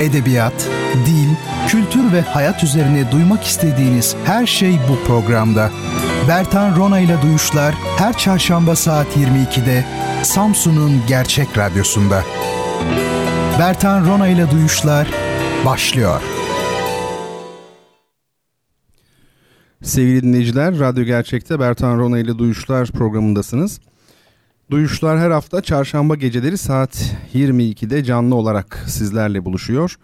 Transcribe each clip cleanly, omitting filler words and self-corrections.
edebiyat, dil, kültür ve hayat üzerine duymak istediğiniz her şey bu programda. Bertan Rona ile Duyuşlar her çarşamba saat 22'de Samsun'un Gerçek Radyosu'nda. Bertan Rona ile Duyuşlar başlıyor. Sevgili dinleyiciler, Radyo Gerçek'te Bertan Rona ile Duyuşlar programındasınız. Duyuşlar her hafta çarşamba geceleri saat 22'de canlı olarak sizlerle buluşuyor.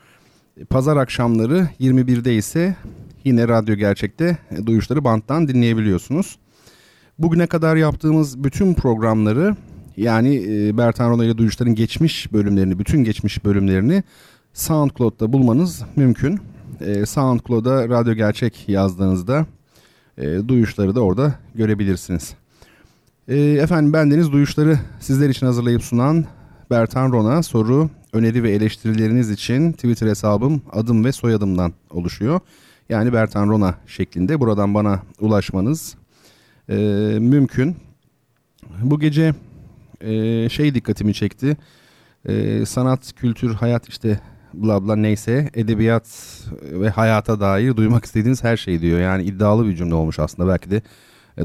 Pazar akşamları 21'de ise yine Radyo Gerçek'te Duyuşları banttan dinleyebiliyorsunuz. Bugüne kadar yaptığımız bütün programları, yani Bertan Rona ile Duyuşların geçmiş bölümlerini, bütün geçmiş bölümlerini SoundCloud'da bulmanız mümkün. SoundCloud'a Radyo Gerçek yazdığınızda Duyuşları da orada görebilirsiniz. Efendim, bendeniz Duyuşları sizler için hazırlayıp sunan Bertan Rona. Soru, öneri ve eleştirileriniz için Twitter hesabım adım ve soyadımdan oluşuyor. Yani Bertan Rona şeklinde buradan bana ulaşmanız mümkün. Bu gece dikkatimi çekti. Sanat, kültür, hayat, işte bla bla neyse, edebiyat ve hayata dair duymak istediğiniz her şey diyor. Yani iddialı bir cümle olmuş aslında. Belki de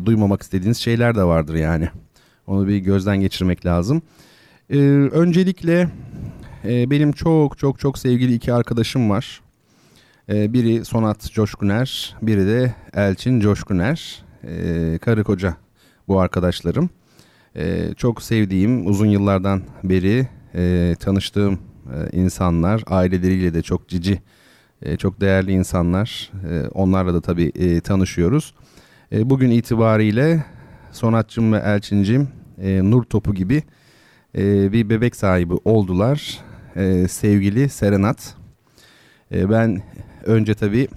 duymamak istediğiniz şeyler de vardır yani. Onu bir gözden geçirmek lazım. Öncelikle benim çok sevgili iki arkadaşım var. Biri Sonat Coşkuner, biri de Elçin Coşkuner. Karı koca bu arkadaşlarım. Çok sevdiğim, uzun yıllardan beri tanıştığım insanlar. Aileleriyle de çok cici, çok değerli insanlar. Onlarla da tabii tanışıyoruz. Bugün itibariyle Sonatçım ve Elçincim nur topu gibi bir bebek sahibi oldular. Sevgili Serenat. Ben önce tabii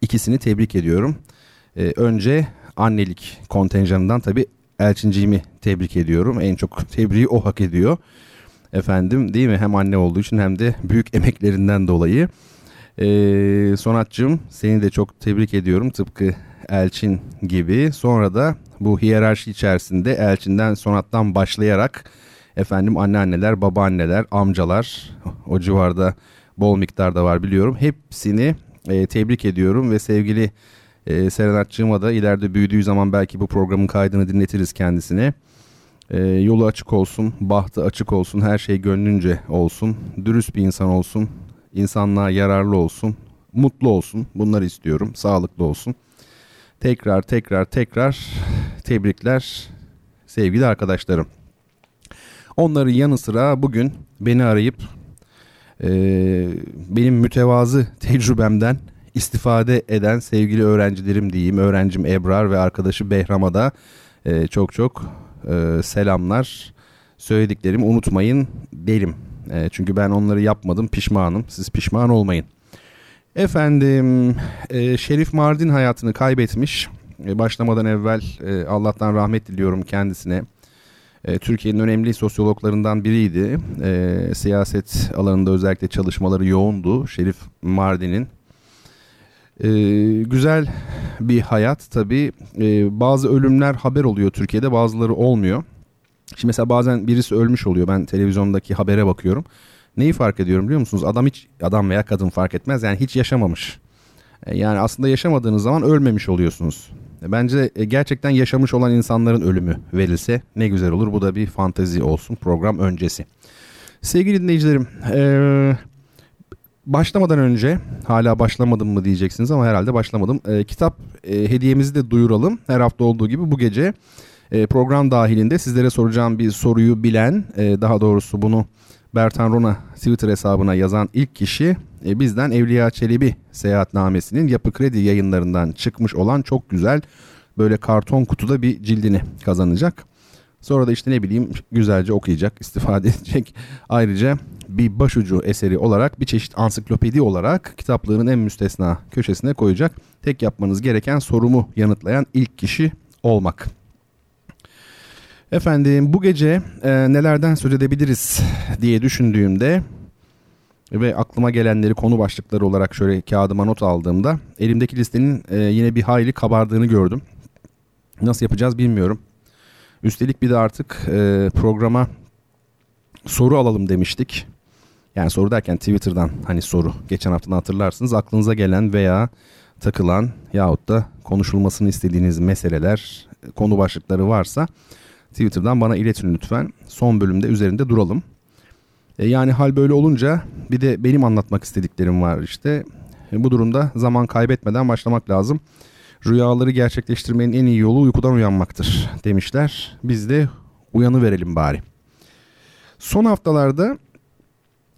ikisini tebrik ediyorum. Önce annelik kontenjanından tabii Elçinciğimi tebrik ediyorum. En çok tebriği o hak ediyor. Efendim, değil mi? Hem anne olduğu için hem de büyük emeklerinden dolayı. Sonatçım, seni de çok tebrik ediyorum. Tıpkı Elçin gibi. Sonra da bu hiyerarşi içerisinde Elçin'den, Sonat'tan başlayarak efendim anneanneler, babaanneler, amcalar, o civarda bol miktarda var biliyorum. Hepsini tebrik ediyorum ve sevgili Serenatçığıma da ileride büyüdüğü zaman belki bu programın kaydını dinletiriz kendisine. Yolu açık olsun, bahtı açık olsun, her şey gönlünce olsun, dürüst bir insan olsun, insanlığa yararlı olsun, mutlu olsun. Bunları istiyorum, sağlıklı olsun. Tekrar tebrikler sevgili arkadaşlarım. Onların yanı sıra bugün beni arayıp benim mütevazı tecrübemden istifade eden sevgili öğrencilerim diyeyim. Öğrencim Ebrar ve arkadaşı Behram'a da çok selamlar. Söylediklerimi unutmayın derim. Çünkü ben onları yapmadım, pişmanım. Siz pişman olmayın. Efendim, Şerif Mardin hayatını kaybetmiş. Başlamadan evvel Allah'tan rahmet diliyorum kendisine. Türkiye'nin önemli sosyologlarından biriydi. Siyaset alanında özellikle çalışmaları yoğundu Şerif Mardin'in. Güzel bir hayat tabii. Bazı ölümler haber oluyor Türkiye'de, bazıları olmuyor. Şimdi mesela bazen birisi ölmüş oluyor. Ben televizyondaki habere bakıyorum. Neyi fark ediyorum biliyor musunuz? Adam veya kadın fark etmez. Yani hiç yaşamamış. Yani aslında yaşamadığınız zaman ölmemiş oluyorsunuz. Bence gerçekten yaşamış olan insanların ölümü verilse ne güzel olur. Bu da bir fantezi olsun program öncesi. Sevgili dinleyicilerim, başlamadan önce, hala başlamadım mı diyeceksiniz ama herhalde başlamadım. Kitap hediyemizi de duyuralım. Her hafta olduğu gibi bu gece program dahilinde sizlere soracağım bir soruyu bilen, daha doğrusu bunu Bertan Rona Twitter hesabına yazan ilk kişi bizden Evliya Çelebi Seyahatnamesi'nin Yapı Kredi Yayınları'ndan çıkmış olan çok güzel böyle karton kutuda bir cildini kazanacak. Sonra da işte ne bileyim güzelce okuyacak, istifade edecek. Ayrıca bir başucu eseri olarak, bir çeşit ansiklopedi olarak kitaplığının en müstesna köşesine koyacak. Tek yapmanız gereken sorumu yanıtlayan ilk kişi olmak. Efendim bu gece nelerden söz edebiliriz diye düşündüğümde ve aklıma gelenleri konu başlıkları olarak şöyle kağıdıma not aldığımda elimdeki listenin yine bir hayli kabardığını gördüm. Nasıl yapacağız bilmiyorum. Üstelik bir de artık programa soru alalım demiştik. Yani soru derken Twitter'dan hani soru. Geçen haftadan hatırlarsınız. Aklınıza gelen veya takılan yahut da konuşulmasını istediğiniz meseleler, konu başlıkları varsa Twitter'dan bana iletin lütfen. Son bölümde üzerinde duralım. Yani hal böyle olunca bir de benim anlatmak istediklerim var işte. Bu durumda zaman kaybetmeden başlamak lazım. Rüyaları gerçekleştirmenin en iyi yolu uykudan uyanmaktır demişler. Biz de uyanıverelim bari. Son haftalarda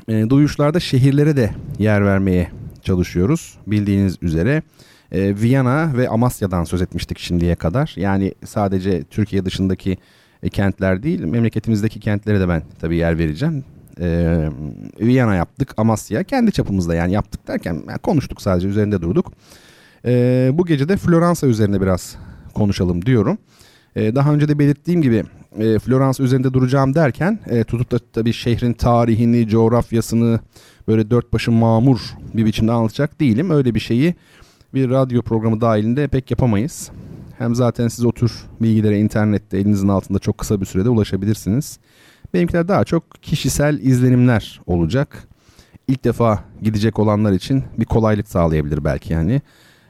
duyuşlarda şehirlere de yer vermeye çalışıyoruz. Bildiğiniz üzere Viyana ve Amasya'dan söz etmiştik şimdiye kadar. Yani sadece Türkiye dışındaki kentler değil, memleketimizdeki kentlere de ben tabii yer vereceğim. Viyana yaptık, Amasya kendi çapımızda yani yaptık derken yani konuştuk sadece üzerinde durduk. Bu gece de Floransa üzerine biraz konuşalım diyorum. Daha önce de belirttiğim gibi Floransa üzerinde duracağım derken tutup da tabii şehrin tarihini, coğrafyasını böyle dört başı mamur bir biçimde anlatacak değilim. Öyle bir şeyi bir radyo programı dahilinde pek yapamayız. Hem zaten siz o tür bilgilere internette elinizin altında çok kısa bir sürede ulaşabilirsiniz. Benimkiler daha çok kişisel izlenimler olacak. İlk defa gidecek olanlar için bir kolaylık sağlayabilir belki yani.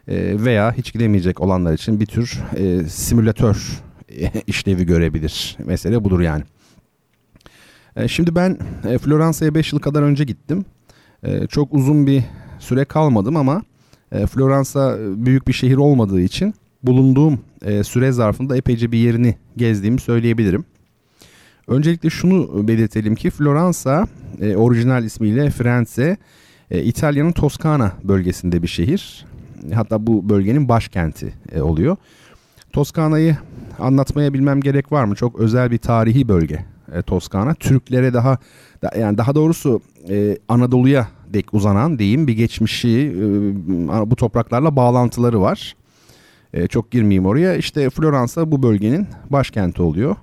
Veya hiç gidemeyecek olanlar için bir tür simülatör işlevi görebilir. Mesele budur yani. Şimdi ben Floransa'ya 5 yıl kadar önce gittim. Çok uzun bir süre kalmadım ama Floransa büyük bir şehir olmadığı için bulunduğum süre zarfında epeyce bir yerini gezdiğimi söyleyebilirim. Öncelikle şunu belirtelim ki Floransa orijinal ismiyle Firenze, İtalya'nın Toskana bölgesinde bir şehir. Hatta bu bölgenin başkenti oluyor. Toskana'yı anlatmaya bilmem gerek var mı? Çok özel bir tarihi bölge Toskana. Türklere daha doğrusu Anadolu'ya dek uzanan diyeyim bir geçmişi, bu topraklarla bağlantıları var. Çok girmeyeyim oraya. İşte Floransa bu bölgenin başkenti oluyor.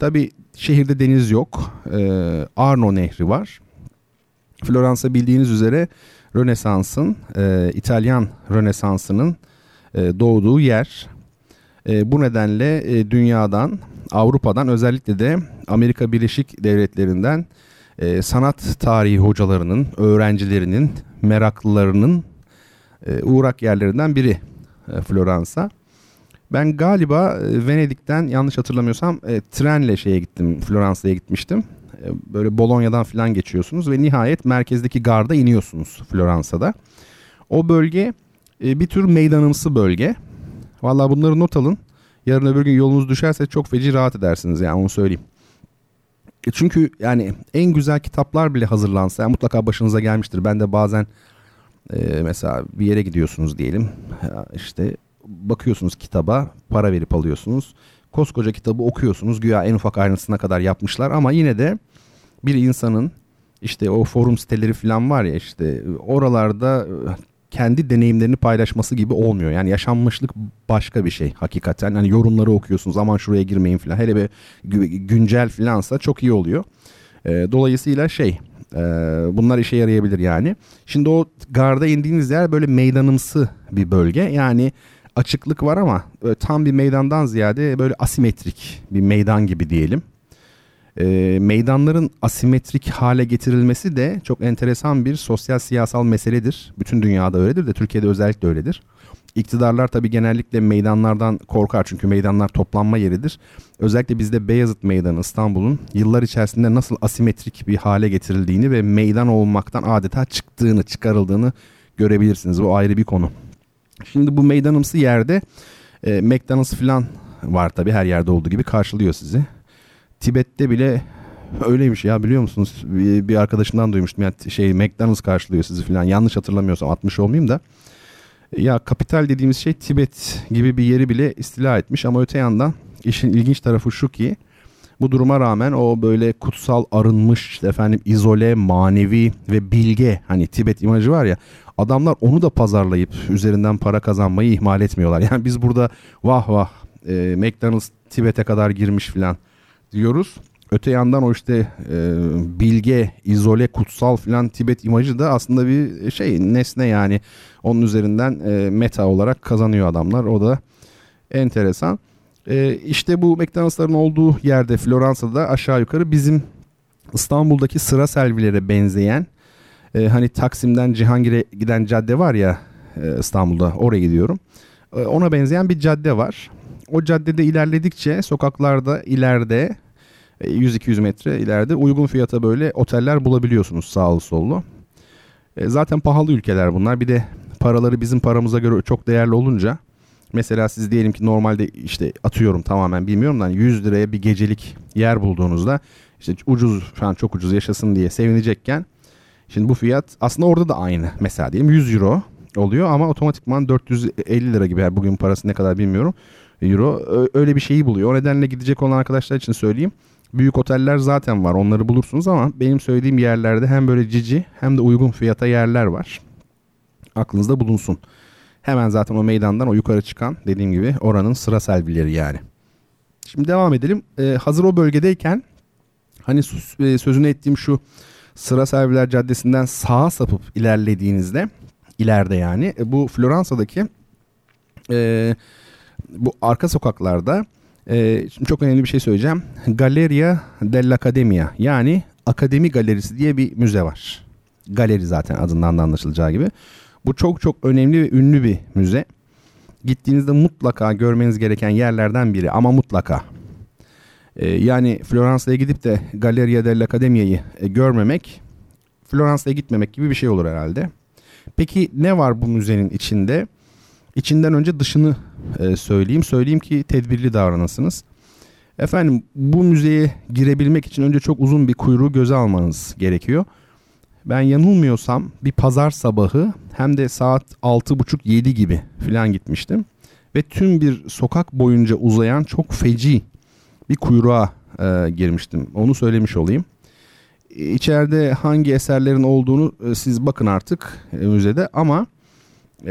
Tabii şehirde deniz yok. Arno Nehri var. Floransa bildiğiniz üzere Rönesans'ın, İtalyan Rönesans'ının doğduğu yer. Bu nedenle dünyadan, Avrupa'dan özellikle de Amerika Birleşik Devletleri'nden sanat tarihi hocalarının, öğrencilerinin, meraklılarının uğrak yerlerinden biri Floransa. Ben galiba Venedik'ten yanlış hatırlamıyorsam trenle Floransa'ya gitmiştim. Böyle Bolonya'dan falan geçiyorsunuz ve nihayet merkezdeki garda iniyorsunuz Floransa'da. O bölge bir tür meydanımsı bölge. Vallahi bunları not alın. Yarın öbür gün yolunuz düşerse çok feci rahat edersiniz yani onu söyleyeyim. Çünkü yani en güzel kitaplar bile hazırlansa yani mutlaka başınıza gelmiştir. Ben de bazen mesela bir yere gidiyorsunuz diyelim işte bakıyorsunuz kitaba para verip alıyorsunuz. Koskoca kitabı okuyorsunuz. Güya en ufak ayrıntısına kadar yapmışlar ama yine de bir insanın işte o forum siteleri falan var ya işte oralarda kendi deneyimlerini paylaşması gibi olmuyor. Yani yaşanmışlık başka bir şey hakikaten. Hani yorumları okuyorsunuz aman şuraya girmeyin falan. Hele bir güncel falansa çok iyi oluyor. Dolayısıyla bunlar işe yarayabilir yani. Şimdi o garda indiğiniz yer böyle meydanımsı bir bölge. Yani açıklık var ama tam bir meydandan ziyade böyle asimetrik bir meydan gibi diyelim. Meydanların asimetrik hale getirilmesi de çok enteresan bir sosyal siyasal meseledir. Bütün dünyada öyledir de Türkiye'de özellikle öyledir. İktidarlar tabii genellikle meydanlardan korkar çünkü meydanlar toplanma yeridir. Özellikle bizde Beyazıt Meydanı İstanbul'un yıllar içerisinde nasıl asimetrik bir hale getirildiğini ve meydan olmaktan adeta çıkarıldığını görebilirsiniz. Bu ayrı bir konu. Şimdi bu meydanımsı yerde McDonald's falan var tabii her yerde olduğu gibi karşılıyor sizi. Tibet'te bile öyleymiş ya biliyor musunuz? Bir arkadaşımdan duymuştum yani McDonald's karşılıyor sizi falan yanlış hatırlamıyorsam 60 olmayayım da. Ya kapital dediğimiz Tibet gibi bir yeri bile istila etmiş ama öte yandan işin ilginç tarafı şu ki Bu duruma rağmen o böyle kutsal, arınmış, işte efendim izole, manevi ve bilge, hani Tibet imajı var ya, adamlar onu da pazarlayıp üzerinden para kazanmayı ihmal etmiyorlar. Yani biz burada vah vah McDonald's Tibet'e kadar girmiş filan diyoruz. Öte yandan o işte bilge, izole, kutsal filan Tibet imajı da aslında bir şey, nesne yani. Onun üzerinden meta olarak kazanıyor adamlar. O da enteresan. İşte bu McDonald's'ların olduğu yerde, Floransa'da aşağı yukarı bizim İstanbul'daki sıra servilere benzeyen, hani Taksim'den Cihangir'e giden cadde var ya İstanbul'da, oraya gidiyorum. Ona benzeyen bir cadde var. O caddede ilerledikçe sokaklarda ileride 100-200 metre ileride uygun fiyata böyle oteller bulabiliyorsunuz sağlı sollu. Zaten pahalı ülkeler bunlar. Bir de paraları bizim paramıza göre çok değerli olunca, mesela siz diyelim ki normalde işte atıyorum tamamen bilmiyorum da 100 liraya bir gecelik yer bulduğunuzda işte ucuz, şu an çok ucuz yaşasın diye sevinecekken, şimdi bu fiyat aslında orada da aynı. Mesela diyelim 100 euro oluyor ama otomatikman 450 lira gibi, yani bugün parası ne kadar bilmiyorum euro, öyle bir şeyi buluyor. O nedenle gidecek olan arkadaşlar için söyleyeyim. Büyük oteller zaten var, onları bulursunuz ama benim söylediğim yerlerde hem böyle cici hem de uygun fiyata yerler var. Aklınızda bulunsun. Hemen zaten o meydandan o yukarı çıkan, dediğim gibi oranın sıra selvileri yani. Şimdi devam edelim. Hazır o bölgedeyken, hani sözünü ettiğim şu sıra selviler caddesinden sağa sapıp ilerlediğinizde, ileride yani bu Floransa'daki bu arka sokaklarda şimdi çok önemli bir şey söyleyeceğim. Galleria dell'Accademia, yani Akademi Galerisi diye bir müze var. Galeri zaten adından da anlaşılacağı gibi. Bu çok çok önemli ve ünlü bir müze. Gittiğinizde mutlaka görmeniz gereken yerlerden biri, ama mutlaka. Yani Floransa'ya gidip de Galleria dell'Accademia'yı görmemek, Floransa'ya gitmemek gibi bir şey olur herhalde. Peki ne var bu müzenin içinde? İçinden önce dışını söyleyeyim. Söyleyeyim ki tedbirli davranasınız. Efendim, bu müzeye girebilmek için önce çok uzun bir kuyruğu göze almanız gerekiyor. Ben yanılmıyorsam bir pazar sabahı, hem de saat 6.30-7 gibi falan gitmiştim. Ve tüm bir sokak boyunca uzayan çok feci bir kuyruğa girmiştim. Onu söylemiş olayım. İçeride hangi eserlerin olduğunu siz bakın artık müzede, ama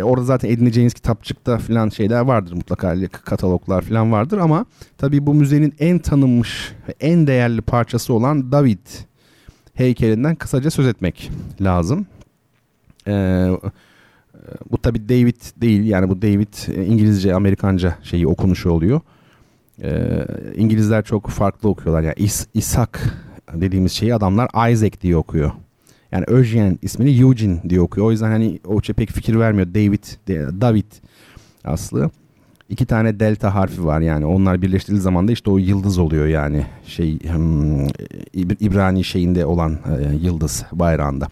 orada zaten edineceğiniz kitapçıkta falan şeyler vardır mutlaka, kataloglar falan vardır, ama tabii bu müzenin en tanınmış ve en değerli parçası olan David heykelinden kısaca söz etmek lazım. Bu tabii David değil, yani bu David İngilizce, Amerikanca şeyi okunuşu oluyor. İngilizler çok farklı okuyorlar. Yani İshak dediğimiz şeyi adamlar Isaac diye okuyor. Yani Eugene ismini Eugene diye okuyor. O yüzden hani o pek fikir vermiyor. David aslı. 2 tane delta harfi var yani. Onlar birleştirildiği zaman da işte o yıldız oluyor yani. Şey, İbrani şeyinde olan yıldız bayrağında.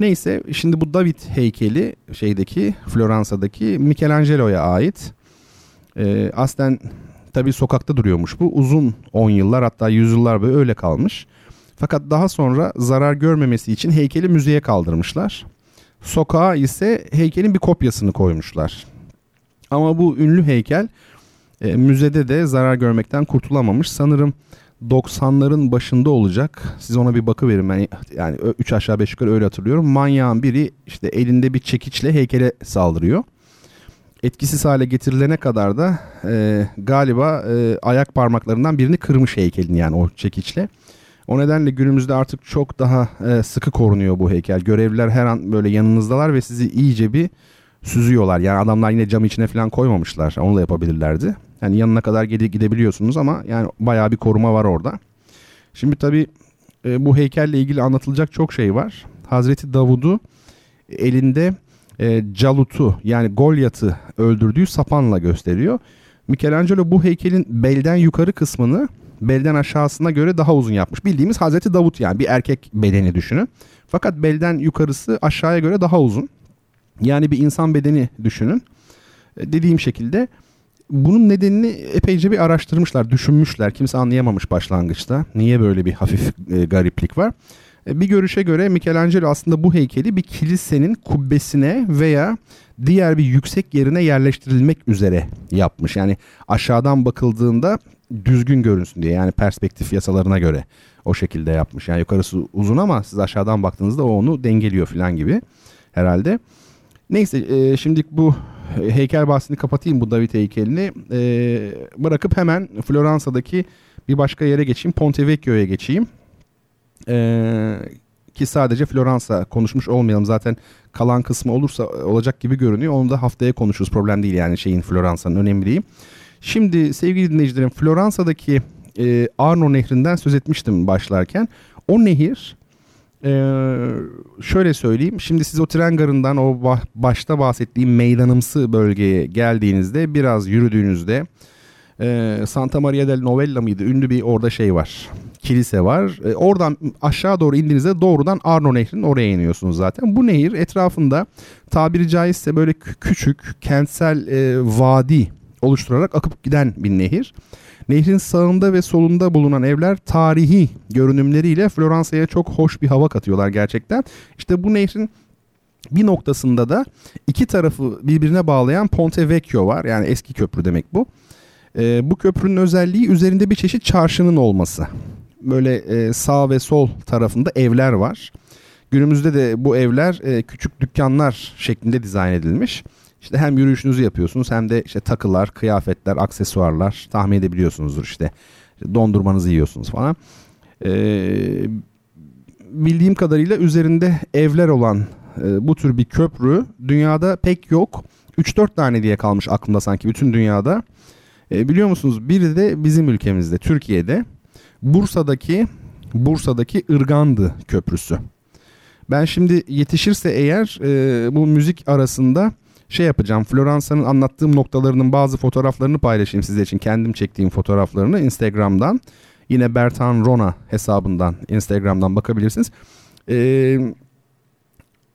Neyse, şimdi bu David heykeli şeydeki, Floransa'daki Michelangelo'ya ait. Aslen tabii sokakta duruyormuş bu. Uzun 10 yıllar, hatta yüzyıllar böyle öyle kalmış. Fakat daha sonra zarar görmemesi için heykeli müzeye kaldırmışlar. Sokağa ise heykelin bir kopyasını koymuşlar. Ama bu ünlü heykel müzede de zarar görmekten kurtulamamış. Sanırım 90'ların başında olacak. Siz ona bir bakıverin. Ben yani 3 aşağı 5 yukarı öyle hatırlıyorum. Manyağın biri işte elinde bir çekiçle heykele saldırıyor. Etkisiz hale getirilene kadar da galiba ayak parmaklarından birini kırmış heykelin, yani o çekiçle. O nedenle günümüzde artık çok daha sıkı korunuyor bu heykel. Görevliler her an böyle yanınızdalar ve sizi iyice bir süzüyorlar. Yani adamlar yine cam içine falan koymamışlar. Onu da yapabilirlerdi. Yani yanına kadar gidebiliyorsunuz ama yani bayağı bir koruma var orada. Şimdi tabii bu heykelle ilgili anlatılacak çok şey var. Hazreti Davud'u elinde Calut'u, yani Golyat'ı öldürdüğü sapanla gösteriyor. Michelangelo bu heykelin belden yukarı kısmını belden aşağısına göre daha uzun yapmış. Bildiğimiz Hazreti Davut, yani bir erkek bedeni düşünün. Fakat belden yukarısı aşağıya göre daha uzun. Yani bir insan bedeni düşünün. Dediğim şekilde bunun nedenini epeyce bir araştırmışlar, düşünmüşler. Kimse anlayamamış başlangıçta. Niye böyle bir hafif gariplik var? Bir görüşe göre Michelangelo aslında bu heykeli bir kilisenin kubbesine veya diğer bir yüksek yerine yerleştirilmek üzere yapmış. Yani aşağıdan bakıldığında düzgün görünsün diye, yani perspektif yasalarına göre o şekilde yapmış. Yani yukarısı uzun ama siz aşağıdan baktığınızda o onu dengeliyor falan gibi herhalde. Neyse şimdilik bu heykel bahsini kapatayım, bu David heykelini. Bırakıp hemen Floransa'daki bir başka yere geçeyim. Ponte Vecchio'ya geçeyim. Ki sadece Floransa konuşmuş olmayalım. Zaten kalan kısmı olursa olacak gibi görünüyor. Onu da haftaya konuşuruz. Problem değil yani şeyin, Floransa'nın, önemli değil. Şimdi sevgili dinleyicilerim, Floransa'daki Arno Nehri'nden söz etmiştim başlarken. O nehir şöyle söyleyeyim. Şimdi siz o tren garından, o başta bahsettiğim meydanımsı bölgeye geldiğinizde, biraz yürüdüğünüzde Santa Maria del Novella mıydı? Ünlü bir orada şey var. Kilise var. Oradan aşağı doğru indiğinizde doğrudan Arno Nehri'nin oraya iniyorsunuz zaten. Bu nehir etrafında tabiri caizse böyle küçük kentsel vadi oluşturarak akıp giden bir nehir. Nehrin sağında ve solunda bulunan evler tarihi görünümleriyle Floransa'ya çok hoş bir hava katıyorlar gerçekten. İşte bu nehrin bir noktasında da iki tarafı birbirine bağlayan Ponte Vecchio var. Yani eski köprü demek bu. Bu köprünün özelliği üzerinde bir çeşit çarşının olması. Böyle sağ ve sol tarafında evler var. Günümüzde de bu evler küçük dükkanlar şeklinde dizayn edilmiş. İşte hem yürüyüşünüzü yapıyorsunuz hem de işte takılar, kıyafetler, aksesuarlar, tahmin edebiliyorsunuzdur işte. Dondurmanızı yiyorsunuz falan. Bildiğim kadarıyla üzerinde evler olan bu tür bir köprü dünyada pek yok. 3-4 tane diye kalmış aklımda sanki bütün dünyada. Biliyor musunuz, biri de bizim ülkemizde, Türkiye'de Bursa'daki Irgandı Köprüsü. Ben şimdi yetişirse eğer bu müzik arasında şey yapacağım, Floransa'nın anlattığım noktalarının bazı fotoğraflarını paylaşayım sizler için. Kendim çektiğim fotoğraflarını Instagram'dan, yine Bertan Rona hesabından Instagram'dan bakabilirsiniz.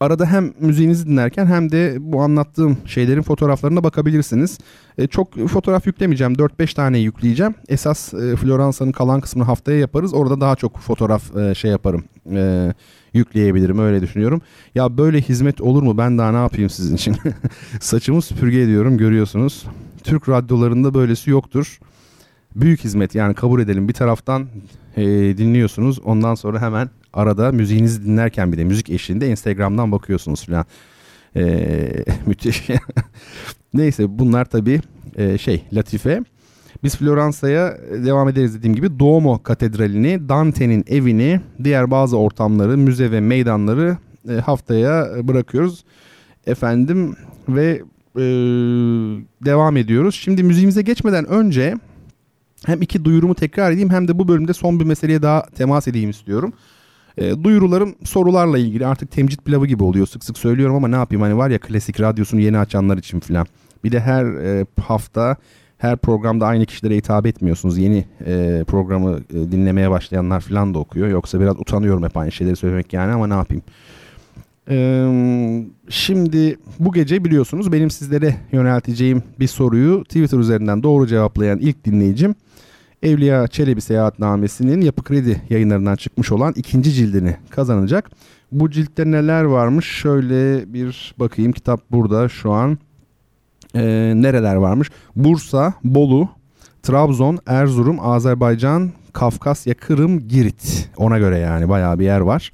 Arada hem müziğinizi dinlerken hem de bu anlattığım şeylerin fotoğraflarına bakabilirsiniz. Çok fotoğraf yüklemeyeceğim. 4-5 tane yükleyeceğim. Esas Floransa'nın kalan kısmını haftaya yaparız. Orada daha çok fotoğraf yaparım. Yükleyebilirim, öyle düşünüyorum. Ya böyle hizmet olur mu? Ben daha ne yapayım sizin için? Saçımı süpürge ediyorum, görüyorsunuz. Türk radyolarında böylesi yoktur. Büyük hizmet yani, kabul edelim. Bir taraftan dinliyorsunuz. Ondan sonra hemen arada müziğinizi dinlerken bir de müzik eşliğinde Instagram'dan bakıyorsunuz falan. Müthiş. Neyse, bunlar tabii latife. Biz Floransa'ya devam ederiz dediğim gibi. Duomo Katedrali'ni, Dante'nin evini, diğer bazı ortamları, müze ve meydanları haftaya bırakıyoruz. Efendim ve devam ediyoruz. Şimdi müziğimize geçmeden önce hem iki duyurumu tekrar edeyim hem de bu bölümde son bir meseleye daha temas edeyim istiyorum. Duyurularım sorularla ilgili. Artık temcit pilavı gibi oluyor, sık sık söylüyorum ama ne yapayım, hani var ya klasik radyosunu yeni açanlar için filan. Bir de her hafta her programda aynı kişilere hitap etmiyorsunuz. Yeni programı dinlemeye başlayanlar filan da okuyor. Yoksa biraz utanıyorum hep aynı şeyleri söylemek yani, ama ne yapayım. Şimdi bu gece biliyorsunuz benim sizlere yönelteceğim bir soruyu Twitter üzerinden doğru cevaplayan ilk dinleyicim Evliya Çelebi Seyahatnamesi'nin Yapı Kredi yayınlarından çıkmış olan 2. cildini kazanacak. Bu ciltte neler varmış? Şöyle bir bakayım, kitap burada şu an. Nereler varmış? Bursa, Bolu, Trabzon, Erzurum, Azerbaycan, Kafkasya, Kırım, Girit. Ona göre yani bayağı bir yer var.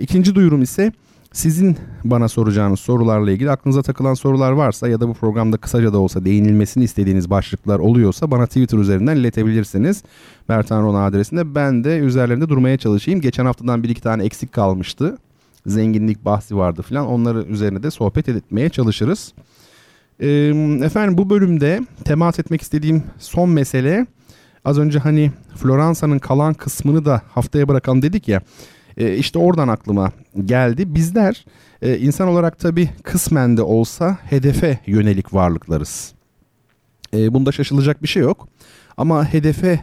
İkinci duyurum ise sizin bana soracağınız sorularla ilgili. Aklınıza takılan sorular varsa ya da bu programda kısaca da olsa değinilmesini istediğiniz başlıklar oluyorsa bana Twitter üzerinden iletebilirsiniz. Bertan Rona adresinde. Ben de üzerlerinde durmaya çalışayım. Geçen haftadan bir iki tane eksik kalmıştı. Zenginlik bahsi vardı falan. Onları üzerine de sohbet etmeye çalışırız. Efendim bu bölümde temas etmek istediğim son mesele, az önce hani Floransa'nın kalan kısmını da haftaya bırakalım dedik ya. İşte oradan aklıma geldi. Bizler insan olarak tabii kısmen de olsa hedefe yönelik varlıklarız. Bunda şaşılacak bir şey yok. Ama hedefe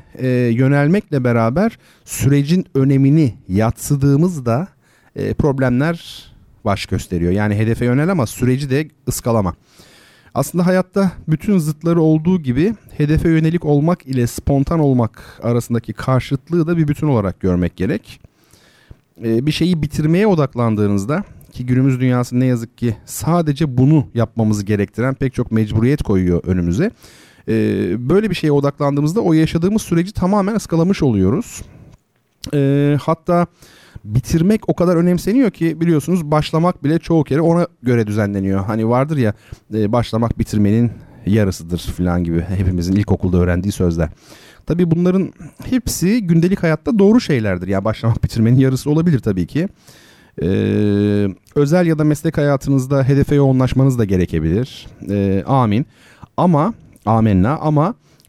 yönelmekle beraber sürecin önemini yadsıdığımızda problemler baş gösteriyor. Yani hedefe yönel ama süreci de ıskalama. Aslında hayatta bütün zıtları olduğu gibi hedefe yönelik olmak ile spontan olmak arasındaki karşıtlığı da bir bütün olarak görmek gerek. Bir şeyi bitirmeye odaklandığınızda, ki günümüz dünyası ne yazık ki sadece bunu yapmamızı gerektiren pek çok mecburiyet koyuyor önümüze. Böyle bir şeye odaklandığımızda o yaşadığımız süreci tamamen ıskalamış oluyoruz. Hatta bitirmek o kadar önemseniyor ki biliyorsunuz başlamak bile çoğu kere ona göre düzenleniyor. Hani vardır ya başlamak bitirmenin yarısıdır falan gibi hepimizin ilkokulda öğrendiği sözler. Tabii bunların hepsi gündelik hayatta doğru şeylerdir. Yani başlamak bitirmenin yarısı olabilir tabii ki. Özel ya da meslek hayatınızda hedefe yoğunlaşmanız da gerekebilir. Ama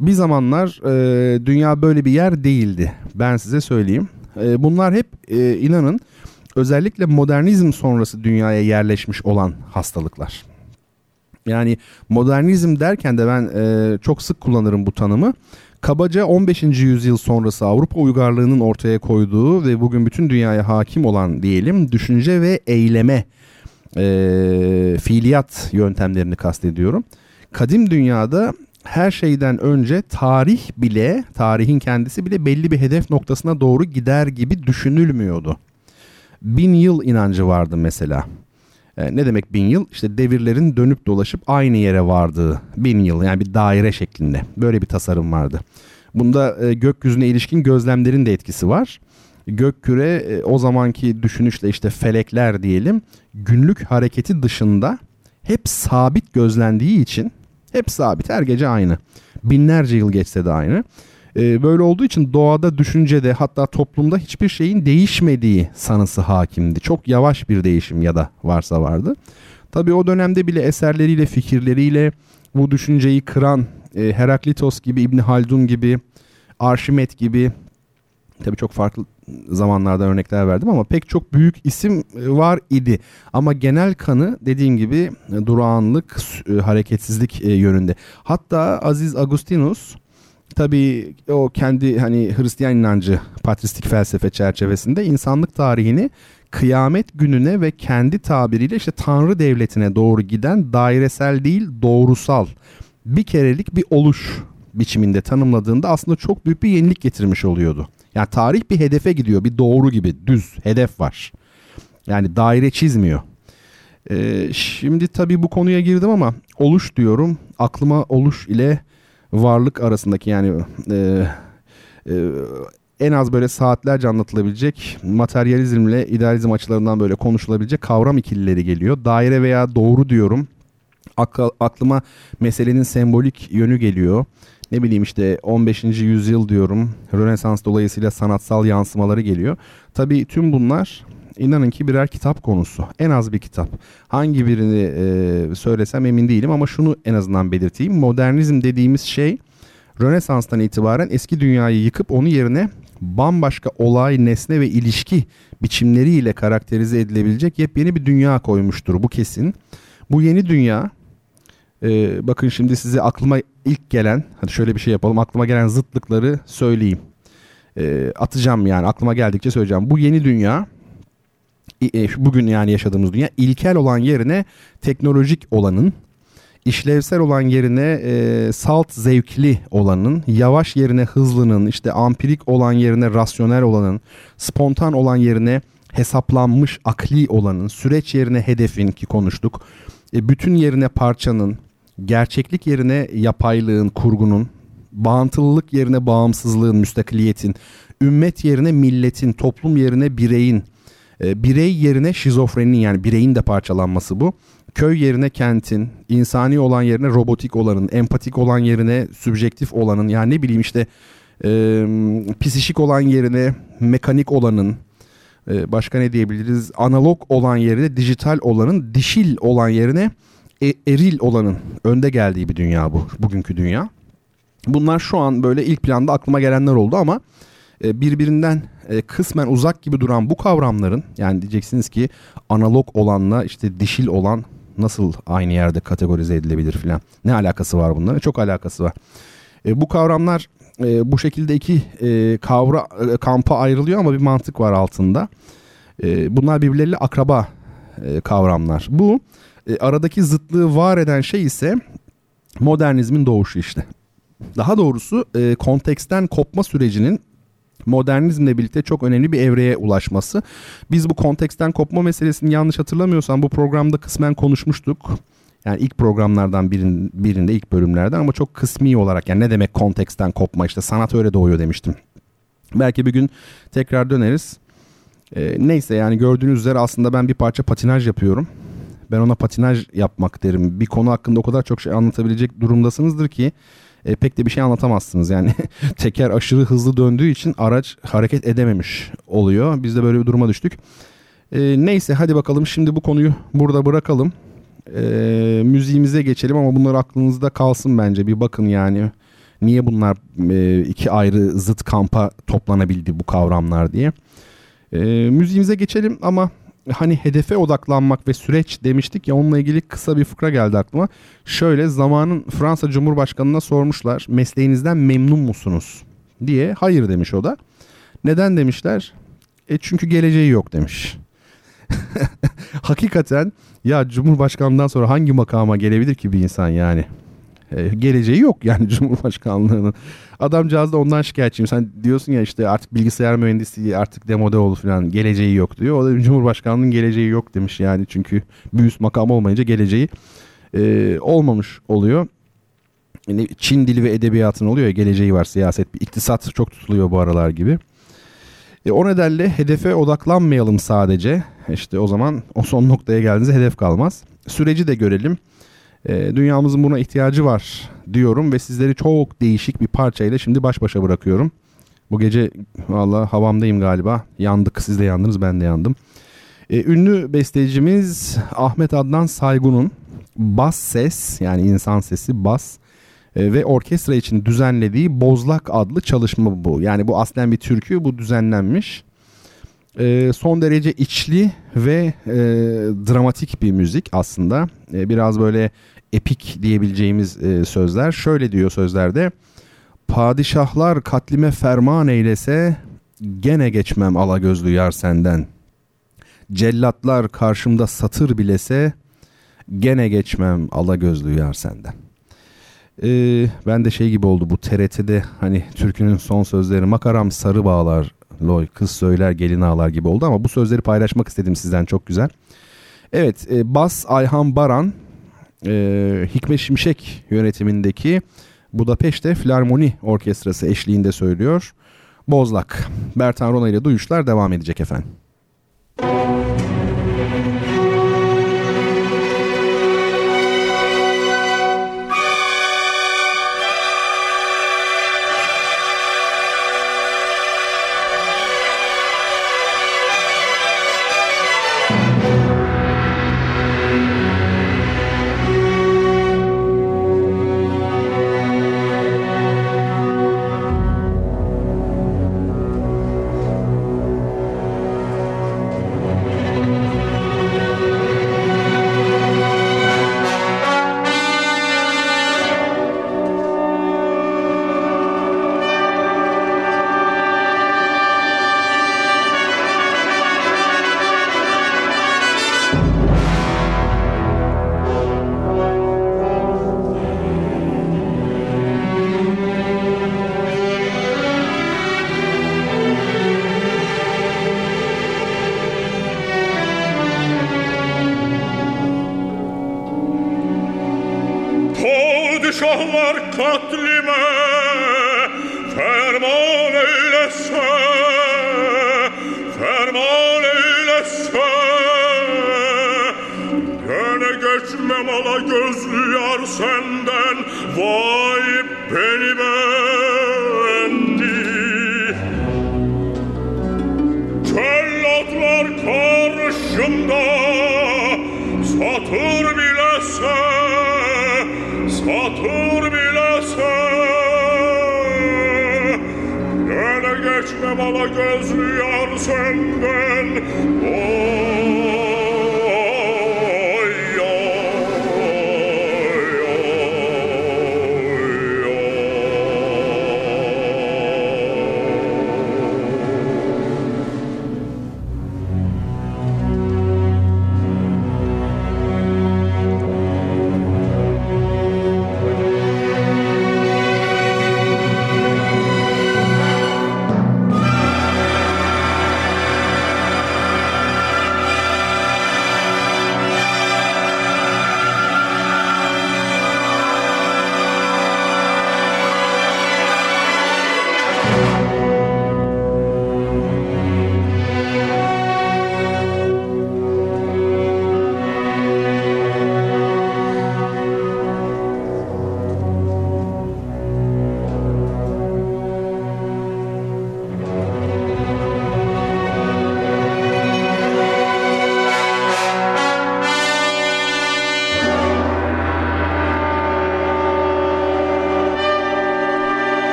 bir zamanlar dünya böyle bir yer değildi. Ben size söyleyeyim. Bunlar hep inanın özellikle modernizm sonrası dünyaya yerleşmiş olan hastalıklar. Yani modernizm derken de ben çok sık kullanırım bu tanımı. Kabaca 15. yüzyıl sonrası Avrupa uygarlığının ortaya koyduğu ve bugün bütün dünyaya hakim olan diyelim düşünce ve eyleme fiiliyat yöntemlerini kastediyorum. Kadim dünyada her şeyden önce tarihin kendisi bile belli bir hedef noktasına doğru gider gibi düşünülmüyordu. 1000 yıl inancı vardı mesela. Ne demek 1000 yıl? İşte devirlerin dönüp dolaşıp aynı yere vardığı 1000 yıl, yani bir daire şeklinde böyle bir tasarım vardı. Bunda gökyüzüne ilişkin gözlemlerin de etkisi var. Gökküre o zamanki düşünüşle işte felekler diyelim günlük hareketi dışında hep sabit gözlendiği için hep sabit, her gece aynı. Binlerce yıl geçse de aynı. Böyle olduğu için doğada, düşüncede, hatta toplumda hiçbir şeyin değişmediği sanısı hakimdi. Çok yavaş bir değişim ya da varsa vardı. Tabii o dönemde bile eserleriyle, fikirleriyle bu düşünceyi kıran Heraklitos gibi, İbn Haldun gibi, Arşimet gibi, tabii çok farklı zamanlarda örnekler verdim ama pek çok büyük isim var idi. Ama genel kanı dediğim gibi durağanlık, hareketsizlik yönünde. Hatta Aziz Agustinus, tabii o kendi hani Hristiyan inancı, patristik felsefe çerçevesinde insanlık tarihini kıyamet gününe ve kendi tabiriyle işte Tanrı devletine doğru giden dairesel değil doğrusal bir kerelik bir oluş biçiminde tanımladığında aslında çok büyük bir yenilik getirmiş oluyordu. Yani tarih bir hedefe gidiyor, bir doğru gibi düz hedef var. Yani daire çizmiyor. Şimdi tabii bu konuya girdim ama oluş diyorum, aklıma oluş ile varlık arasındaki yani en az böyle saatlerce anlatılabilecek materyalizmle idealizm açılarından böyle konuşulabilecek kavram ikilileri geliyor. Daire veya doğru diyorum. Aklıma meselenin sembolik yönü geliyor. Ne bileyim işte 15. yüzyıl diyorum. Rönesans dolayısıyla sanatsal yansımaları geliyor. Tabii tüm bunlar inanın ki birer kitap konusu. En az bir kitap. Hangi birini söylesem emin değilim ama şunu en azından belirteyim. Modernizm dediğimiz şey Rönesans'tan itibaren eski dünyayı yıkıp onu yerine bambaşka olay, nesne ve ilişki biçimleriyle karakterize edilebilecek yepyeni bir dünya koymuştur. Bu kesin. Bu yeni dünya, bakın şimdi size aklıma ilk gelen, hadi şöyle bir şey yapalım, aklıma gelen zıtlıkları söyleyeyim. Atacağım yani aklıma geldikçe söyleyeceğim. Bu yeni dünya, bugün yani yaşadığımız dünya ilkel olan yerine teknolojik olanın, işlevsel olan yerine salt zevkli olanın, yavaş yerine hızlının, işte ampirik olan yerine rasyonel olanın, spontan olan yerine hesaplanmış akli olanın, süreç yerine hedefin ki konuştuk, bütün yerine parçanın, gerçeklik yerine yapaylığın, kurgunun, bağıntılılık yerine bağımsızlığın, müstakiliyetin, ümmet yerine milletin, toplum yerine bireyin, birey yerine şizofreninin yani bireyin de parçalanması bu. Köy yerine kentin, insani olan yerine robotik olanın, empatik olan yerine sübjektif olanın, yani ne bileyim işte psişik olan yerine mekanik olanın, başka ne diyebiliriz? Analog olan yerine dijital olanın, dişil olan yerine eril olanın önde geldiği bir dünya bu. Bugünkü dünya. Bunlar şu an böyle ilk planda aklıma gelenler oldu ama birbirinden kısmen uzak gibi duran bu kavramların, yani diyeceksiniz ki analog olanla işte dişil olan nasıl aynı yerde kategorize edilebilir filan. Ne alakası var bunların? Çok alakası var. Bu kavramlar bu şekilde iki kampa ayrılıyor ama bir mantık var altında. Bunlar birbirleriyle akraba kavramlar. Bu aradaki zıtlığı var eden şey ise modernizmin doğuşu işte. Daha doğrusu konteksten kopma sürecinin modernizmle birlikte çok önemli bir evreye ulaşması. Biz bu konteksten kopma meselesini yanlış hatırlamıyorsam bu programda kısmen konuşmuştuk. Yani ilk programlardan birinde ilk bölümlerden ama çok kısmi olarak, yani ne demek konteksten kopma, işte sanat öyle doğuyor demiştim. Belki bir gün tekrar döneriz. Neyse, yani gördüğünüz üzere aslında ben bir parça patinaj yapıyorum. Ben ona patinaj yapmak derim. Bir konu hakkında o kadar çok şey anlatabilecek durumdasınızdır ki pek de bir şey anlatamazsınız. Yani teker aşırı hızlı döndüğü için araç hareket edememiş oluyor. Biz de böyle bir duruma düştük. Neyse, hadi bakalım, şimdi bu konuyu burada bırakalım. Müziğimize geçelim ama bunlar aklınızda kalsın bence. Bir bakın yani niye bunlar iki ayrı zıt kampa toplanabildi bu kavramlar diye. Müziğimize geçelim ama hani hedefe odaklanmak ve süreç demiştik ya, onunla ilgili kısa bir fıkra geldi aklıma. Şöyle, zamanın Fransa Cumhurbaşkanı'na sormuşlar, mesleğinizden memnun musunuz diye. Hayır demiş o da. Neden demişler? Çünkü geleceği yok demiş. Hakikaten ya, Cumhurbaşkanı'ndan sonra hangi makama gelebilir ki bir insan yani? Geleceği yok yani Cumhurbaşkanlığının. Adamcağız da ondan şikayetçiyim. Sen diyorsun ya işte artık bilgisayar mühendisliği artık demode oldu falan, geleceği yok diyor. O da Cumhurbaşkanlığının geleceği yok demiş yani, çünkü bir üst makam olmayınca geleceği olmamış oluyor. Yani Çin dili ve edebiyatın oluyor ya, geleceği var, siyaset, iktisat çok tutuluyor bu aralar gibi. O nedenle hedefe odaklanmayalım sadece. İşte o zaman o son noktaya geldiğinizde hedef kalmaz. Süreci de görelim. Dünyamızın buna ihtiyacı var diyorum ve sizleri çok değişik bir parçayla şimdi baş başa bırakıyorum. Bu gece valla havamdayım galiba. Yandık, siz de yandınız, ben de yandım. Ünlü bestecimiz Ahmet Adnan Saygun'un bas ses, yani insan sesi bas ve orkestra için düzenlediği Bozlak adlı çalışma bu. Yani bu aslen bir türkü, bu düzenlenmiş. Son derece içli ve dramatik bir müzik aslında. Biraz böyle epik diyebileceğimiz sözler. Şöyle diyor sözlerde: "Padişahlar katlime ferman eylese, gene geçmem alagözlü yar senden. Cellatlar karşımda satır bilese, gene geçmem alagözlü yar senden." Ben de şey gibi oldu bu TRT'de, hani türkünün son sözleri "Makaram sarı bağlar, loy kız söyler gelin ağlar" gibi oldu ama bu sözleri paylaşmak istedim sizden, çok güzel. Evet, bas Ayhan Baran, Hikmet Şimşek yönetimindeki Budapeşte Filarmoni Orkestrası eşliğinde söylüyor. Bozlak, Bertan Rona ile Duyuşlar devam edecek efendim.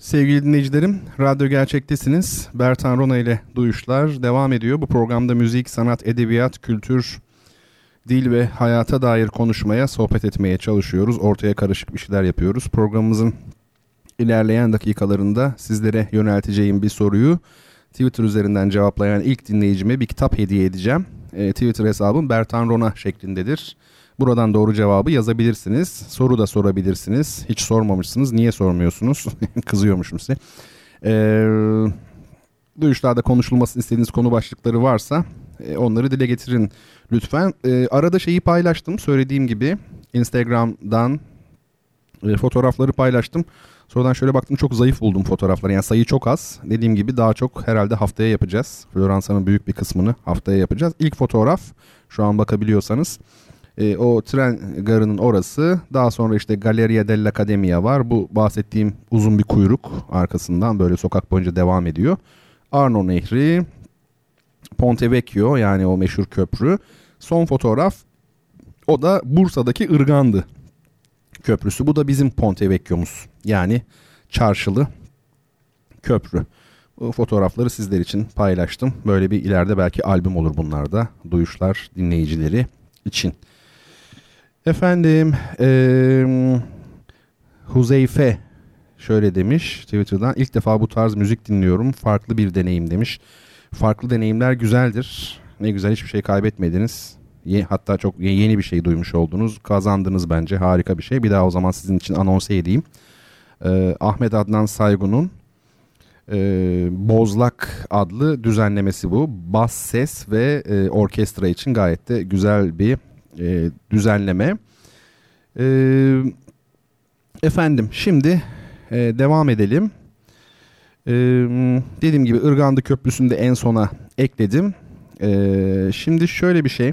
Sevgili dinleyicilerim, Radyo Gerçek'tesiniz. Bertan Rona ile Duyuşlar devam ediyor. Bu programda müzik, sanat, edebiyat, kültür, dil ve hayata dair konuşmaya, sohbet etmeye çalışıyoruz. Ortaya karışık bir şeyler yapıyoruz. Programımızın ilerleyen dakikalarında sizlere yönelteceğim bir soruyu Twitter üzerinden cevaplayan ilk dinleyicime bir kitap hediye edeceğim. Twitter hesabım Bertan Rona şeklindedir. Buradan doğru cevabı yazabilirsiniz. Soru da sorabilirsiniz. Hiç sormamışsınız. Niye sormuyorsunuz? Kızıyormuşum size. Duyuşlarda konuşulmasını istediğiniz konu başlıkları varsa onları dile getirin lütfen. Arada şeyi paylaştım. Söylediğim gibi Instagram'dan fotoğrafları paylaştım. Sonradan şöyle baktım, çok zayıf buldum fotoğrafları. Yani sayı çok az. Dediğim gibi daha çok herhalde haftaya yapacağız. Floransa'nın büyük bir kısmını haftaya yapacağız. İlk fotoğraf şu an bakabiliyorsanız. O tren garının orası. Daha sonra işte Galleria dell'Accademia var. Bu bahsettiğim uzun bir kuyruk arkasından böyle sokak boyunca devam ediyor. Arno Nehri, Ponte Vecchio, yani o meşhur köprü. Son fotoğraf, o da Bursa'daki Irgandı Köprüsü. Bu da bizim Ponte Vecchio'muz. Yani çarşılı köprü. Bu fotoğrafları sizler için paylaştım. Böyle bir ileride belki albüm olur bunlar da. Duyuşlar dinleyicileri için. Efendim Huzeyfe şöyle demiş Twitter'dan: İlk defa bu tarz müzik dinliyorum, farklı bir deneyim demiş. Farklı deneyimler güzeldir, ne güzel, hiçbir şey kaybetmediniz, hatta çok yeni bir şey duymuş oldunuz, kazandınız, bence harika bir şey. Bir daha o zaman sizin için anons edeyim. Ahmet Adnan Saygun'un Bozlak adlı düzenlemesi bu. Bas, ses ve orkestra için gayet de güzel bir düzenleme. Efendim şimdi devam edelim. Dediğim gibi Irgandı Köprüsü'nü de en sona ekledim. Şimdi şöyle bir şey,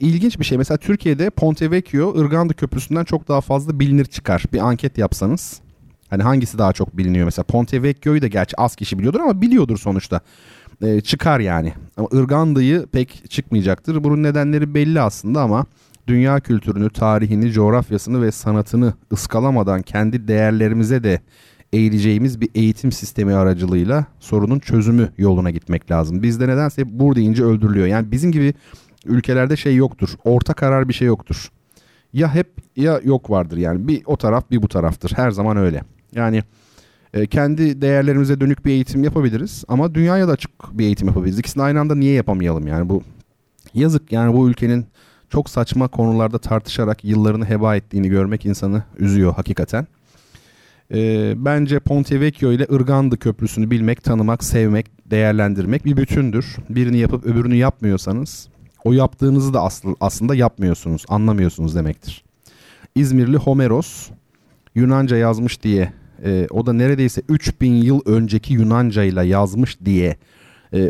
ilginç bir şey. Mesela Türkiye'de Ponte Vecchio Irgandı Köprüsü'nden çok daha fazla bilinir çıkar. Bir anket yapsanız, hani hangisi daha çok biliniyor? Mesela Ponte Vecchio'yu da gerçi az kişi biliyordur ama biliyordur sonuçta. Çıkar yani. Ama Irganda'yı pek çıkmayacaktır. Bunun nedenleri belli aslında ama dünya kültürünü, tarihini, coğrafyasını ve sanatını ıskalamadan kendi değerlerimize de eğileceğimiz bir eğitim sistemi aracılığıyla sorunun çözümü yoluna gitmek lazım. Bizde nedense bur deyince öldürülüyor. Yani bizim gibi ülkelerde şey yoktur. Orta karar bir şey yoktur. Ya hep ya yok vardır yani. Bir o taraf bir bu taraftır. Her zaman öyle. Yani kendi değerlerimize dönük bir eğitim yapabiliriz ama dünyaya da açık bir eğitim yapabiliriz. İkisini aynı anda niye yapamayalım yani? Bu yazık yani, bu ülkenin çok saçma konularda tartışarak yıllarını heba ettiğini görmek insanı üzüyor hakikaten. Bence Ponte Vecchio ile Irgandı Köprüsü'nü bilmek, tanımak, sevmek, değerlendirmek bir bütündür. Birini yapıp öbürünü yapmıyorsanız o yaptığınızı da aslında yapmıyorsunuz, anlamıyorsunuz demektir. İzmirli Homeros Yunanca yazmış diye, o da neredeyse 3000 yıl önceki Yunanca ile yazmış diye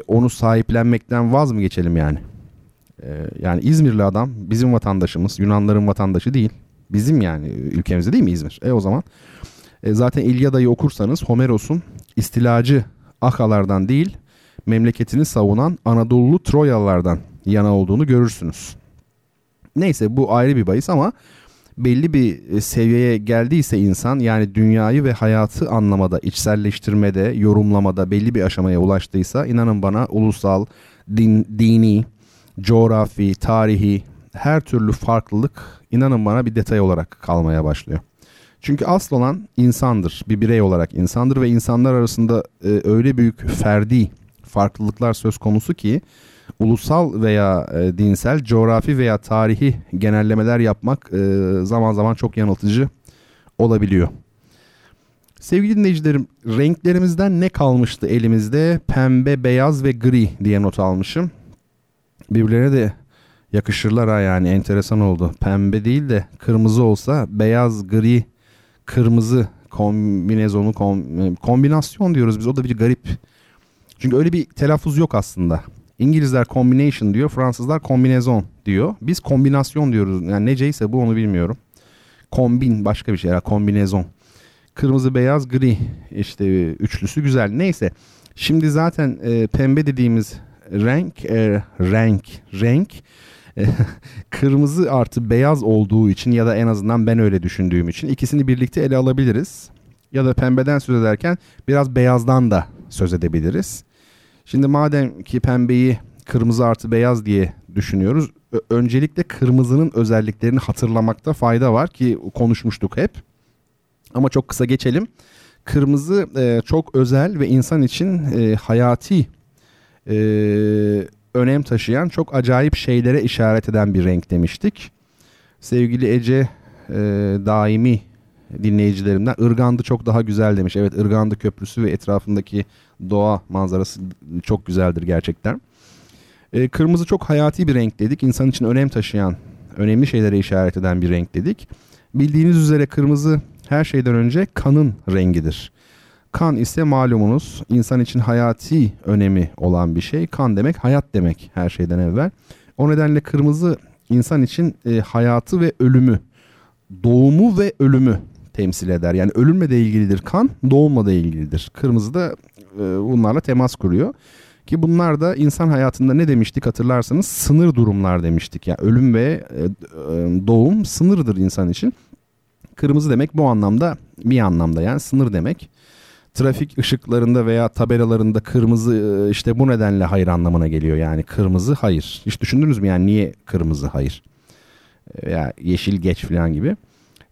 onu sahiplenmekten vaz mı geçelim yani? Yani İzmirli adam bizim vatandaşımız, Yunanların vatandaşı değil. Bizim yani ülkemizde değil mi İzmir? O zaman zaten İlyada'yı okursanız Homeros'un istilacı Akalardan değil, memleketini savunan Anadolu Troyalılardan yana olduğunu görürsünüz. Neyse, bu ayrı bir bahis ama belli bir seviyeye geldiyse insan, yani dünyayı ve hayatı anlamada, içselleştirmede, yorumlamada belli bir aşamaya ulaştıysa, inanın bana ulusal, dini, coğrafi, tarihi her türlü farklılık inanın bana bir detay olarak kalmaya başlıyor. Çünkü asıl olan insandır, bir birey olarak insandır ve insanlar arasında öyle büyük ferdi farklılıklar söz konusu ki ulusal veya dinsel, coğrafi veya tarihi genellemeler yapmak zaman zaman çok yanıltıcı olabiliyor. Sevgili dinleyicilerim, renklerimizden ne kalmıştı elimizde? Pembe, beyaz ve gri diye not almışım. Birbirlerine de yakışırlar ha, yani enteresan oldu. Pembe değil de kırmızı olsa, beyaz, gri, kırmızı kombinezonu, kombinasyon diyoruz biz, o da bir garip. Çünkü öyle bir telaffuz yok aslında. İngilizler combination diyor, Fransızlar kombinezon diyor. Biz kombinasyon diyoruz. Yani neceyse bu, onu bilmiyorum. Kombin başka bir şey ya, kombinezon. Kırmızı, beyaz, gri işte üçlüsü güzel. Neyse, şimdi zaten pembe dediğimiz renk kırmızı artı beyaz olduğu için, ya da en azından ben öyle düşündüğüm için ikisini birlikte ele alabiliriz. Ya da pembeden söz ederken biraz beyazdan da söz edebiliriz. Şimdi madem ki pembeyi kırmızı artı beyaz diye düşünüyoruz, öncelikle kırmızının özelliklerini hatırlamakta fayda var ki konuşmuştuk hep. Ama çok kısa geçelim. Kırmızı çok özel ve insan için hayati önem taşıyan, çok acayip şeylere işaret eden bir renk demiştik. Sevgili Ece daimi dinleyicilerimden Irgandı çok daha güzel demiş. Evet, Irgandı Köprüsü ve etrafındaki doğa manzarası çok güzeldir gerçekten. Kırmızı çok hayati bir renk dedik. İnsan için önem taşıyan, önemli şeylere işaret eden bir renk dedik. Bildiğiniz üzere kırmızı her şeyden önce kanın rengidir. Kan ise malumunuz insan için hayati önemi olan bir şey. Kan demek hayat demek her şeyden evvel. O nedenle kırmızı insan için hayatı ve ölümü, doğumu ve ölümü temsil eder. Yani ölümle de ilgilidir kan, doğumla da ilgilidir. Kırmızı da bunlarla temas kuruyor. Ki bunlar da insan hayatında ne demiştik hatırlarsanız, sınır durumlar demiştik. Yani ölüm ve doğum sınırdır insan için. Kırmızı demek bu anlamda, bir anlamda yani sınır demek. Trafik ışıklarında veya tabelalarında kırmızı işte bu nedenle hayır anlamına geliyor. Yani kırmızı hayır. Hiç düşündünüz mü yani niye kırmızı hayır? Ya yeşil geç falan gibi.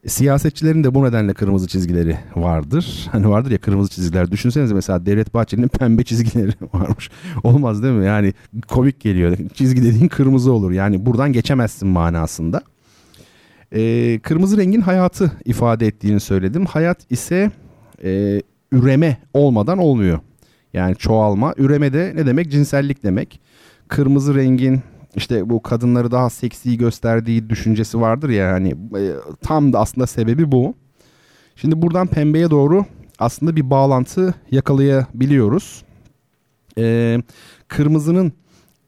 Siyasetçilerin de bu nedenle kırmızı çizgileri vardır. Hani vardır ya kırmızı çizgiler. Düşünsenize mesela Devlet Bahçeli'nin pembe çizgileri varmış. Olmaz değil mi? Yani komik geliyor. Çizgi dediğin kırmızı olur. Yani buradan geçemezsin manasında. Kırmızı rengin hayatı ifade ettiğini söyledim. Hayat ise üreme olmadan olmuyor. Yani çoğalma. Üreme de ne demek? Cinsellik demek. Kırmızı rengin işte bu kadınları daha seksi gösterdiği düşüncesi vardır ya, hani tam da aslında sebebi bu. Şimdi buradan pembeye doğru aslında bir bağlantı yakalayabiliyoruz. Kırmızının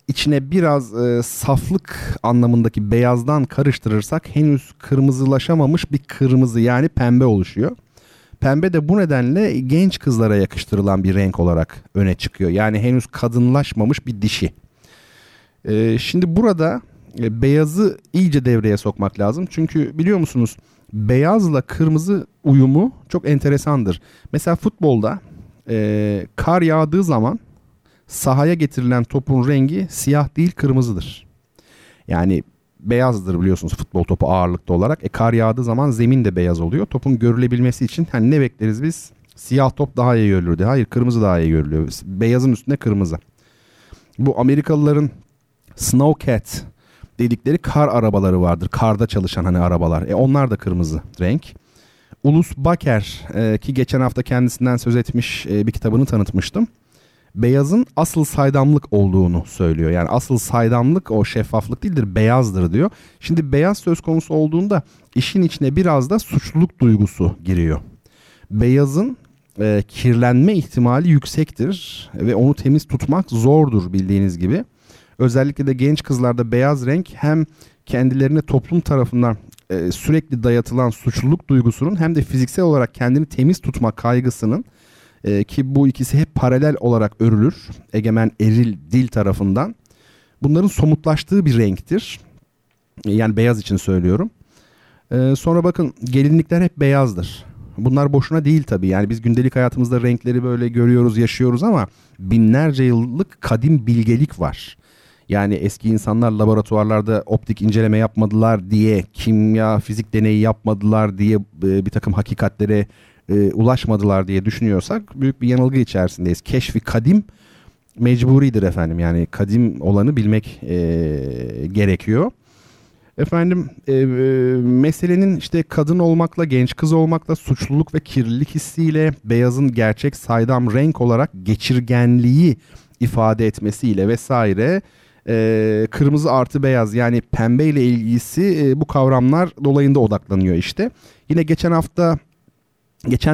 içine biraz saflık anlamındaki beyazdan karıştırırsak henüz kırmızılaşamamış bir kırmızı, yani pembe oluşuyor. Pembe de bu nedenle genç kızlara yakıştırılan bir renk olarak öne çıkıyor. Yani henüz kadınlaşmamış bir dişi. Şimdi burada beyazı iyice devreye sokmak lazım. Çünkü biliyor musunuz, beyazla kırmızı uyumu çok enteresandır. Mesela futbolda kar yağdığı zaman sahaya getirilen topun rengi siyah değil, kırmızıdır. Yani beyazdır biliyorsunuz futbol topu ağırlıkta olarak. Kar yağdığı zaman zemin de beyaz oluyor. Topun görülebilmesi için hani ne bekleriz biz? Siyah top daha iyi görülürdü. Hayır, kırmızı daha iyi görülüyor. Beyazın üstüne kırmızı. Bu Amerikalıların Snowcat dedikleri kar arabaları vardır. Karda çalışan hani arabalar. Onlar da kırmızı renk. Ulus Baker ki geçen hafta kendisinden söz etmiş bir kitabını tanıtmıştım. Beyazın asıl saydamlık olduğunu söylüyor. Yani asıl saydamlık o şeffaflık değildir, beyazdır diyor. Şimdi beyaz söz konusu olduğunda işin içine biraz da suçluluk duygusu giriyor. Beyazın kirlenme ihtimali yüksektir ve onu temiz tutmak zordur bildiğiniz gibi. Özellikle de genç kızlarda beyaz renk hem kendilerine toplum tarafından sürekli dayatılan suçluluk duygusunun hem de fiziksel olarak kendini temiz tutma kaygısının ki bu ikisi hep paralel olarak örülür egemen eril dil tarafından, bunların somutlaştığı bir renktir. Yani beyaz için söylüyorum. Sonra bakın, gelinlikler hep beyazdır. Bunlar boşuna değil tabii. Yani biz gündelik hayatımızda renkleri böyle görüyoruz, yaşıyoruz ama binlerce yıllık kadim bilgelik var. Yani eski insanlar laboratuvarlarda optik inceleme yapmadılar diye, kimya, fizik deneyi yapmadılar diye bir takım hakikatlere ulaşmadılar diye düşünüyorsak büyük bir yanılgı içerisindeyiz. Keşfi kadim mecburidir efendim. Yani kadim olanı bilmek gerekiyor. Efendim meselenin işte kadın olmakla, genç kız olmakla, suçluluk ve kirlilik hissiyle, beyazın gerçek saydam renk olarak geçirgenliği ifade etmesiyle vesaire, kırmızı artı beyaz yani pembe ile ilgisi bu kavramlar dolayında odaklanıyor işte. Yine geçen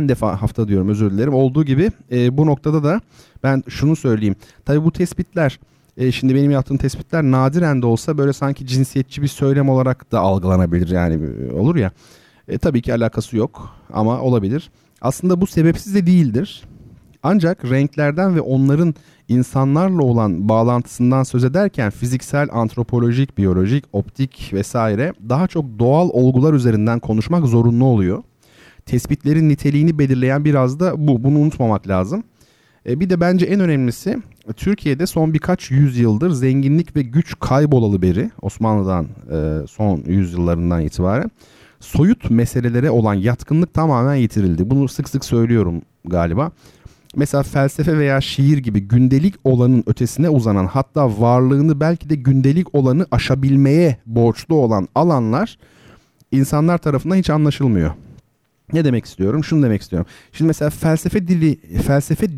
defa olduğu gibi bu noktada da ben şunu söyleyeyim. Tabii bu tespitler, şimdi benim yaptığım tespitler nadiren de olsa böyle sanki cinsiyetçi bir söylem olarak da algılanabilir. Yani olur ya, tabii ki alakası yok ama olabilir. Aslında bu sebepsiz de değildir. Ancak renklerden ve onların insanlarla olan bağlantısından söz ederken fiziksel, antropolojik, biyolojik, optik vesaire daha çok doğal olgular üzerinden konuşmak zorunlu oluyor. Tespitlerin niteliğini belirleyen biraz da bu. Bunu unutmamak lazım. Bir de bence en önemlisi, Türkiye'de son birkaç yüzyıldır zenginlik ve güç kaybolalı beri, Osmanlı'dan son yüzyıllarından itibaren soyut meselelere olan yatkınlık tamamen yitirildi. Bunu sık sık söylüyorum galiba. Mesela felsefe veya şiir gibi gündelik olanın ötesine uzanan, hatta varlığını belki de gündelik olanı aşabilmeye borçlu olan alanlar insanlar tarafından hiç anlaşılmıyor. Ne demek istiyorum? Şunu demek istiyorum. Şimdi mesela felsefe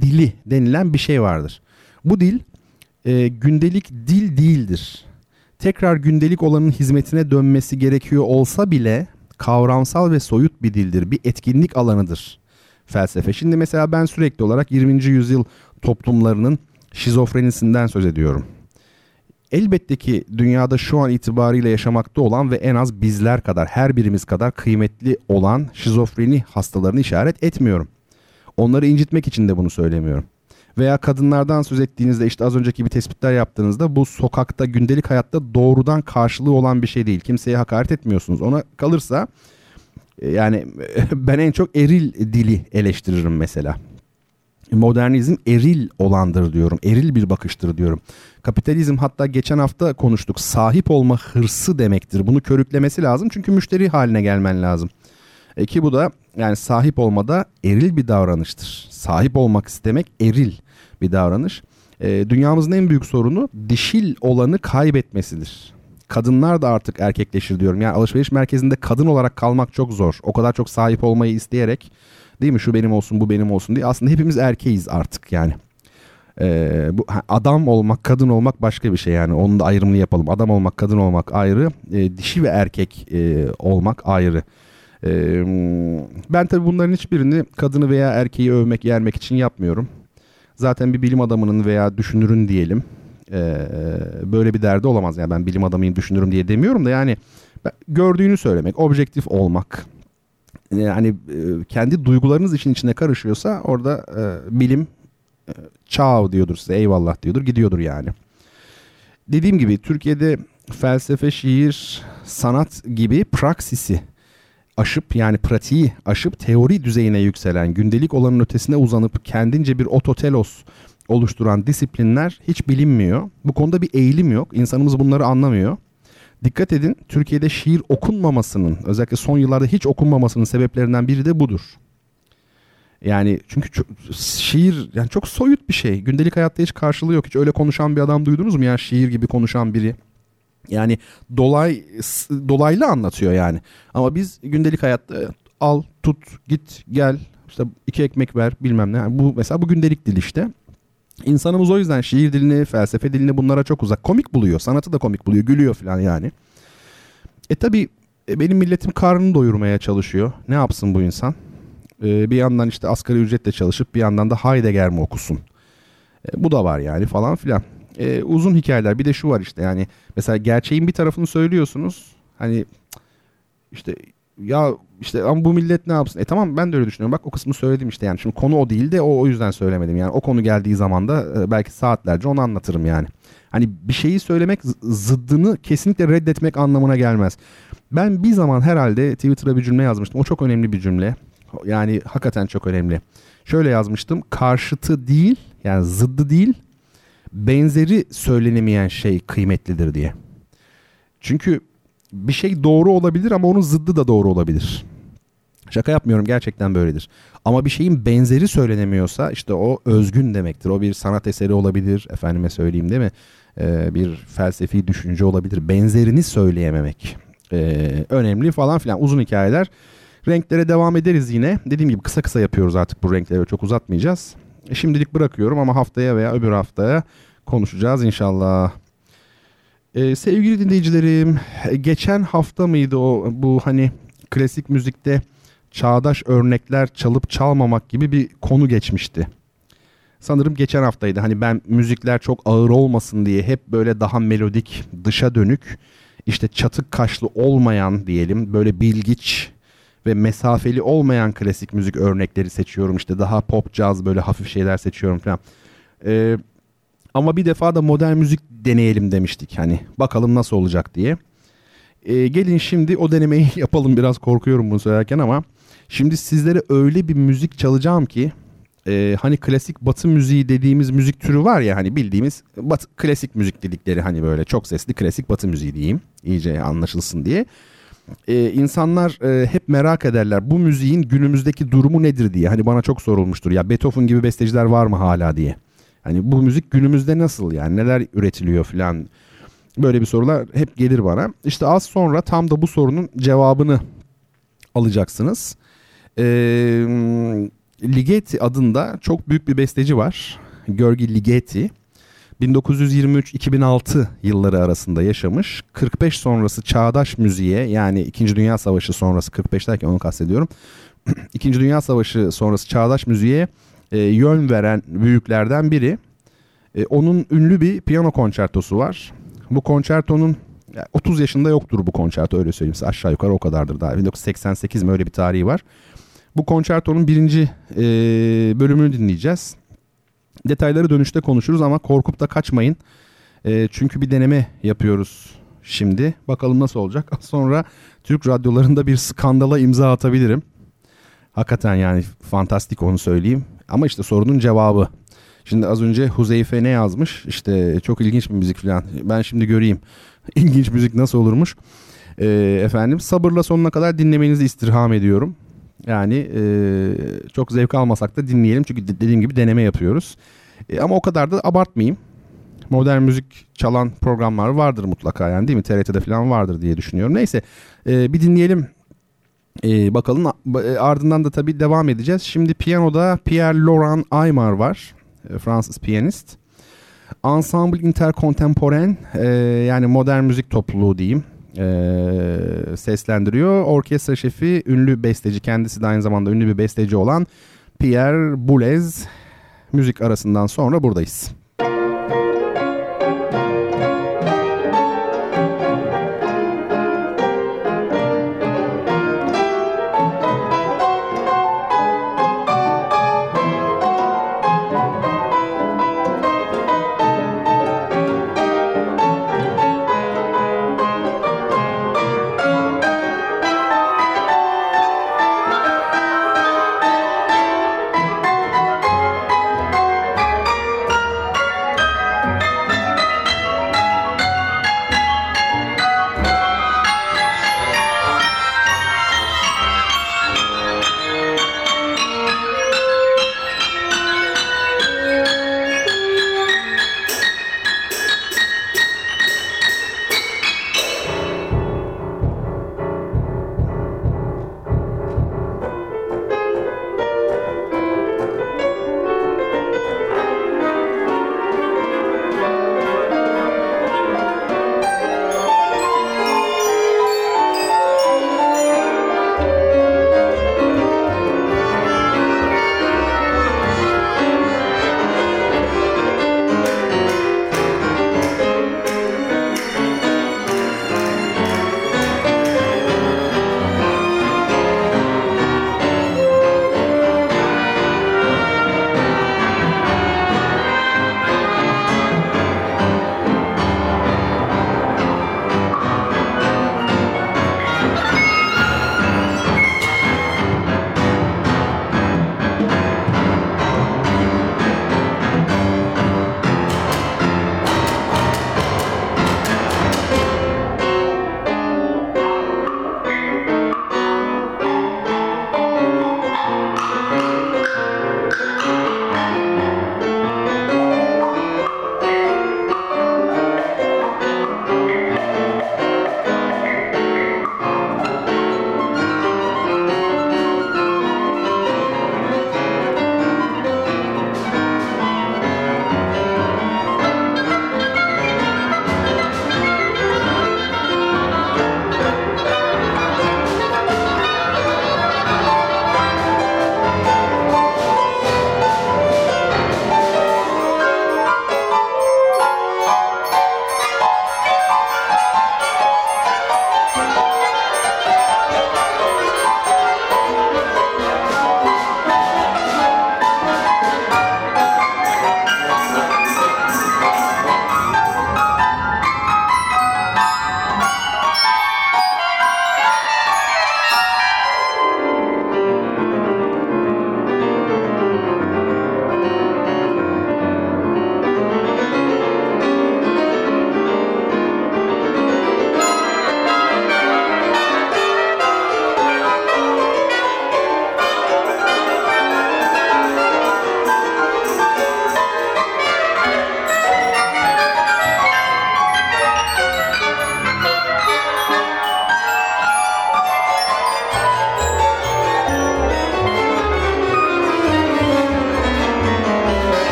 dili denilen bir şey vardır. Bu dil gündelik dil değildir. Tekrar gündelik olanın hizmetine dönmesi gerekiyor olsa bile kavramsal ve soyut bir dildir. Bir etkinlik alanıdır felsefe. Şimdi mesela ben sürekli olarak 20. yüzyıl toplumlarının şizofrenisinden söz ediyorum. Elbette ki dünyada şu an itibariyle yaşamakta olan ve en az bizler kadar, her birimiz kadar kıymetli olan şizofreni hastalarını işaret etmiyorum. Onları incitmek için de bunu söylemiyorum. Veya kadınlardan söz ettiğinizde, işte az önceki bir tespitler yaptığınızda, bu sokakta, gündelik hayatta doğrudan karşılığı olan bir şey değil. Kimseye hakaret etmiyorsunuz. Ona kalırsa yani ben en çok eril dili eleştiririm mesela. Modernizm eril olandır diyorum. Eril bir bakıştır diyorum. Kapitalizm, hatta geçen hafta konuştuk, sahip olma hırsı demektir. Bunu körüklemesi lazım çünkü müşteri haline gelmen lazım. Ki bu da yani sahip olmada eril bir davranıştır. Sahip olmak istemek eril bir davranış. Dünyamızın en büyük sorunu dişil olanı kaybetmesidir. Kadınlar da artık erkekleşir diyorum. Yani alışveriş merkezinde kadın olarak kalmak çok zor. O kadar çok sahip olmayı isteyerek, değil mi? Şu benim olsun, bu benim olsun diye. Aslında hepimiz erkeğiz artık yani. Bu adam olmak, kadın olmak başka bir şey yani. Onun da ayrımını yapalım. Adam olmak, kadın olmak ayrı. Dişi ve erkek olmak ayrı. Ben tabii bunların hiçbirini kadını veya erkeği övmek, yermek için yapmıyorum. Zaten bir bilim adamının veya düşünürün diyelim böyle bir derdi olamaz. Yani ben bilim adamıyım, düşünürüm diye demiyorum da yani gördüğünü söylemek, objektif olmak. Yani kendi duygularınız işin içine karışıyorsa orada bilim çağı diyordur size, eyvallah diyordur, gidiyordur yani. Dediğim gibi Türkiye'de felsefe, şiir, sanat gibi praksisi aşıp, yani pratiği aşıp teori düzeyine yükselen, gündelik olanın ötesine uzanıp kendince bir ototelos oluşturan disiplinler hiç bilinmiyor. Bu konuda bir eğilim yok. İnsanımız bunları anlamıyor. Dikkat edin, Türkiye'de şiir okunmamasının, özellikle son yıllarda hiç okunmamasının sebeplerinden biri de budur. Yani çünkü çok, şiir yani çok soyut bir şey. Gündelik hayatta hiç karşılığı yok. Hiç öyle konuşan bir adam duydunuz mu? Yani şiir gibi konuşan biri. Yani dolaylı anlatıyor yani. Ama biz gündelik hayatta al, tut, git, gel, işte iki ekmek ver, bilmem ne. Yani bu mesela bu gündelik dil işte. İnsanımız o yüzden şiir dilini, felsefe dilini bunlara çok uzak. Komik buluyor. Sanatı da komik buluyor. Gülüyor falan yani. Tabii benim milletim karnını doyurmaya çalışıyor. Ne yapsın bu insan? Bir yandan işte asgari ücretle çalışıp bir yandan da Heidegger mi okusun? Bu da var yani falan filan. Uzun hikayeler. Bir de şu var işte yani mesela gerçeğin bir tarafını söylüyorsunuz. Hani işte ya işte ama bu millet ne yapsın? Tamam ben de öyle düşünüyorum. Bak o kısmı söyledim işte yani. Şimdi konu o değil de o yüzden söylemedim. Yani o konu geldiği zaman da belki saatlerce onu anlatırım yani. Hani bir şeyi söylemek zıddını kesinlikle reddetmek anlamına gelmez. Ben bir zaman herhalde Twitter'a bir cümle yazmıştım. O çok önemli bir cümle. Yani hakikaten çok önemli. Şöyle yazmıştım. Karşıtı değil yani zıddı değil benzeri söylenemeyen şey kıymetlidir diye. Çünkü bir şey doğru olabilir ama onun zıddı da doğru olabilir. Şaka yapmıyorum gerçekten böyledir. Ama bir şeyin benzeri söylenemiyorsa işte o özgün demektir. O bir sanat eseri olabilir. Efendime söyleyeyim değil mi? Bir felsefi düşünce olabilir. Benzerini söyleyememek önemli falan filan uzun hikayeler. Renklere devam ederiz yine. Dediğim gibi kısa kısa yapıyoruz artık bu renkleri. Çok uzatmayacağız. Şimdilik bırakıyorum ama haftaya veya öbür haftaya konuşacağız inşallah. Sevgili dinleyicilerim, geçen hafta mıydı bu hani klasik müzikte çağdaş örnekler çalıp çalmamak gibi bir konu geçmişti. Sanırım geçen haftaydı. Hani ben müzikler çok ağır olmasın diye hep böyle daha melodik, dışa dönük, işte çatık kaşlı olmayan diyelim, böyle bilgiç ve mesafeli olmayan klasik müzik örnekleri seçiyorum. İşte daha pop, caz böyle hafif şeyler seçiyorum falan. Ama bir defa da modern müzik deneyelim demiştik. Hani bakalım nasıl olacak diye. Gelin şimdi o denemeyi yapalım. Biraz korkuyorum bunu söylerken ama. Şimdi sizlere öyle bir müzik çalacağım ki. Hani klasik batı müziği dediğimiz müzik türü var ya. Hani bildiğimiz klasik müzik dedikleri hani böyle çok sesli klasik batı müziği diyeyim. İyice anlaşılsın diye. İnsanlar hep merak ederler bu müziğin günümüzdeki durumu nedir diye. Hani bana çok sorulmuştur ya Beethoven gibi besteciler var mı hala diye. Hani bu müzik günümüzde nasıl yani neler üretiliyor filan böyle bir sorular hep gelir bana. İşte az sonra tam da bu sorunun cevabını alacaksınız. Ligeti adında çok büyük bir besteci var. Georgi Ligeti. 1923-2006 yılları arasında yaşamış. 45 sonrası çağdaş müziğe yani 2. Dünya Savaşı sonrası 45 derken onu kastediyorum. 2. Dünya Savaşı sonrası çağdaş müziğe yön veren büyüklerden biri. Onun ünlü bir piyano konçertosu var. Bu konçertonun 30 yaşında yoktur bu konçerto öyle söyleyeyim size aşağı yukarı o kadardır daha. 1988 mi öyle bir tarihi var. Bu konçertonun birinci bölümünü dinleyeceğiz. Detayları dönüşte konuşuruz ama korkup da kaçmayın. Çünkü bir deneme yapıyoruz şimdi. Bakalım nasıl olacak. Sonra Türk radyolarında bir skandala imza atabilirim. Hakikaten yani fantastik onu söyleyeyim. Ama işte sorunun cevabı. Şimdi az önce Huzeyfe ne yazmış? İşte çok ilginç bir müzik falan. Ben şimdi göreyim. İlginç müzik nasıl olurmuş? Efendim sabırla sonuna kadar dinlemenizi istirham ediyorum. Yani çok zevk almasak da dinleyelim. Çünkü dediğim gibi deneme yapıyoruz. Ama o kadar da abartmayayım. Modern müzik çalan programlar vardır mutlaka yani değil mi? TRT'de falan vardır diye düşünüyorum. Neyse bir dinleyelim bakalım. Ardından da tabii devam edeceğiz. Şimdi piyanoda Pierre-Laurent Aimar var. Fransız piyanist. Ensemble Intercontemporain yani modern müzik topluluğu diyeyim. Seslendiriyor. Orkestra şefi ünlü besteci kendisi de aynı zamanda ünlü bir besteci olan Pierre Boulez. Müzik arasından sonra buradayız.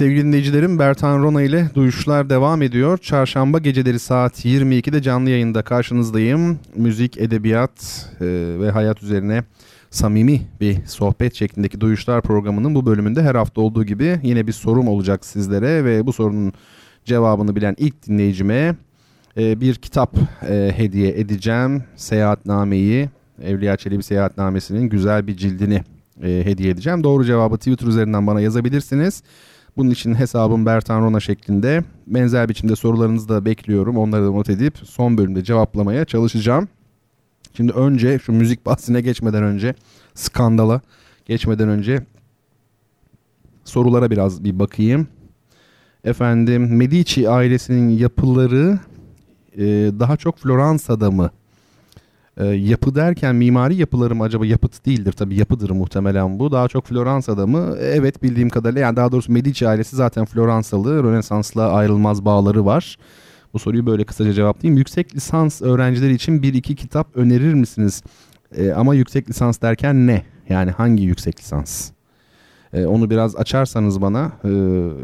Sevgili dinleyicilerim, Bertan Rona ile Duyuşlar devam ediyor. Çarşamba geceleri saat 22'de canlı yayında karşınızdayım. Müzik, edebiyat ve hayat üzerine samimi bir sohbet şeklindeki Duyuşlar programının bu bölümünde her hafta olduğu gibi yine bir sorum olacak sizlere ve bu sorunun cevabını bilen ilk dinleyicime bir kitap hediye edeceğim. Seyahatnameyi, Evliya Çelebi Seyahatnamesi'nin güzel bir cildini hediye edeceğim. Doğru cevabı Twitter üzerinden bana yazabilirsiniz. Bunun için hesabım Bertan Rona şeklinde. Benzer biçimde sorularınızı da bekliyorum. Onları da not edip son bölümde cevaplamaya çalışacağım. Şimdi önce şu müzik bahsine geçmeden önce, skandala geçmeden önce sorulara biraz bir bakayım. Efendim, Medici ailesinin yapıları daha çok Floransa'da mı? Yapı derken mimari yapıları mı acaba? Yapıt değildir tabii, yapıdır muhtemelen bu. Daha çok Floransa'da mı? Evet, bildiğim kadarıyla, yani daha doğrusu Medici ailesi zaten Floransalı. Rönesans'la ayrılmaz bağları var. Bu soruyu böyle kısaca cevaplayayım. Yüksek lisans öğrencileri için 1-2 kitap önerir misiniz? Ama yüksek lisans derken ne? Yani hangi yüksek lisans? Onu biraz açarsanız bana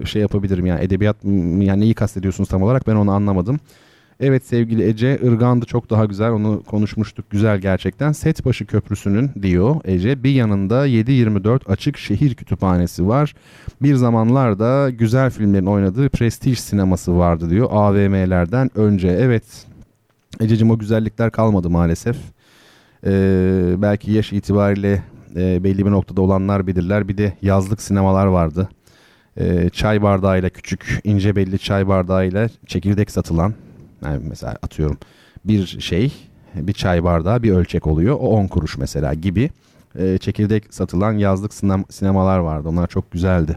şey yapabilirim. Yani edebiyat, yani neyi kastediyorsunuz tam olarak, ben onu anlamadım. Evet sevgili Ece, Irgandı çok daha güzel, onu konuşmuştuk, güzel gerçekten. Setbaşı Köprüsü'nün, diyor Ece, bir yanında 7/24 açık şehir kütüphanesi var. Bir zamanlar da güzel filmlerin oynadığı prestij sineması vardı diyor, AVM'lerden önce. Evet Ececiğim, o güzellikler kalmadı maalesef. Belki yaş itibariyle belli bir noktada olanlar bilirler, bir de yazlık sinemalar vardı. Çay bardağıyla, küçük ince belli çay bardağıyla çekirdek satılan. Yani mesela atıyorum bir çay bardağı bir ölçek oluyor. O 10 kuruş mesela gibi çekirdek satılan yazlık sinemalar vardı. Onlar çok güzeldi.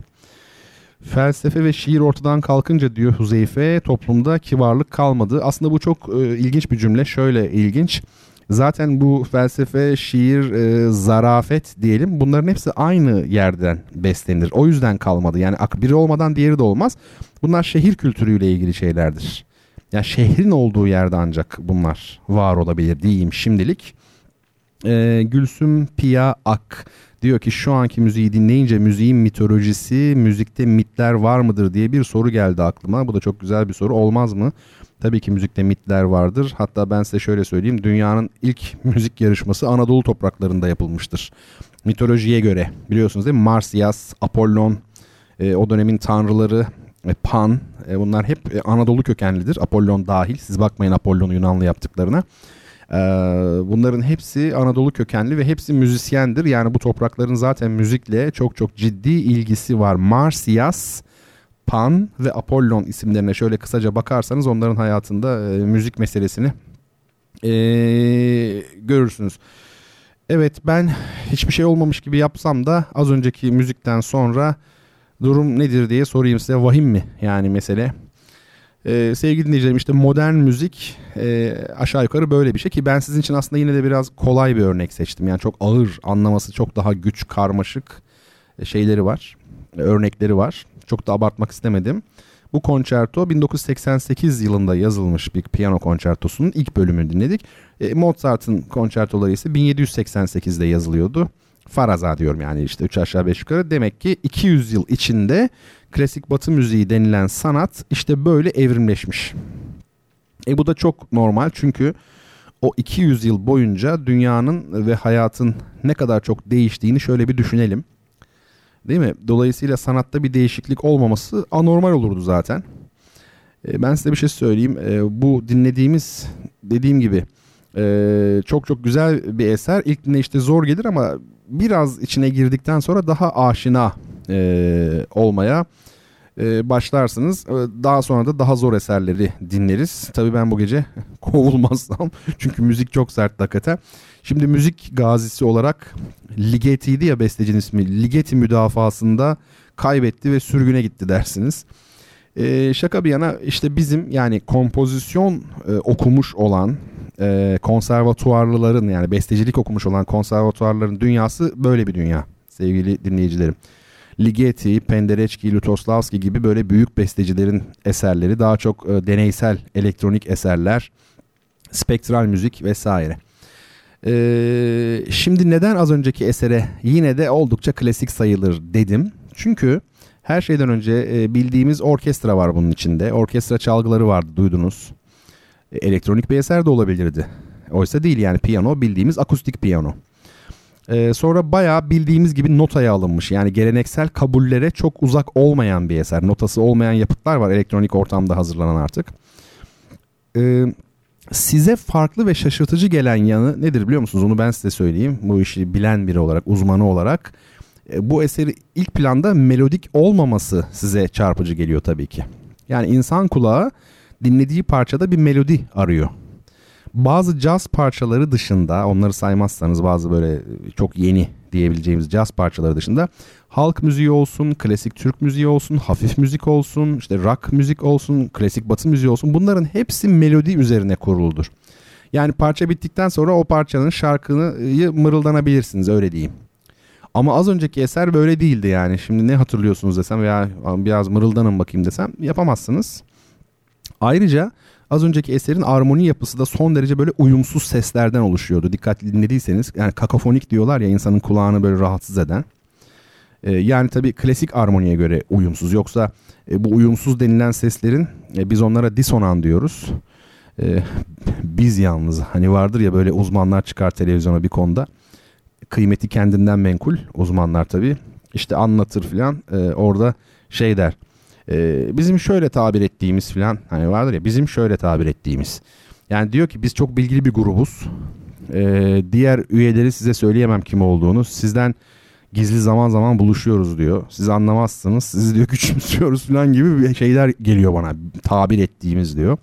Felsefe ve şiir ortadan kalkınca, diyor Huzeyfe, toplumda kibarlık kalmadı. Aslında bu çok ilginç bir cümle. Şöyle ilginç. Zaten bu felsefe, şiir, zarafet diyelim, bunların hepsi aynı yerden beslenir. O yüzden kalmadı. Yani biri olmadan diğeri de olmaz. Bunlar şehir kültürüyle ilgili şeylerdir. Ya şehrin olduğu yerde ancak bunlar var olabilir diyeyim şimdilik. Gülsüm Pia Ak diyor ki, şu anki müziği dinleyince müziğin mitolojisi, müzikte mitler var mıdır diye bir soru geldi aklıma. Bu da çok güzel bir soru, olmaz mı? Tabii ki müzikte mitler vardır. Hatta ben size şöyle söyleyeyim, dünyanın ilk müzik yarışması Anadolu topraklarında yapılmıştır. Mitolojiye göre, biliyorsunuz değil mi? Marsyas, Apollon, o dönemin tanrıları... Pan, bunlar hep Anadolu kökenlidir. Apollon dahil. Siz bakmayın Apollon'u Yunanlı yaptıklarına. Bunların hepsi Anadolu kökenli ve hepsi müzisyendir. Yani bu toprakların zaten müzikle çok çok ciddi ilgisi var. Marsyas, Pan ve Apollon isimlerine şöyle kısaca bakarsanız onların hayatında müzik meselesini görürsünüz. Evet, ben hiçbir şey olmamış gibi yapsam da az önceki müzikten sonra durum nedir diye sorayım size. Vahim mi yani mesele? Sevgili dinleyicilerim, işte modern müzik aşağı yukarı böyle bir şey ki ben sizin için aslında yine de biraz kolay bir örnek seçtim. Yani çok ağır, anlaması çok daha güç, karmaşık şeyleri var, örnekleri var. Çok da abartmak istemedim. Bu konçerto 1988 yılında yazılmış bir piyano konçertosunun ilk bölümünü dinledik. Mozart'ın konçertoları ise 1788'de yazılıyordu. Faraza diyorum, yani işte 3 aşağı 5 yukarı. Demek ki 200 yıl içinde klasik batı müziği denilen sanat işte böyle evrimleşmiş. Bu da çok normal, çünkü o 200 yıl boyunca dünyanın ve hayatın ne kadar çok değiştiğini şöyle bir düşünelim. Değil mi? Dolayısıyla sanatta bir değişiklik olmaması anormal olurdu zaten. Ben size bir şey söyleyeyim. Bu dinlediğimiz, dediğim gibi çok çok güzel bir eser. İlk dinle işte zor gelir ama biraz içine girdikten sonra daha aşina olmaya başlarsınız. Daha sonra da daha zor eserleri dinleriz. Tabii ben bu gece kovulmazsam çünkü müzik çok sert hakikaten. Şimdi müzik gazisi olarak Ligeti'ydi ya bestecinin ismi. Ligeti müdafasında kaybetti ve sürgüne gitti dersiniz. Şaka bir yana, işte bizim yani kompozisyon okumuş olan konservatuarlıların, yani bestecilik okumuş olan konservatuarların dünyası böyle bir dünya sevgili dinleyicilerim. Ligeti, Penderecki, Lutoslavski gibi böyle büyük bestecilerin eserleri daha çok deneysel elektronik eserler, spektral müzik vesaire. Şimdi neden az önceki esere yine de oldukça klasik sayılır dedim? Çünkü Her şeyden önce bildiğimiz orkestra var bunun içinde. Orkestra çalgıları vardı, duydunuz. Elektronik bir eser de olabilirdi. Oysa değil yani, piyano bildiğimiz akustik piyano. Sonra bayağı bildiğimiz gibi notaya alınmış. Yani geleneksel kabullere çok uzak olmayan bir eser. Notası olmayan yapıtlar var elektronik ortamda hazırlanan artık. Size farklı ve şaşırtıcı gelen yanı nedir biliyor musunuz? Onu ben size söyleyeyim. Bu işi bilen biri olarak, uzmanı olarak bu eseri ilk planda melodik olmaması size çarpıcı geliyor tabii ki. Yani insan kulağı dinlediği parçada bir melodi arıyor. Bazı caz parçaları dışında, onları saymazsanız bazı böyle çok yeni diyebileceğimiz caz parçaları dışında, halk müziği olsun, klasik Türk müziği olsun, hafif müzik olsun, işte rock müzik olsun, klasik batı müziği olsun, bunların hepsi melodi üzerine kuruludur. Yani parça bittikten sonra o parçanın şarkıyı mırıldanabilirsiniz, öyle diyeyim. Ama az önceki eser böyle değildi yani. Şimdi ne hatırlıyorsunuz desem veya biraz mırıldanın bakayım desem yapamazsınız. Ayrıca az önceki eserin armoni yapısı da son derece böyle uyumsuz seslerden oluşuyordu. Dikkatli dinlediyseniz, yani kakafonik diyorlar ya, insanın kulağını böyle rahatsız eden. Yani tabii klasik armoniye göre uyumsuz. Yoksa bu uyumsuz denilen seslerin, biz onlara disonan diyoruz. Biz yalnız, hani vardır ya böyle uzmanlar çıkar televizyona bir konuda. Kıymeti kendinden menkul uzmanlar tabii. İşte anlatır filan, orada şey der. Bizim şöyle tabir ettiğimiz filan, hani vardır ya, bizim şöyle tabir ettiğimiz. Yani diyor ki biz çok bilgili bir grubuz. Diğer üyeleri size söyleyemem kim olduğunu. Sizden gizli zaman zaman buluşuyoruz diyor. Siz anlamazsınız. Sizi diyor küçümsüyoruz filan gibi şeyler geliyor bana. Tabir ettiğimiz diyor.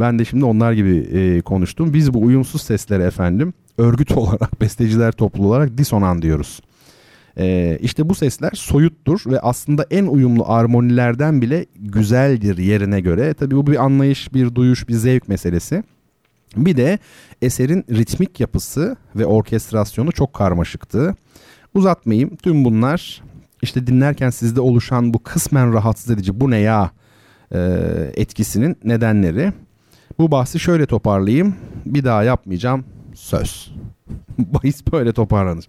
Ben de şimdi onlar gibi konuştum. Biz bu uyumsuz sesleri efendim örgüt olarak, besteciler topluluğu olarak disonan diyoruz. İşte bu sesler soyuttur ve aslında en uyumlu armonilerden bile güzeldir yerine göre. Tabii bu bir anlayış, bir duyuş, bir zevk meselesi. Bir de eserin ritmik yapısı ve orkestrasyonu çok karmaşıktı. Uzatmayayım, tüm bunlar işte dinlerken sizde oluşan bu kısmen rahatsız edici "bu ne ya" etkisinin nedenleri. Bu bahsi şöyle toparlayayım: bir daha yapmayacağım, söz. Bahis böyle toparlanır.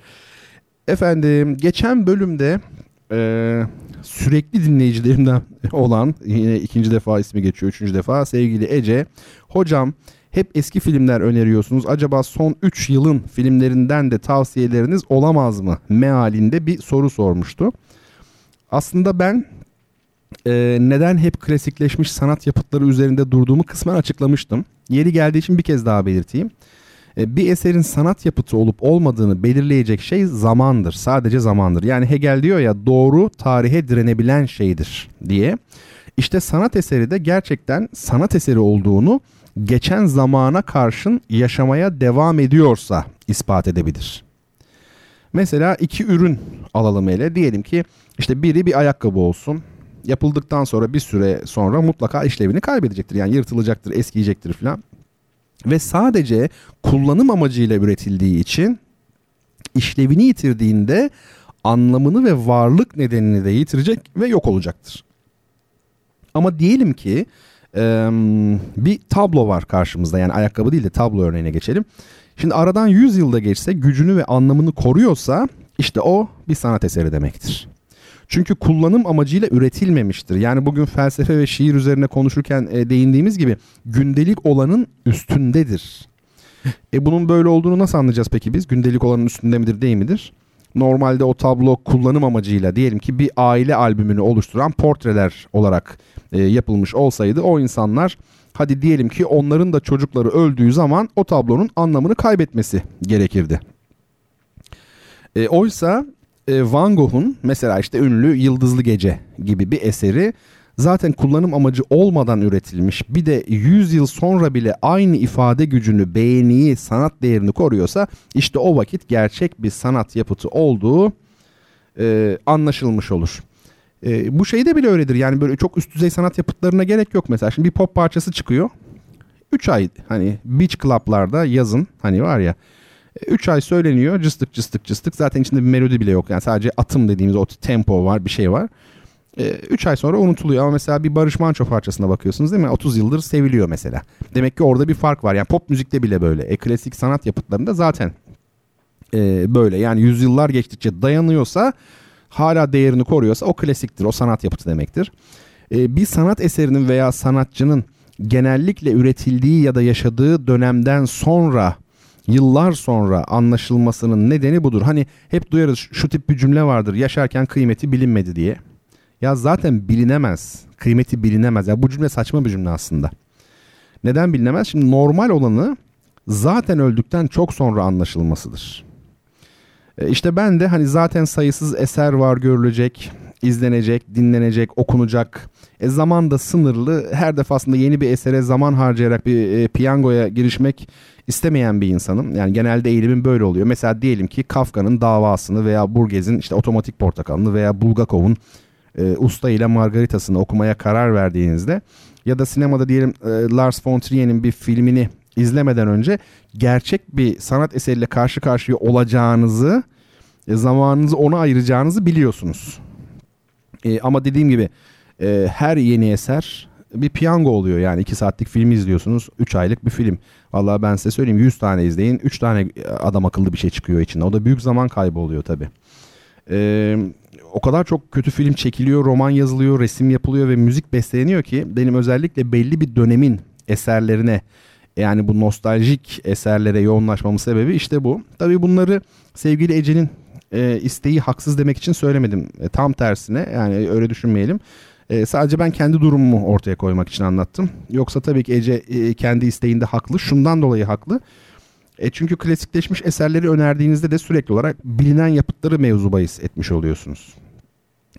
Efendim, geçen bölümde sürekli dinleyicilerimden olan, yine ikinci defa ismi geçiyor, üçüncü defa, sevgili Ece. Hocam hep eski filmler öneriyorsunuz. Acaba son 3 yılın filmlerinden de tavsiyeleriniz olamaz mı mealinde bir soru sormuştu. Aslında ben neden hep klasikleşmiş sanat yapıtları üzerinde durduğumu kısmen açıklamıştım. Yeri geldiği için bir kez daha belirteyim. Bir eserin sanat yapıtı olup olmadığını belirleyecek şey zamandır. Sadece zamandır. Yani Hegel diyor ya, doğru tarihe direnebilen şeydir diye. İşte sanat eseri de gerçekten sanat eseri olduğunu geçen zamana karşın yaşamaya devam ediyorsa ispat edebilir. Mesela iki ürün alalım ele. Diyelim ki işte biri bir ayakkabı olsun. Yapıldıktan sonra bir süre sonra mutlaka işlevini kaybedecektir. Yani yırtılacaktır, eskiyecektir falan. Ve sadece kullanım amacıyla üretildiği için işlevini yitirdiğinde anlamını ve varlık nedenini de yitirecek ve yok olacaktır. Ama diyelim ki bir tablo var karşımızda, yani ayakkabı değil de tablo örneğine geçelim. Şimdi aradan 100 yılda geçse gücünü ve anlamını koruyorsa işte o bir sanat eseri demektir. Çünkü kullanım amacıyla üretilmemiştir. Yani bugün felsefe ve şiir üzerine konuşurken değindiğimiz gibi gündelik olanın üstündedir. Bunun böyle olduğunu nasıl anlayacağız peki biz? Gündelik olanın üstünde midir, değil midir? Normalde o tablo kullanım amacıyla, diyelim ki bir aile albümünü oluşturan portreler olarak yapılmış olsaydı, o insanlar, hadi diyelim ki onların da çocukları öldüğü zaman o tablonun anlamını kaybetmesi gerekirdi. Oysa Van Gogh'un mesela işte ünlü Yıldızlı Gece gibi bir eseri zaten kullanım amacı olmadan üretilmiş, bir de 100 yıl sonra bile aynı ifade gücünü, beğeniyi, sanat değerini koruyorsa işte o vakit gerçek bir sanat yapıtı olduğu anlaşılmış olur. Bu şeyde bile öyledir yani, böyle çok üst düzey sanat yapıtlarına gerek yok. Mesela şimdi bir pop parçası çıkıyor, 3 ay hani beach club'larda yazın hani var ya, 3 ay söyleniyor, cıstık cıstık cıstık. Zaten içinde bir melodi bile yok. Yani sadece atım dediğimiz o tempo var, bir şey var. 3 ay sonra unutuluyor. Ama mesela bir Barış Manço parçasına bakıyorsunuz değil mi? 30 yıldır seviliyor mesela. Demek ki orada bir fark var. Yani pop müzikte bile böyle. Klasik sanat yapıtlarında zaten böyle. Yani yüzyıllar geçtikçe dayanıyorsa hala değerini koruyorsa o klasiktir, o sanat yapıtı demektir. Bir sanat eserinin veya sanatçının genellikle üretildiği ya da yaşadığı dönemden sonra, yıllar sonra anlaşılmasının nedeni budur. Hani hep duyarız şu tip bir cümle vardır, yaşarken kıymeti bilinmedi diye. Ya zaten bilinemez, kıymeti bilinemez. Ya bu cümle saçma bir cümle aslında. Neden bilinemez? Şimdi normal olanı zaten öldükten çok sonra anlaşılmasıdır. İşte ben de hani zaten sayısız eser var görülecek, izlenecek, dinlenecek, okunacak. Zaman da sınırlı. Her defasında yeni bir esere zaman harcayarak bir piyangoya girişmek istemeyen bir insanım. Yani genelde eğilimim böyle oluyor. Mesela diyelim ki Kafka'nın Davası'nı veya Burgez'in işte Otomatik Portakal'ını veya Bulgakov'un Usta ile Margaritas'ını okumaya karar verdiğinizde ya da sinemada diyelim Lars von Trier'in bir filmini izlemeden önce gerçek bir sanat eseriyle karşı karşıya olacağınızı, zamanınızı ona ayıracağınızı biliyorsunuz. Ama dediğim gibi her yeni eser bir piyango oluyor. Yani 2 saatlik filmi izliyorsunuz. 3 aylık bir film. Vallahi ben size söyleyeyim, 100 tane izleyin. 3 tane adam akıllı bir şey çıkıyor içinde. O da büyük zaman kaybı oluyor tabii. O kadar çok kötü film çekiliyor, roman yazılıyor, resim yapılıyor ve müzik besteleniyor ki benim özellikle belli bir dönemin eserlerine, yani bu nostaljik eserlere yoğunlaşmamın sebebi işte bu. Tabii bunları sevgili Ece'nin isteği haksız demek için söylemedim. Tam tersine, yani öyle düşünmeyelim. Sadece ben kendi durumumu ortaya koymak için anlattım. Yoksa tabii ki Ece kendi isteğinde haklı. Şundan dolayı haklı. Çünkü klasikleşmiş eserleri önerdiğinizde de sürekli olarak bilinen yapıtları mevzu bahis etmiş oluyorsunuz.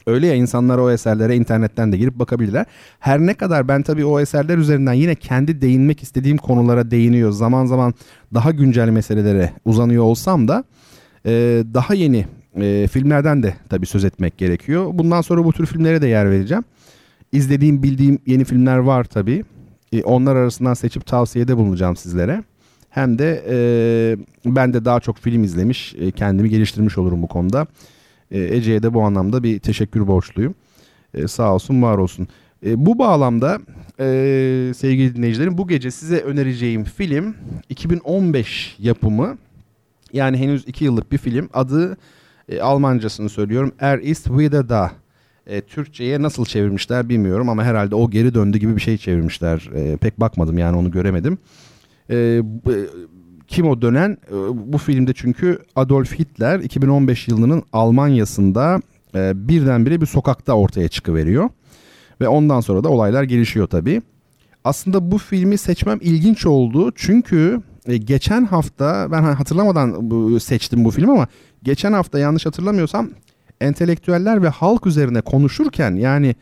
Öyle ya, insanlar o eserlere internetten de girip bakabilirler. Her ne kadar ben tabii o eserler üzerinden yine kendi değinmek istediğim konulara değiniyor, zaman zaman daha güncel meselelere uzanıyor olsam da daha yeni filmlerden de tabii söz etmek gerekiyor. Bundan sonra bu tür filmlere de yer vereceğim. İzlediğim, bildiğim yeni filmler var tabii. Onlar arasından seçip tavsiyede bulunacağım sizlere. Hem de ben de daha çok film izlemiş, kendimi geliştirmiş olurum bu konuda. Ece'ye de bu anlamda bir teşekkür borçluyum. Sağ olsun, var olsun. Bu bağlamda sevgili dinleyicilerim, bu gece size önereceğim film 2015 yapımı. Yani henüz 2 yıllık bir film. Adı Almancasını söylüyorum. Er ist wieder da. Türkçe'ye nasıl çevirmişler bilmiyorum ama herhalde O Geri Döndü gibi bir şey çevirmişler. Pek bakmadım, yani onu göremedim. Kim o dönen? Bu filmde çünkü Adolf Hitler 2015 yılının Almanya'sında birdenbire bir sokakta ortaya çıkıveriyor. Ve ondan sonra da olaylar gelişiyor tabii. Aslında bu filmi seçmem ilginç oldu. Çünkü geçen hafta, ben hatırlamadan seçtim bu filmi ama geçen hafta yanlış hatırlamıyorsam entelektüeller ve halk üzerine konuşurken, yani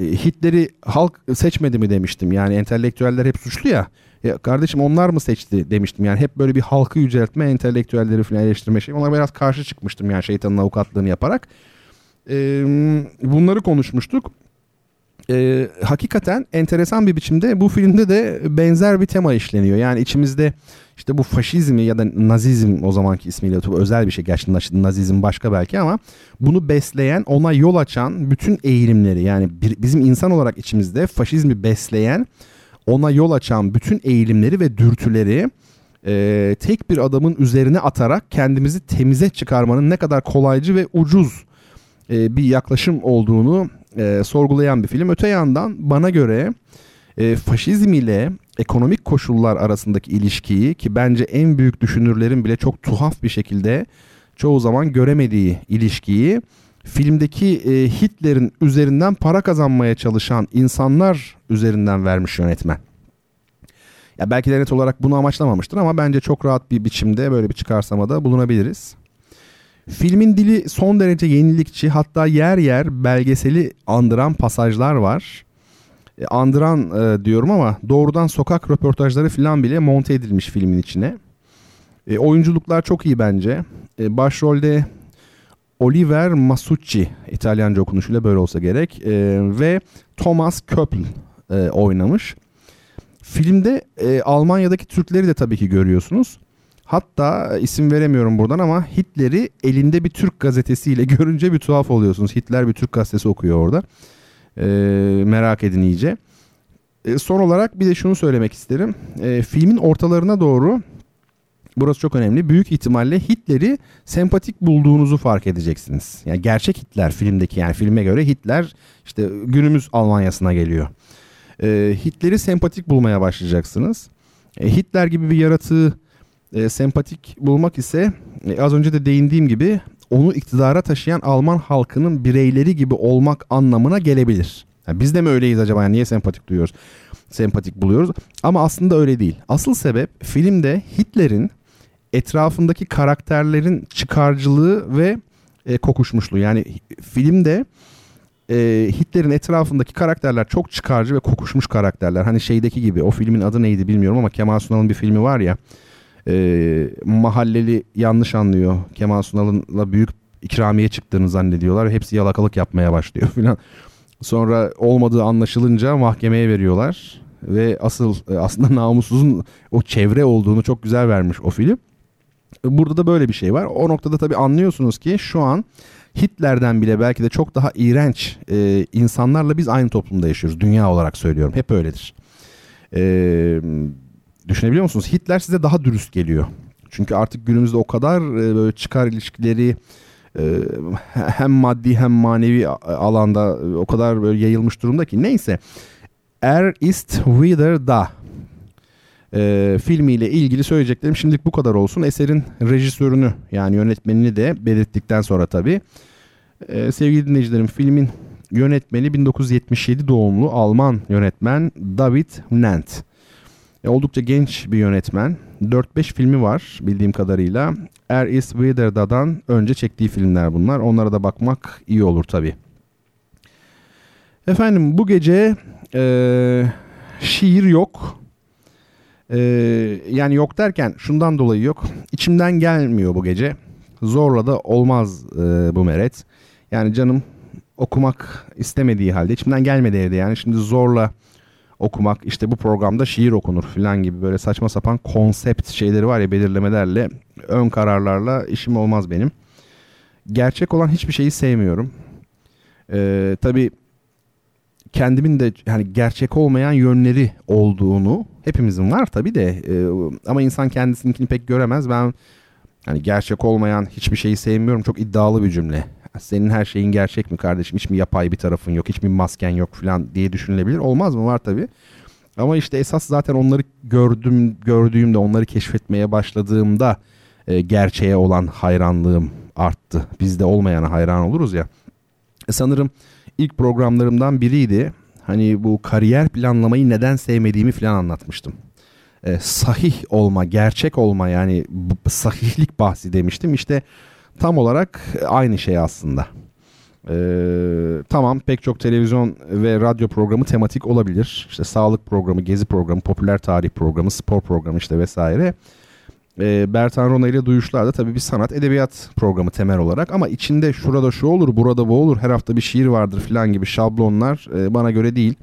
Hitler'i halk seçmedi mi demiştim. Yani entelektüeller hep suçlu ya. Ya kardeşim, onlar mı seçti demiştim. Yani hep böyle bir halkı yüceltme, entelektüelleri falan eleştirme şey. Ona biraz karşı çıkmıştım, yani şeytanın avukatlığını yaparak. Bunları konuşmuştuk. Hakikaten enteresan bir biçimde bu filmde de benzer bir tema işleniyor. Yani içimizde işte bu faşizmi ya da nazizm, o zamanki ismiyle tabii özel bir şey. Gerçi nazizm başka belki ama bunu besleyen, ona yol açan bütün eğilimleri, yani bizim insan olarak içimizde faşizmi besleyen, ona yol açan bütün eğilimleri ve dürtüleri tek bir adamın üzerine atarak kendimizi temize çıkarmanın ne kadar kolaycı ve ucuz bir yaklaşım olduğunu sorgulayan bir film. Öte yandan bana göre faşizm ile ekonomik koşullar arasındaki ilişkiyi, ki bence en büyük düşünürlerin bile çok tuhaf bir şekilde çoğu zaman göremediği ilişkiyi, filmdeki Hitler'in üzerinden para kazanmaya çalışan insanlar üzerinden vermiş yönetmen. Ya belki de net olarak bunu amaçlamamıştır ama bence çok rahat bir biçimde böyle bir çıkarsamada bulunabiliriz. Filmin dili son derece yenilikçi, hatta yer yer belgeseli andıran pasajlar var. Andıran diyorum ama doğrudan sokak röportajları falan bile monte edilmiş filmin içine. Oyunculuklar çok iyi bence. Başrolde Oliver Masucci, İtalyanca okunuşuyla böyle olsa gerek, ve Thomas Köpl oynamış. Filmde Almanya'daki Türkleri de tabii ki görüyorsunuz. Hatta isim veremiyorum buradan ama Hitler'i elinde bir Türk gazetesiyle görünce bir tuhaf oluyorsunuz. Hitler bir Türk gazetesi okuyor orada. Merak edin iyice. Son olarak bir de şunu söylemek isterim. Filmin ortalarına doğru burası çok önemli, büyük ihtimalle Hitler'i sempatik bulduğunuzu fark edeceksiniz. Yani gerçek Hitler filmdeki, yani filme göre Hitler işte günümüz Almanya'sına geliyor. Hitler'i sempatik bulmaya başlayacaksınız. Hitler gibi bir yaratığı sempatik bulmak ise az önce de değindiğim gibi onu iktidara taşıyan Alman halkının bireyleri gibi olmak anlamına gelebilir. Yani biz de mi öyleyiz acaba? Yani niye sempatik duyuyoruz? Sempatik buluyoruz. Ama aslında öyle değil. Asıl sebep filmde Hitler'in etrafındaki karakterlerin çıkarcılığı ve kokuşmuşluğu. Yani filmde Hitler'in etrafındaki karakterler çok çıkarcı ve kokuşmuş karakterler. Hani şeydeki gibi, o filmin adı neydi bilmiyorum ama Kemal Sunal'ın bir filmi var ya, mahalleli yanlış anlıyor. Kemal Sunal'ınla büyük ikramiye çıktığını zannediyorlar. Hepsi yalakalık yapmaya başlıyor filan. Sonra olmadığı anlaşılınca mahkemeye veriyorlar ve asıl aslında namussuzun o çevre olduğunu çok güzel vermiş o film. Burada da böyle bir şey var. O noktada tabii anlıyorsunuz ki şu an Hitler'den bile belki de çok daha iğrenç insanlarla biz aynı toplumda yaşıyoruz. Dünya olarak söylüyorum. Hep öyledir. Düşünebiliyor musunuz? Hitler size daha dürüst geliyor. Çünkü artık günümüzde o kadar böyle çıkar ilişkileri hem maddi hem manevi alanda o kadar böyle yayılmış durumda ki. Neyse, Er ist wieder da filmiyle ilgili söyleyeceklerim şimdilik bu kadar olsun. Eserin rejisörünü, yani yönetmenini de belirttikten sonra tabii. Sevgili dinleyicilerim, filmin yönetmeni 1977 doğumlu Alman yönetmen David Nant. Oldukça genç bir yönetmen. 4-5 filmi var bildiğim kadarıyla. Er ist wieder da'dan önce çektiği filmler bunlar. Onlara da bakmak iyi olur tabii. Efendim, bu gece şiir yok. Yani yok derken şundan dolayı yok. İçimden gelmiyor bu gece. Zorla da olmaz bu meret. Yani canım okumak istemediği halde, içimden gelmediği halde, yani şimdi zorla okumak, işte bu programda şiir okunur falan gibi böyle saçma sapan konsept şeyleri var ya, belirlemelerle, ön kararlarla işim olmaz benim. Gerçek olan hiçbir şeyi sevmiyorum. Tabii kendimin de hani gerçek olmayan yönleri olduğunu, hepimizin var tabii de, ama insan kendisininkini pek göremez. Ben hani gerçek olmayan hiçbir şeyi sevmiyorum, çok iddialı bir cümle. Senin her şeyin gerçek mi kardeşim? Hiç mi yapay bir tarafın yok? Hiç mi masken yok falan diye düşünülebilir. Olmaz mı? Var tabii. Ama işte esas zaten onları gördüğümde, onları keşfetmeye başladığımda gerçeğe olan hayranlığım arttı. Biz de olmayana hayran oluruz ya. Sanırım ilk programlarımdan biriydi. Hani bu kariyer planlamayı neden sevmediğimi falan anlatmıştım. Sahih olma, gerçek olma, yani sahihlik bahsi demiştim. İşte tam olarak aynı şey aslında. Tamam, pek çok televizyon ve radyo programı tematik olabilir. İşte sağlık programı, gezi programı, popüler tarih programı, spor programı işte vesaire. Bertan Rona ile Duyuşlar da tabii bir sanat, edebiyat programı temel olarak. Ama içinde şurada şu olur, burada bu olur, her hafta bir şiir vardır falan gibi şablonlar bana göre değil.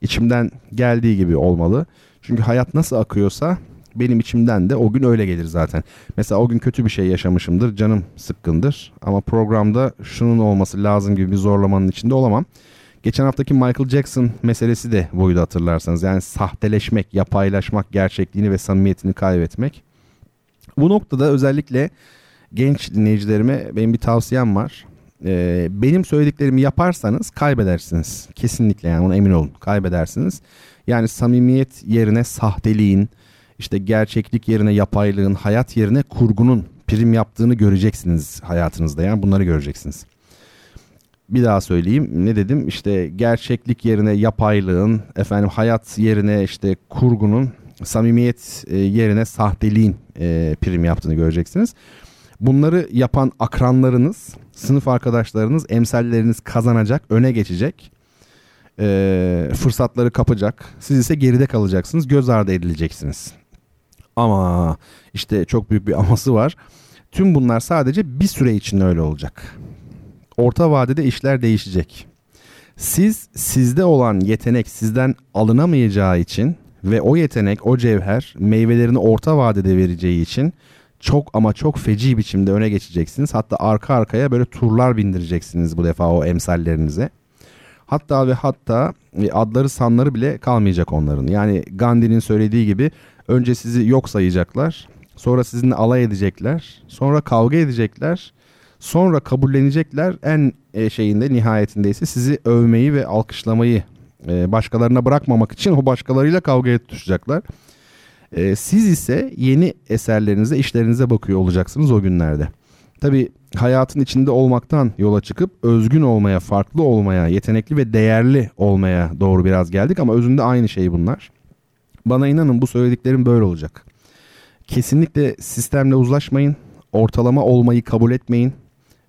İçimden geldiği gibi olmalı. Çünkü hayat nasıl akıyorsa benim içimden de o gün öyle gelir zaten. Mesela o gün kötü bir şey yaşamışımdır, canım sıkkındır. Ama programda şunun olması lazım gibi bir zorlamanın içinde olamam. Geçen haftaki Michael Jackson meselesi de buydu, hatırlarsanız. Yani sahteleşmek, yapaylaşmak, gerçekliğini ve samimiyetini kaybetmek. Bu noktada özellikle genç dinleyicilerime benim bir tavsiyem var. Benim söylediklerimi yaparsanız kaybedersiniz. Kesinlikle, yani ona emin olun, kaybedersiniz. Yani samimiyet yerine sahteliğin, İşte gerçeklik yerine yapaylığın, hayat yerine kurgunun prim yaptığını göreceksiniz hayatınızda. Yani bunları göreceksiniz. Bir daha söyleyeyim. Ne dedim? İşte gerçeklik yerine yapaylığın, efendim hayat yerine işte kurgunun, samimiyet yerine sahteliğin prim yaptığını göreceksiniz. Bunları yapan akranlarınız, sınıf arkadaşlarınız, emsalleriniz kazanacak, öne geçecek. Fırsatları kapacak. Siz ise geride kalacaksınız, göz ardı edileceksiniz. Ama işte çok büyük bir aması var. Tüm bunlar sadece bir süre için öyle olacak. Orta vadede işler değişecek. Sizde olan yetenek sizden alınamayacağı için ve o yetenek, o cevher meyvelerini orta vadede vereceği için çok ama çok feci biçimde öne geçeceksiniz. Hatta arka arkaya böyle turlar bindireceksiniz bu defa o emsallerinize. Hatta ve hatta adları sanları bile kalmayacak onların. Yani Gandhi'nin söylediği gibi önce sizi yok sayacaklar, Sonra sizinle alay edecekler. Sonra kavga edecekler. Sonra kabullenecekler. En şeyinde, nihayetinde ise sizi övmeyi ve alkışlamayı başkalarına bırakmamak için o başkalarıyla kavgaya tutuşacaklar. Siz ise yeni eserlerinize, işlerinize bakıyor olacaksınız o günlerde. Tabii hayatın içinde olmaktan yola çıkıp özgün olmaya, farklı olmaya, yetenekli ve değerli olmaya doğru biraz geldik ama özünde aynı şey bunlar. Bana inanın bu söylediklerim böyle olacak. Kesinlikle sistemle uzlaşmayın, ortalama olmayı kabul etmeyin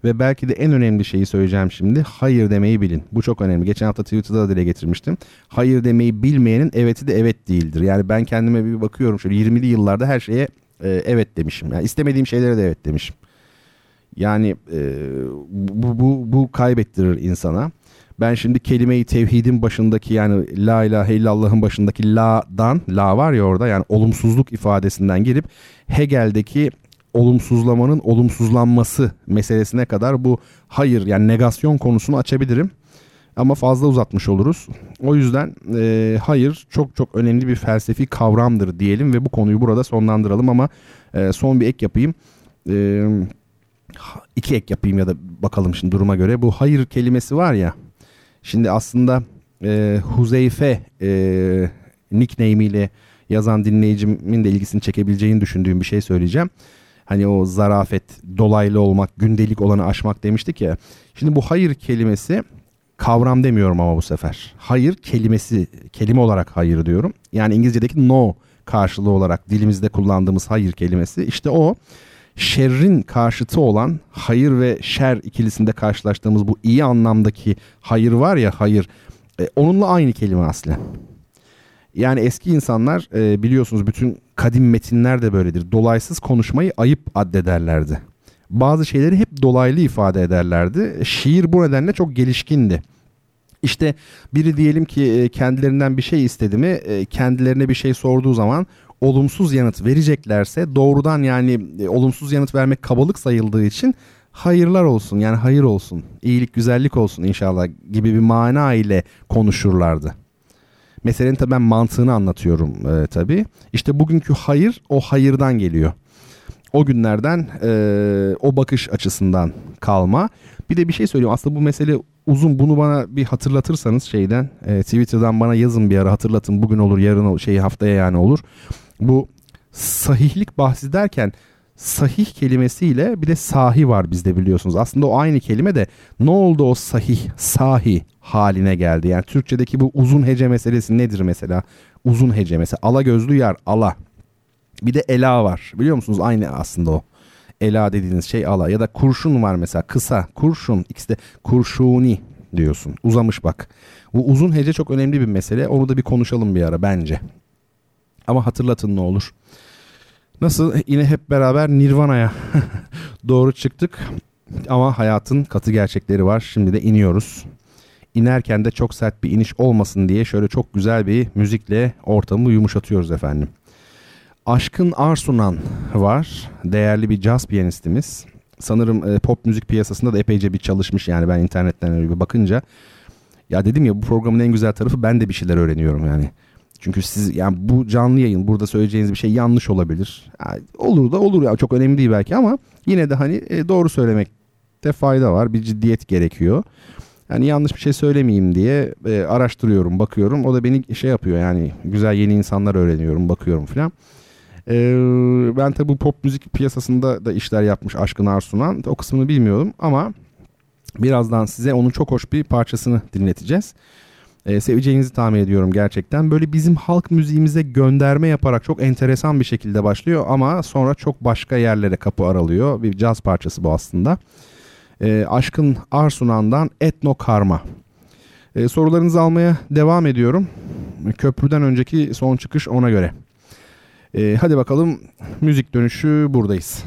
ve belki de en önemli şeyi söyleyeceğim şimdi, hayır demeyi bilin. Bu çok önemli. Geçen hafta Twitter'da da dile getirmiştim. Hayır demeyi bilmeyenin eveti de evet değildir. Yani ben kendime bir bakıyorum şöyle 20'li yıllarda her şeye evet demişim. Yani istemediğim şeylere de evet demişim. Yani bu kaybettirir insana. Ben şimdi kelime-i tevhidin başındaki yani la ilahe illallah'ın başındaki la'dan, la var ya orada yani olumsuzluk ifadesinden gelip Hegel'deki olumsuzlamanın olumsuzlanması meselesine kadar bu hayır yani negasyon konusunu açabilirim. Ama fazla uzatmış oluruz. O yüzden hayır çok önemli bir felsefi kavramdır diyelim ve bu konuyu burada sonlandıralım ama son bir ek yapayım. İki ek yapayım ya da bakalım şimdi duruma göre. Bu hayır kelimesi var ya. Şimdi aslında Huzeyfe nickname ile yazan dinleyicimin de ilgisini çekebileceğini düşündüğüm bir şey söyleyeceğim. Hani o zarafet, dolaylı olmak, gündelik olanı aşmak demiştik ya. Şimdi bu hayır kelimesi kavram demiyorum ama bu sefer. Hayır kelimesi, kelime olarak hayır diyorum. Yani İngilizce'deki no karşılığı olarak dilimizde kullandığımız hayır kelimesi. İşte o şerrin karşıtı olan hayır ve şer ikilisinde karşılaştığımız bu iyi anlamdaki hayır var ya hayır. Onunla aynı kelime aslen. Yani eski insanlar biliyorsunuz bütün kadim metinler de böyledir. Dolaysız konuşmayı ayıp addederlerdi. Bazı şeyleri hep dolaylı ifade ederlerdi. Şiir bu nedenle çok gelişkindi. İşte biri diyelim ki kendilerinden bir şey istedi mi, kendilerine bir şey sorduğu zaman olumsuz yanıt vereceklerse doğrudan yani olumsuz yanıt vermek kabalık sayıldığı için hayırlar olsun yani hayır olsun, iyilik güzellik olsun inşallah gibi bir mana ile konuşurlardı. Meselenin tabii ben mantığını anlatıyorum tabii. İşte bugünkü hayır o hayırdan geliyor. O günlerden o bakış açısından kalma. Bir de bir şey söyleyeyim aslında bu mesele uzun, bunu bana bir hatırlatırsanız şeyden Twitter'dan bana yazın bir ara, hatırlatın bugün olur yarın olur haftaya yani olur. Bu sahihlik bahsi derken sahih kelimesiyle bir de sahi var bizde biliyorsunuz. Aslında o aynı kelime de ne oldu o sahih, sahi haline geldi. Yani Türkçedeki bu uzun hece meselesi nedir mesela? Uzun hece mesela ala gözlü yar ala. Bir de ela var biliyor musunuz? Aynı aslında o. Ela dediğiniz şey ala ya da kurşun var mesela kısa kurşun, ikisi de kurşuni diyorsun uzamış bak. Bu uzun hece çok önemli bir mesele, onu da bir konuşalım bir ara bence. Ama hatırlatın ne olur. Nasıl yine hep beraber Nirvana'ya doğru çıktık ama hayatın katı gerçekleri var. Şimdi de iniyoruz. İnerken de çok sert bir iniş olmasın diye şöyle çok güzel bir müzikle ortamı yumuşatıyoruz efendim. Aşkın Arsunan var. Değerli bir caz piyanistimiz. Sanırım pop müzik piyasasında da epeyce bir çalışmış. Yani ben internetten öyle bir bakınca. Ya dedim ya bu programın en güzel tarafı ben de bir şeyler öğreniyorum yani. Çünkü siz yani bu canlı yayın burada söyleyeceğiniz bir şey yanlış olabilir. Yani olur da olur ya yani çok önemli değil belki ama yine de hani doğru söylemekte fayda var. Bir ciddiyet gerekiyor. Yani yanlış bir şey söylemeyeyim diye araştırıyorum, bakıyorum. O da beni şey yapıyor yani güzel yeni insanlar öğreniyorum, bakıyorum falan. Ben tabi bu pop müzik piyasasında da işler yapmış Aşkın Arsunan. O kısmını bilmiyordum ama birazdan size onun çok hoş bir parçasını dinleteceğiz. Seveceğinizi tahmin ediyorum gerçekten. Böyle bizim halk müziğimize gönderme yaparak çok enteresan bir şekilde başlıyor ama sonra çok başka yerlere kapı aralıyor. Bir caz parçası bu aslında. Aşkın Arsunan'dan Etno Karma. Sorularınızı almaya devam ediyorum. Köprüden önceki son çıkış ona göre. Hadi bakalım müzik dönüşü buradayız.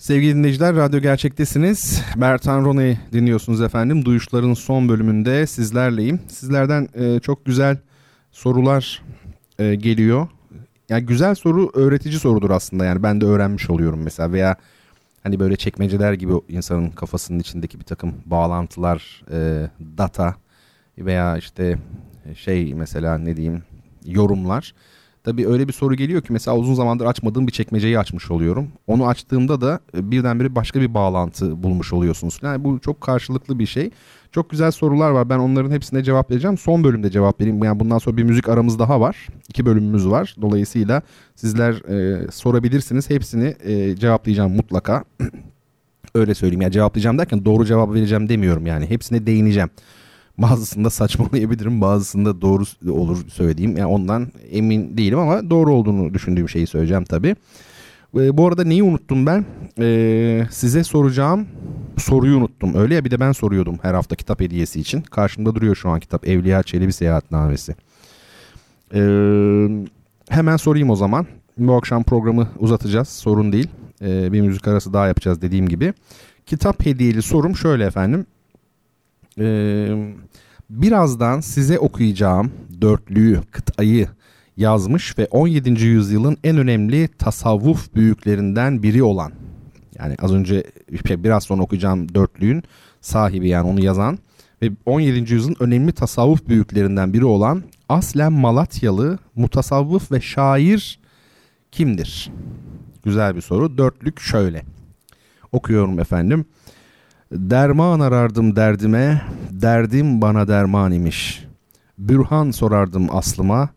Sevgili dinleyiciler, Radyo Gerçek'tesiniz. Bertan Rona'yı dinliyorsunuz efendim. Duyuşların son bölümünde sizlerleyim. Sizlerden çok güzel sorular geliyor. Yani güzel soru öğretici sorudur aslında. Yani ben de öğrenmiş oluyorum mesela, veya hani böyle çekmeceler gibi insanın kafasının içindeki bir takım bağlantılar, data veya işte şey, mesela ne diyeyim, yorumlar. Tabii öyle bir soru geliyor ki mesela uzun zamandır açmadığım bir çekmeceyi açmış oluyorum. Onu açtığımda da birdenbire başka bir bağlantı bulmuş oluyorsunuz. Yani bu çok karşılıklı bir şey. Çok güzel sorular var. Ben onların hepsine cevap vereceğim. Son bölümde cevap vereyim. Yani bundan sonra bir müzik aramız daha var. 2 bölümümüz var. Dolayısıyla sizler sorabilirsiniz. Hepsini cevaplayacağım mutlaka. Öyle söyleyeyim. Yani cevaplayacağım derken doğru cevap vereceğim demiyorum yani. Hepsine değineceğim. Bazısında saçmalayabilirim, bazısında doğru olur söylediğim. Yani ondan emin değilim ama doğru olduğunu düşündüğüm şeyi söyleyeceğim tabii. Bu arada neyi unuttum ben? Size soracağım soruyu unuttum. Öyle ya, bir de ben soruyordum her hafta kitap hediyesi için. Karşımda duruyor şu an kitap. Evliya Çelebi Seyahatnamesi. Hemen sorayım o zaman. Bu akşam programı uzatacağız. Sorun değil. Bir müzik arası daha yapacağız dediğim gibi. Kitap hediyeli sorum şöyle efendim. Birazdan size okuyacağım dörtlüğü, kıtayı yazmış ve 17. yüzyılın en önemli tasavvuf büyüklerinden biri olan, yani az önce biraz sonra okuyacağım dörtlüğün sahibi, yani onu yazan ve 17. yüzyılın önemli tasavvuf büyüklerinden biri olan aslen Malatyalı mutasavvuf ve şair kimdir? Güzel bir soru. Dörtlük şöyle. Okuyorum efendim. Derman arardım derdime, derdim bana derman imiş. Bürhan sorardım aslıma,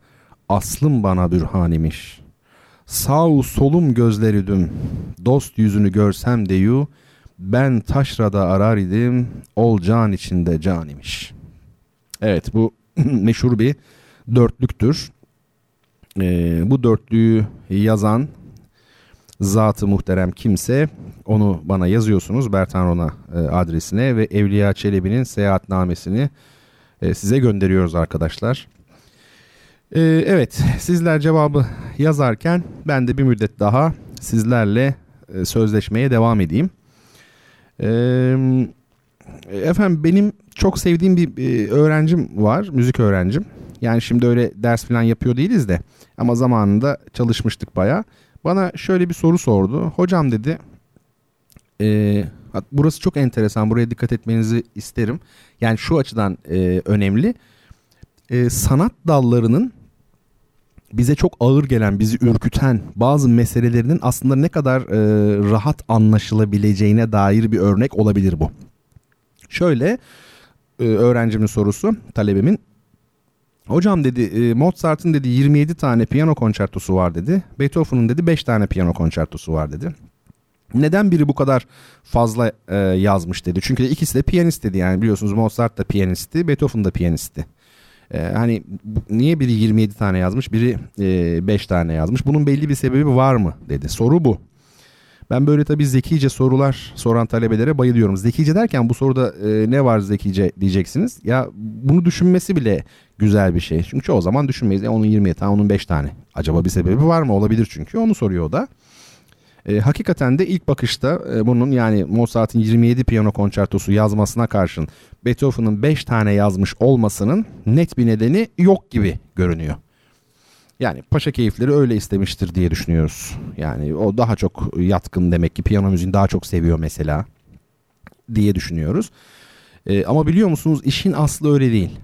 aslım bana bürhan imiş. Sağ solum gözleri düm, dost yüzünü görsem deyu, ben taşrada arar idim, ol can içinde can imiş. Evet, bu meşhur bir dörtlüktür. Bu dörtlüğü yazan zat-ı muhterem kimse, onu bana yazıyorsunuz Bertan Rona adresine ve Evliya Çelebi'nin seyahatnamesini size gönderiyoruz arkadaşlar. Evet, sizler cevabı yazarken ben de bir müddet daha sizlerle sözleşmeye devam edeyim. Efendim, benim çok sevdiğim bir öğrencim var, müzik öğrencim. Yani şimdi öyle ders falan yapıyor değiliz de ama zamanında çalışmıştık bayağı. Bana şöyle bir soru sordu. Hocam dedi, burası çok enteresan, buraya dikkat etmenizi isterim. Yani şu açıdan önemli. Sanat dallarının bize çok ağır gelen, bizi ürküten bazı meselelerinin aslında ne kadar rahat anlaşılabileceğine dair bir örnek olabilir bu. Şöyle, öğrencimin sorusu, talebemin. Hocam dedi, Mozart'ın dedi 27 tane piyano konçertosu var dedi. Beethoven'ın dedi 5 tane piyano konçertosu var dedi. Neden biri bu kadar fazla yazmış dedi. Çünkü ikisi de piyanist dedi. Yani biliyorsunuz Mozart da piyanisti, Beethoven da piyanisti. Hani niye biri 27 tane yazmış, biri 5 tane yazmış? Bunun belli bir sebebi var mı dedi. Soru bu. Ben böyle tabii zekice sorular soran talebelere bayılıyorum. Zekice derken bu soruda ne var zekice diyeceksiniz. Ya bunu düşünmesi bile güzel bir şey. Çünkü o zaman düşünmeyiz. Onun 20 tane, onun 5 tane. Acaba bir sebebi var mı? Olabilir çünkü. Onu soruyor o da. Hakikaten de ilk bakışta bunun, yani Mozart'ın 27 piyano konçertosu yazmasına karşın Beethoven'ın 5 tane yazmış olmasının net bir nedeni yok gibi görünüyor. Yani paşa keyifleri öyle istemiştir diye düşünüyoruz. Yani o daha çok yatkın demek ki, piyano müziğini daha çok seviyor mesela diye düşünüyoruz. Ama biliyor musunuz, işin aslı öyle değil.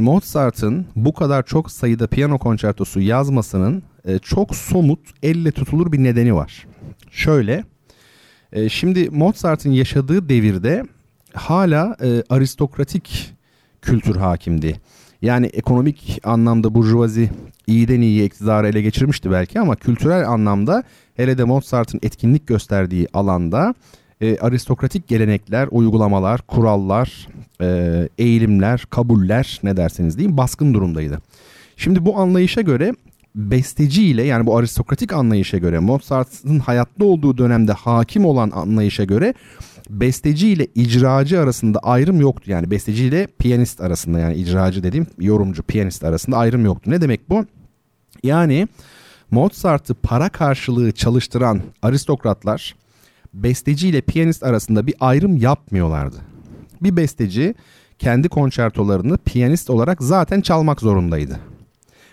Mozart'ın bu kadar çok sayıda piyano konçertosu yazmasının çok somut, elle tutulur bir nedeni var. Şöyle, şimdi Mozart'ın yaşadığı devirde hala aristokratik kültür hakimdi. Yani ekonomik anlamda burjuvazi iyiden iyi iktidarı ele geçirmişti belki, ama kültürel anlamda, hele de Mozart'ın etkinlik gösterdiği alanda aristokratik gelenekler, uygulamalar, kurallar, eğilimler, kabuller, ne derseniz deyin, baskın durumdaydı. Şimdi bu anlayışa göre besteciyle, yani bu aristokratik anlayışa göre, Mozart'ın hayatta olduğu dönemde hakim olan anlayışa göre besteci ile icracı arasında ayrım yoktu. Yani besteci ile piyanist arasında, yani icracı dediğim yorumcu, piyanist arasında ayrım yoktu. Ne demek bu? Yani Mozart'ı para karşılığı çalıştıran aristokratlar besteci ile piyanist arasında bir ayrım yapmıyorlardı. Bir besteci kendi konçertolarını piyanist olarak zaten çalmak zorundaydı.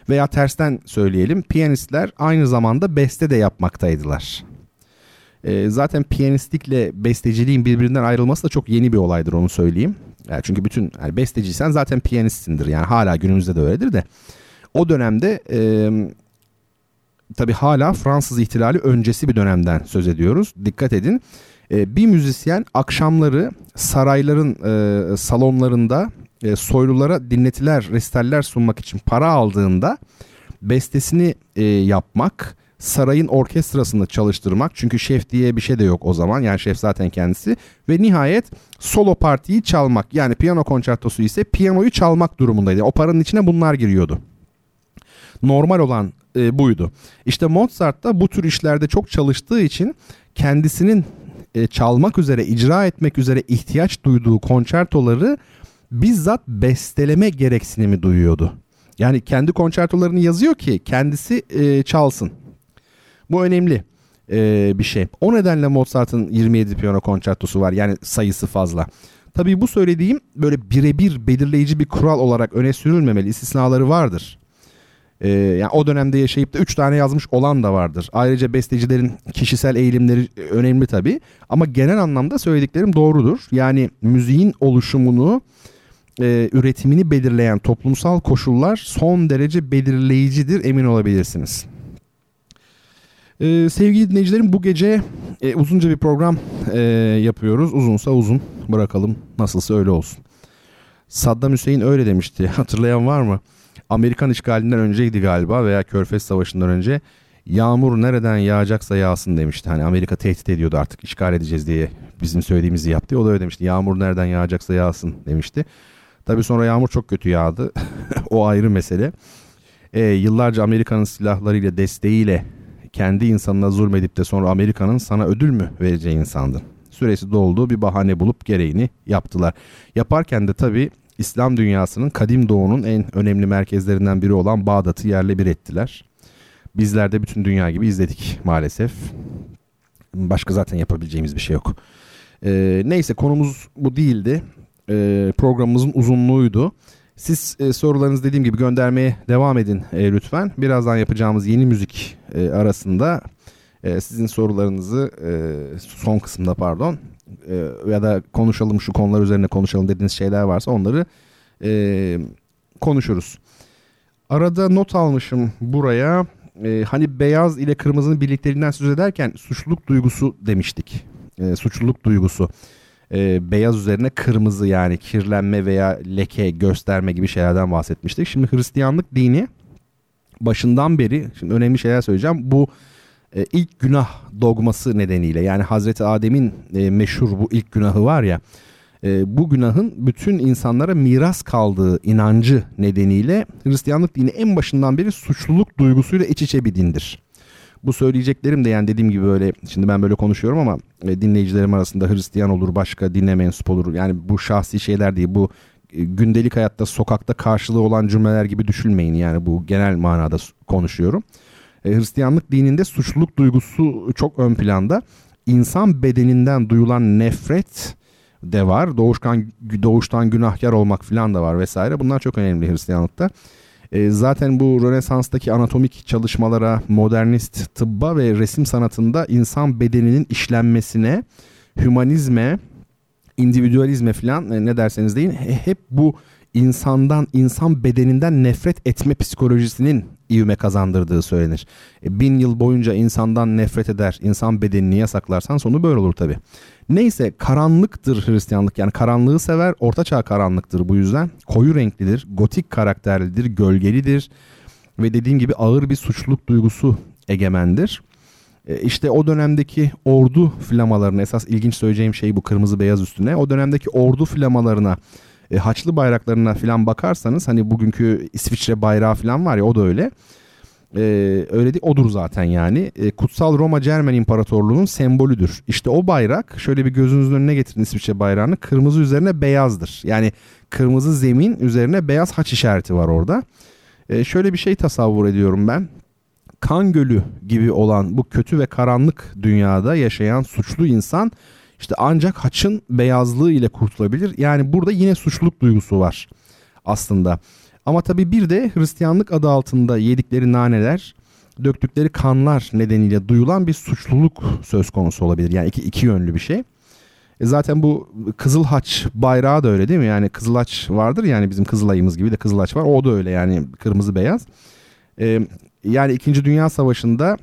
Veya tersten söyleyelim, piyanistler aynı zamanda beste de yapmaktaydılar. Zaten piyanistlikle besteciliğin birbirinden ayrılması da çok yeni bir olaydır, onu söyleyeyim. Yani çünkü bütün besteciysen zaten piyanistsindir. Yani hala günümüzde de öyledir de. O dönemde tabii hala Fransız İhtilali öncesi bir dönemden söz ediyoruz. Dikkat edin. Bir müzisyen akşamları sarayların salonlarında soylulara dinletiler, resitaller sunmak için para aldığında bestesini yapmak, sarayın orkestrasında çalıştırmak, çünkü şef diye bir şey de yok o zaman, yani şef zaten kendisi, ve nihayet solo partiyi çalmak, yani piyano konçertosu ise piyanoyu çalmak durumundaydı. Yani o paranın içine bunlar giriyordu. Normal olan buydu. İşte Mozart da bu tür işlerde çok çalıştığı için kendisinin çalmak üzere, icra etmek üzere ihtiyaç duyduğu konçertoları bizzat besteleme gereksinimi duyuyordu. Yani kendi konçertolarını yazıyor ki kendisi çalsın. Bu önemli bir şey. O nedenle Mozart'ın 27 piyano konçertosu var. Yani sayısı fazla. Tabii bu söylediğim böyle birebir belirleyici bir kural olarak öne sürülmemeli. İstisnaları vardır. Yani o dönemde yaşayıp da 3 tane yazmış olan da vardır. Ayrıca bestecilerin kişisel eğilimleri önemli tabii. Ama genel anlamda söylediklerim doğrudur. Yani müziğin oluşumunu, üretimini belirleyen toplumsal koşullar son derece belirleyicidir, emin olabilirsiniz. Sevgili dinleyicilerim, bu gece uzunca bir program yapıyoruz. Uzunsa uzun bırakalım, nasılsa öyle olsun. Saddam Hüseyin öyle demişti, hatırlayan var mı? Amerikan işgalinden önceydi galiba veya Körfez Savaşı'ndan önce. Yağmur nereden yağacaksa yağsın demişti. Hani Amerika tehdit ediyordu, artık işgal edeceğiz diye, bizim söylediğimizi yaptı. O da öyle demişti. Yağmur nereden yağacaksa yağsın demişti. Tabii sonra yağmur çok kötü yağdı. O ayrı mesele. Yıllarca Amerika'nın silahlarıyla, desteğiyle kendi insanına zulmedip de sonra Amerika'nın sana ödül mü vereceği insandı. Süresi doldu, bir bahane bulup gereğini yaptılar. Yaparken de tabii İslam dünyasının kadim doğunun en önemli merkezlerinden biri olan Bağdat'ı yerle bir ettiler. Bizler de bütün dünya gibi izledik maalesef. Başka zaten yapabileceğimiz bir şey yok. Neyse, konumuz bu değildi. Programımızın uzunluğuydu. Siz sorularınızı dediğim gibi göndermeye devam edin lütfen. Birazdan yapacağımız yeni müzik arasında sizin sorularınızı son kısımda ya da konuşalım, şu konular üzerine konuşalım dediğiniz şeyler varsa onları konuşuruz. Arada not almışım buraya. Hani beyaz ile kırmızının birlikteliğinden söz ederken suçluluk duygusu demiştik. Suçluluk duygusu. Beyaz üzerine kırmızı, yani kirlenme veya leke gösterme gibi şeylerden bahsetmiştik. Şimdi Hristiyanlık dini başından beri, şimdi önemli şeyler söyleyeceğim. Bu ilk günah dogması nedeniyle, yani Hazreti Adem'in meşhur bu ilk günahı var ya, bu günahın bütün insanlara miras kaldığı inancı nedeniyle Hristiyanlık dini en başından beri suçluluk duygusuyla iç içe bir dindir. Bu söyleyeceklerim de, yani dediğim gibi, böyle şimdi ben böyle konuşuyorum ama dinleyicilerim arasında Hristiyan olur, başka dine mensup olur. Yani bu şahsi şeyler değil, bu gündelik hayatta sokakta karşılığı olan cümleler gibi düşünmeyin. Yani bu genel manada konuşuyorum. Hristiyanlık dininde suçluluk duygusu çok ön planda. İnsan bedeninden duyulan nefret de var. Doğuştan günahkar olmak falan da var vesaire. Bunlar çok önemli Hristiyanlıkta. Zaten bu Rönesans'taki anatomik çalışmalara, modernist tıbba ve resim sanatında insan bedeninin işlenmesine, hümanizme, individüalizme falan ne derseniz deyin, hep bu insan bedeninden nefret etme psikolojisinin ivme kazandırdığı söylenir. 1000 yıl boyunca insandan nefret eder, insan bedenini yasaklarsan sonu böyle olur tabii. Neyse, karanlıktır Hristiyanlık, yani karanlığı sever, ortaçağ karanlıktır bu yüzden. Koyu renklidir, gotik karakterlidir, gölgelidir ve dediğim gibi ağır bir suçluluk duygusu egemendir. İşte o dönemdeki ordu flamalarına, esas ilginç söyleyeceğim şey bu, kırmızı beyaz üstüne, o dönemdeki ordu flamalarına, Haçlı bayraklarına falan bakarsanız, hani bugünkü İsviçre bayrağı falan var ya, o da öyle. Öyle değil, odur zaten yani. Kutsal Roma Cermen İmparatorluğu'nun sembolüdür. İşte o bayrak, şöyle bir gözünüzün önüne getirin İsviçre bayrağını, kırmızı üzerine beyazdır. Yani kırmızı zemin üzerine beyaz haç işareti var orada. Şöyle bir şey tasavvur ediyorum ben. kan gölü gibi olan bu kötü ve karanlık dünyada yaşayan suçlu insan işte ancak haçın beyazlığı ile kurtulabilir. Yani burada yine suçluluk duygusu var aslında. Ama tabii bir de Hristiyanlık adı altında yedikleri naneler, döktükleri kanlar nedeniyle duyulan bir suçluluk söz konusu olabilir. Yani iki yönlü bir şey. Zaten bu Kızıl Haç bayrağı da öyle değil mi? Yani Kızıl Haç vardır, yani bizim Kızılay'ımız gibi de Kızıl Haç var. O da öyle, yani kırmızı beyaz. Yani 2. Dünya Savaşı'nda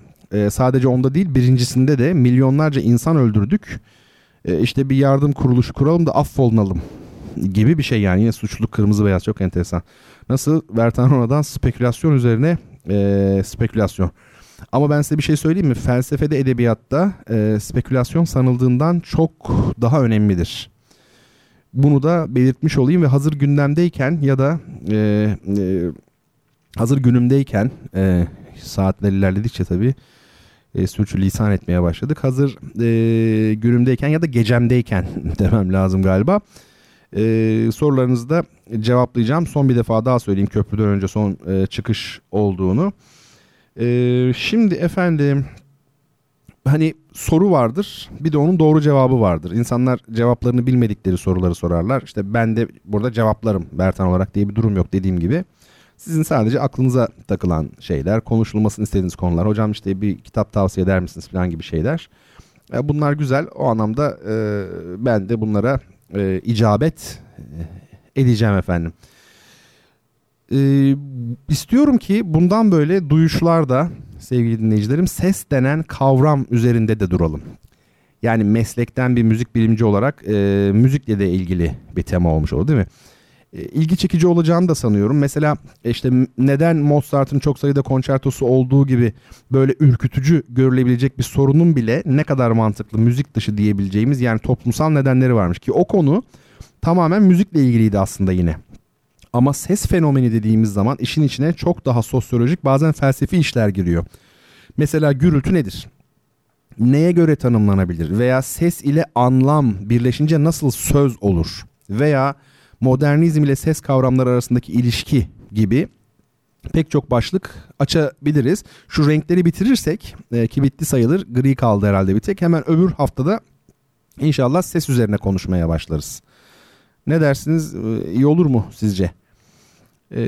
sadece onda değil, birincisinde de milyonlarca insan öldürdük. İşte bir yardım kuruluşu kuralım da affolunalım gibi bir şey yani. Yine suçluluk kırmızı beyaz, çok enteresan. Nasıl? Vertarona'dan spekülasyon üzerine spekülasyon. Ama ben size bir şey söyleyeyim mi? Felsefede, edebiyatta spekülasyon sanıldığından çok daha önemlidir. Bunu da belirtmiş olayım ve hazır gündemdeyken ya da hazır günümdeyken saatler ilerledikçe tabii sürçülisan etmeye başladık. Hazır günümdeyken ya da gecemdeyken demem lazım galiba. Sorularınızı da cevaplayacağım. Son bir defa daha söyleyeyim köprüden önce son çıkış olduğunu. Şimdi efendim, hani soru vardır, bir de onun doğru cevabı vardır. İnsanlar cevaplarını bilmedikleri soruları sorarlar. İşte ben de burada cevaplarım Bertan olarak diye bir durum yok, dediğim gibi. Sizin sadece aklınıza takılan şeyler, konuşulmasını istediğiniz konular. Hocam işte bir kitap tavsiye eder misiniz falan gibi şeyler. Bunlar güzel. O anlamda ben de bunlara icabet edeceğim efendim. İstiyorum ki bundan böyle duyuşlarda sevgili dinleyicilerim, ses denen kavram üzerinde de duralım. Yani meslekten bir müzik bilimci olarak müzikle de ilgili bir tema olmuş oldu değil mi? İlgi çekici olacağını da sanıyorum. Mesela işte neden Mozart'ın çok sayıda konçertosu olduğu gibi böyle ürkütücü görülebilecek bir sorunun bile ne kadar mantıklı, müzik dışı diyebileceğimiz, yani toplumsal nedenleri varmış ki o konu tamamen müzikle ilgiliydi aslında yine. Ama ses fenomeni dediğimiz zaman işin içine çok daha sosyolojik, bazen felsefi işler giriyor. Mesela gürültü nedir? Neye göre tanımlanabilir? Veya ses ile anlam birleşince nasıl söz olur? Veya modernizm ile ses kavramları arasındaki ilişki gibi pek çok başlık açabiliriz. Şu renkleri bitirirsek, ki bitti sayılır, gri kaldı herhalde bir tek. Hemen öbür haftada inşallah ses üzerine konuşmaya başlarız. Ne dersiniz? İyi olur mu sizce?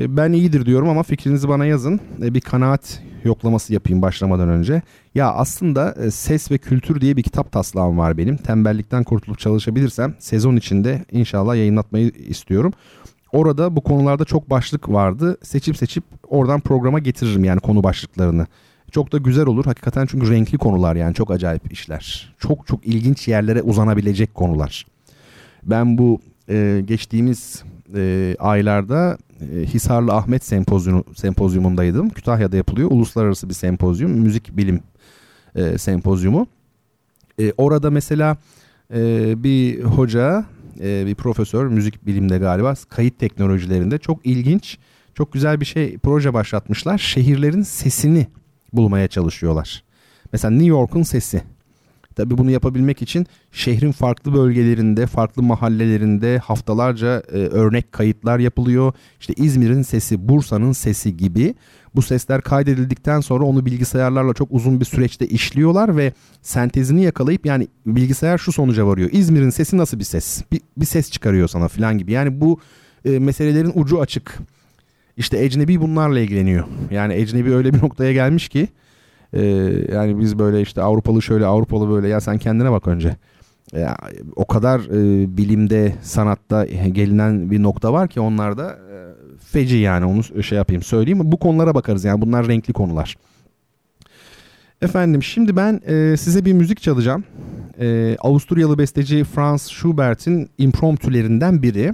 Ben iyidir diyorum ama fikrinizi bana yazın. Bir kanaat yoklaması yapayım başlamadan önce. Ya aslında Ses ve Kültür diye bir kitap taslağım var benim. Tembellikten kurtulup çalışabilirsem sezon içinde inşallah yayınlatmayı istiyorum. Orada bu konularda çok başlık vardı. Seçip oradan programa getiririm yani konu başlıklarını. Çok da güzel olur hakikaten, çünkü renkli konular, yani çok acayip işler. Çok çok ilginç yerlere uzanabilecek konular. Ben bu geçtiğimiz aylarda Hisarlı Ahmet sempozyumundaydım. Kütahya'da yapılıyor. Uluslararası bir sempozyum. Müzik bilim sempozyumu. Orada mesela bir hoca, bir profesör, müzik bilimde galiba, kayıt teknolojilerinde çok ilginç, çok güzel bir şey, proje başlatmışlar. Şehirlerin sesini bulmaya çalışıyorlar. Mesela New York'un sesi. Tabii bunu yapabilmek için şehrin farklı bölgelerinde, farklı mahallelerinde haftalarca örnek kayıtlar yapılıyor. İşte İzmir'in sesi, Bursa'nın sesi gibi. Bu sesler kaydedildikten sonra onu bilgisayarlarla çok uzun bir süreçte işliyorlar ve sentezini yakalayıp, yani bilgisayar şu sonuca varıyor: İzmir'in sesi nasıl bir ses? Bir ses çıkarıyor sana falan gibi. Yani bu meselelerin ucu açık. İşte ecnebi bunlarla ilgileniyor. Yani ecnebi öyle bir noktaya gelmiş ki, yani biz böyle işte Avrupalı şöyle, Avrupalı böyle, ya sen kendine bak önce. Ya, o kadar bilimde, sanatta gelinen bir nokta var ki onlarda feci yani, onu şey yapayım, söyleyeyim. Bu konulara bakarız yani, bunlar renkli konular. Efendim şimdi ben size bir müzik çalacağım. Avusturyalı besteci Franz Schubert'in impromptülerinden biri.